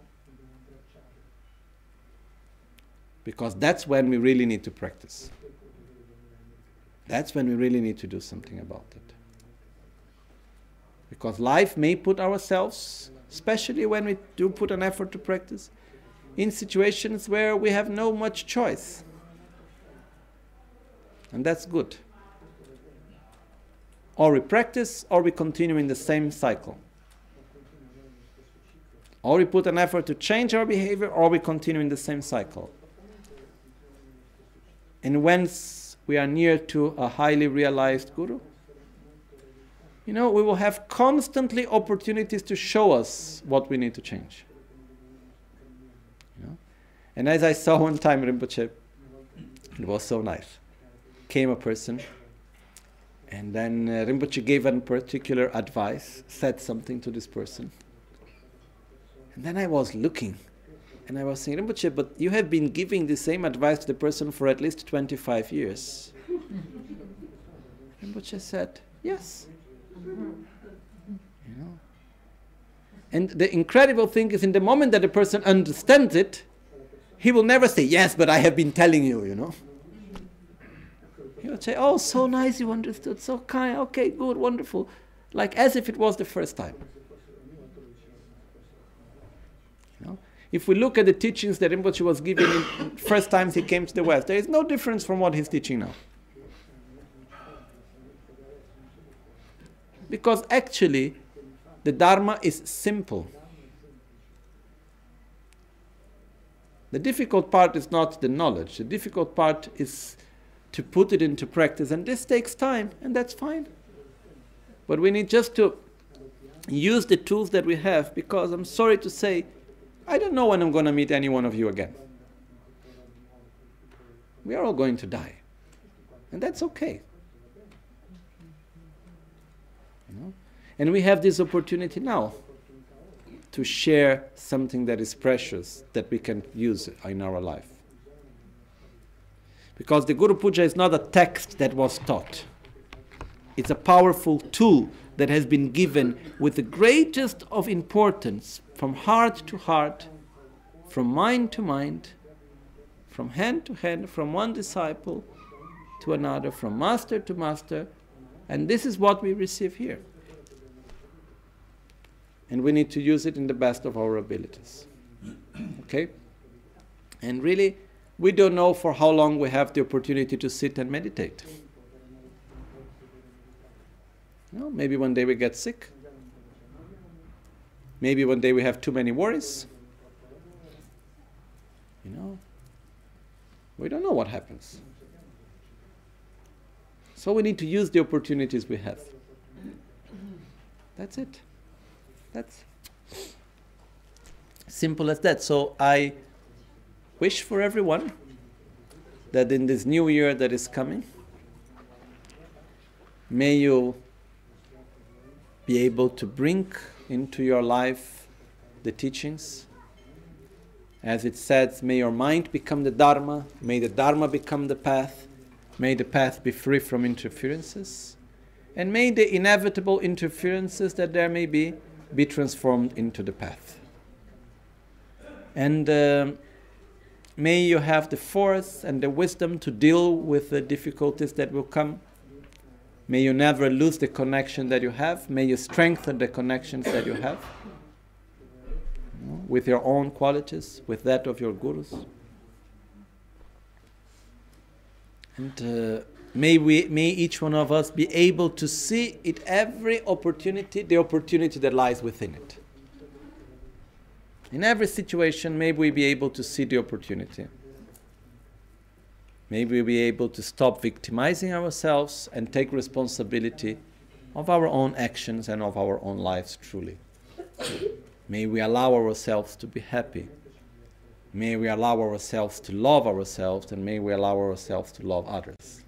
Because that's when we really need to practice. That's when we really need to do something about it. Because life may put ourselves, especially when we do put an effort to practice, in situations where we have no much choice. And that's good. Or we practice, or we continue in the same cycle. Or we put an effort to change our behavior, or we continue in the same cycle. And once we are near to a highly realized Guru, you know, we will have constantly opportunities to show us what we need to change. You know? And as I saw one time Rinpoche, it was so nice. Came a person, and then Rinpoche gave a particular advice, said something to this person. And then I was looking, and I was saying, Rinpoche, but you have been giving the same advice to the person for at least 25 years. Rinpoche said, yes. You know? And the incredible thing is, in the moment that the person understands it, he will never say, yes, but I have been telling you, you know. He will say, oh, so nice you understood, so kind, okay, good, wonderful. Like as if it was the first time. If we look at the teachings that Rinpoche was giving in first times he came to the West, there is no difference from what he's teaching now. Because actually, the Dharma is simple. The difficult part is not the knowledge. The difficult part is to put it into practice. And this takes time, and that's fine. But we need just to use the tools that we have, because I'm sorry to say, I don't know when I'm going to meet any one of you again. We are all going to die. And that's okay. You know? And we have this opportunity now to share something that is precious, that we can use in our life. Because the Guru Puja is not a text that was taught. It's a powerful tool that has been given with the greatest of importance, from heart to heart, from mind to mind, from hand to hand, from one disciple to another, from master to master. And this is what we receive here. And we need to use it in the best of our abilities. Okay? And really, we don't know for how long we have the opportunity to sit and meditate. No, maybe one day we get sick. Maybe one day we have too many worries. You know, we don't know what happens. So we need to use the opportunities we have. That's it. That's simple as that. So I wish for everyone that in this new year that is coming, may you be able to bring into your life the teachings. As it says, may your mind become the Dharma, may the Dharma become the path, may the path be free from interferences, and may the inevitable interferences that there may be transformed into the path. And may you have the force and the wisdom to deal with the difficulties that will come. May you never lose the connection that you have. May you strengthen the connections that you have, you know, with your own qualities, with that of your gurus. And May each one of us be able to see at every opportunity, the opportunity that lies within it. In every situation, may we be able to see the opportunity. May we be able to stop victimizing ourselves and take responsibility of our own actions and of our own lives truly. May we allow ourselves to be happy. May we allow ourselves to love ourselves, and may we allow ourselves to love others.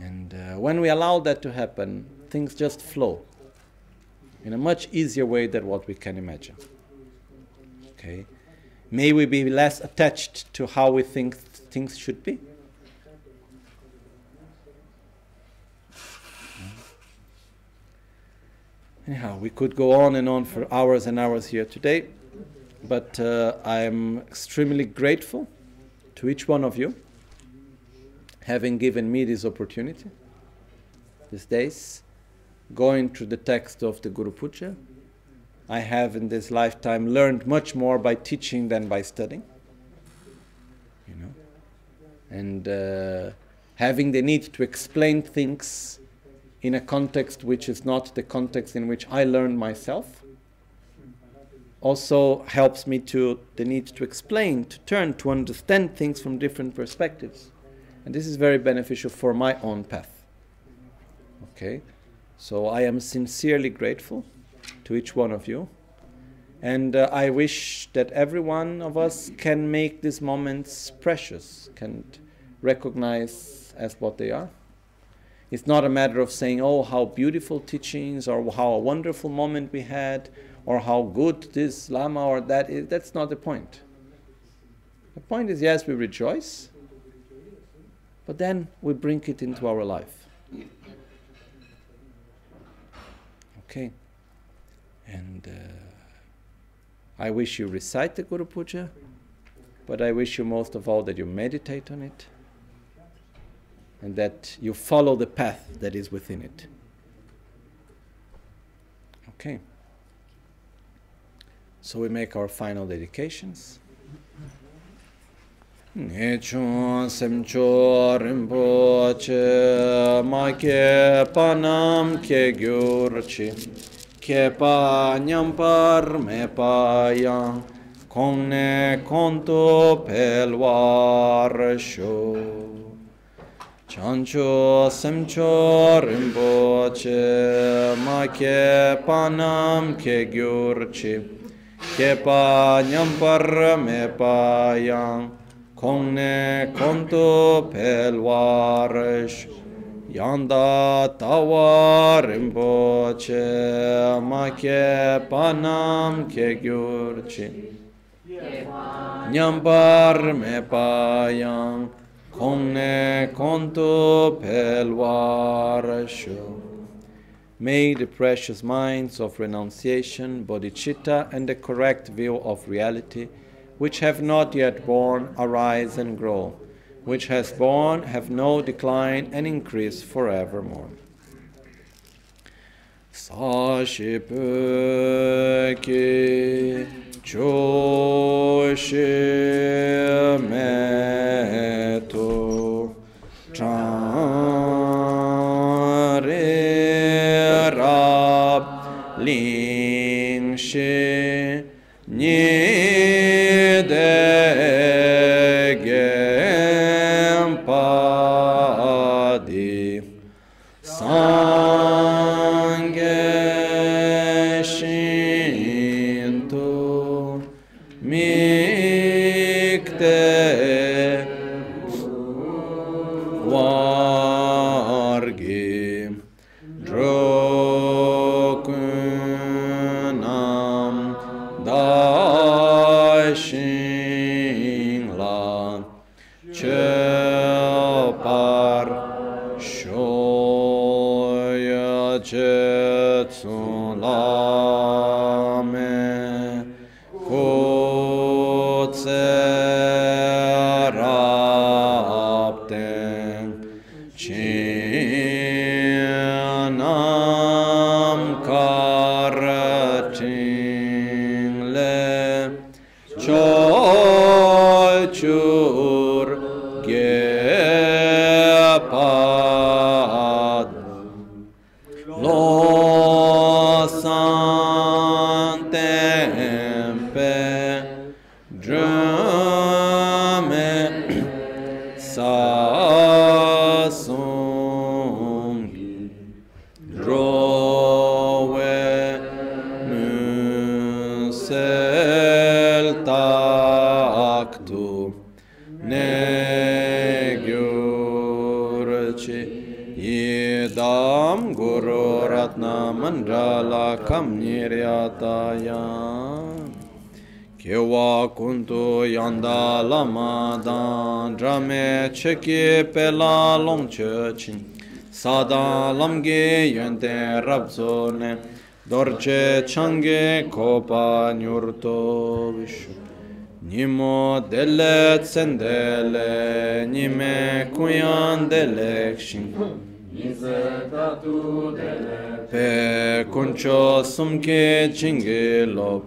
And when we allow that to happen, things just flow in a much easier way than what we can imagine. Okay? May we be less attached to how we think things should be. Anyhow, we could go on and on for hours and hours here today, but I am extremely grateful to each one of you having given me this opportunity, these days, going through the text of the Guru Puja. I have in this lifetime learned much more by teaching than by studying, you know, and having the need to explain things in a context which is not the context in which I learned myself, also helps me to the need to explain, to turn, to understand things from different perspectives. And this is very beneficial for my own path. Okay? So I am sincerely grateful to each one of you. And I wish that every one of us can make these moments precious, can recognize as what they are. It's not a matter of saying, oh, how beautiful teachings, or how a wonderful moment we had, or how good this Lama or that is. That's not the point. The point is, yes, we rejoice, but then we bring it into our life. Okay. And I wish you recite the Guru Puja, but I wish you most of all that you meditate on it and that you follow the path that is within it. Okay. So we make our final dedications. Nechon semcho Rinpoche ma ke panam ke gyurchi ke pa nyam par me pa yang kong ne konto pelwar sho chancho semcho Rinpoche ma ke panam ke gyurchi ke pa nyam par me pa yang Kong ne konto pelwarish Yanda tawa Rinpoche ma ke panam ke gyurchi Nyambar me payang Kong ne konto pelwarish. May the precious minds of renunciation, bodhicitta, and the correct view of reality which have not yet born, arise and grow, which has born, have no decline and increase forevermore. Sashipeki Choshimeto Charirab Linshi Chor Idam Guru Ratna Mandala Kam Niryataya Kewa Kuntu Yanda Lama Dan Drame Cheki Pela Long Churchin Sada Lamge Yente Rabzone Dorje Change Kopa Nyurto Vishu Nimo delle zendele, nime kuyan delekshin. Nize tatu dele. Pe kuncho sumke chingilob,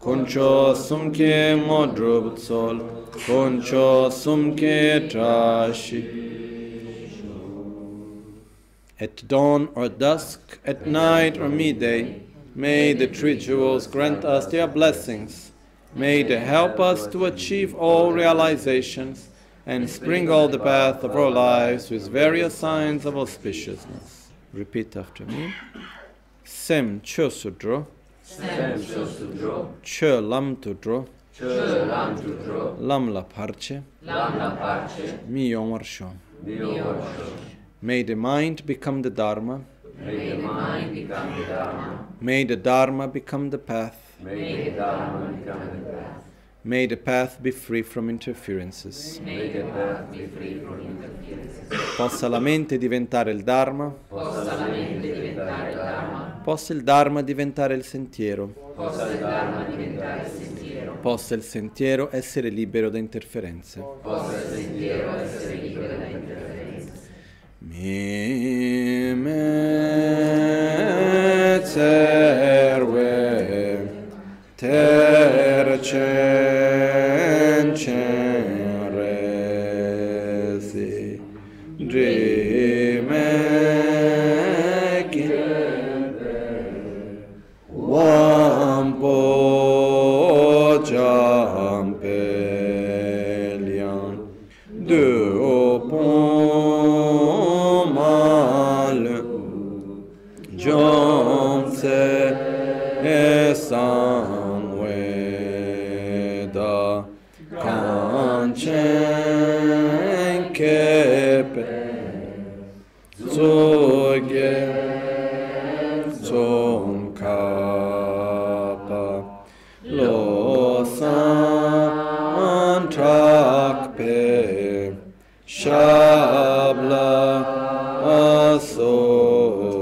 kuncho sumke modrub sol, kuncho sumke trashi. At dawn or dusk, at night or midday, may the three jewels grant us their blessings. May they help us to achieve all realizations and sprinkle the path of our lives with various signs of auspiciousness. Repeat after me. Sem chö sudro. Sem chö sudro. Chö lam tudro. Chö lam tudro. Lam la parche. Lam la parche. Miyom arshon. Miyom arshon. May the mind become the Dharma. May the mind become the Dharma. May the Dharma become the path. May the Dharma become the path. May the path be free from interferences. May the path be free from interferences. Possa la mente diventare il Dharma. Possa la mente diventare il Dharma. Possa il Dharma diventare il sentiero. Possa il Dharma diventare il sentiero. Possa il sentiero essere libero da interferenze. Possa il sentiero essere libero da interferenze. Mi me tserwe Chenrezig Drime Kinte Wampo Jampelian Duopon Mal Jonse Esan Shabla aso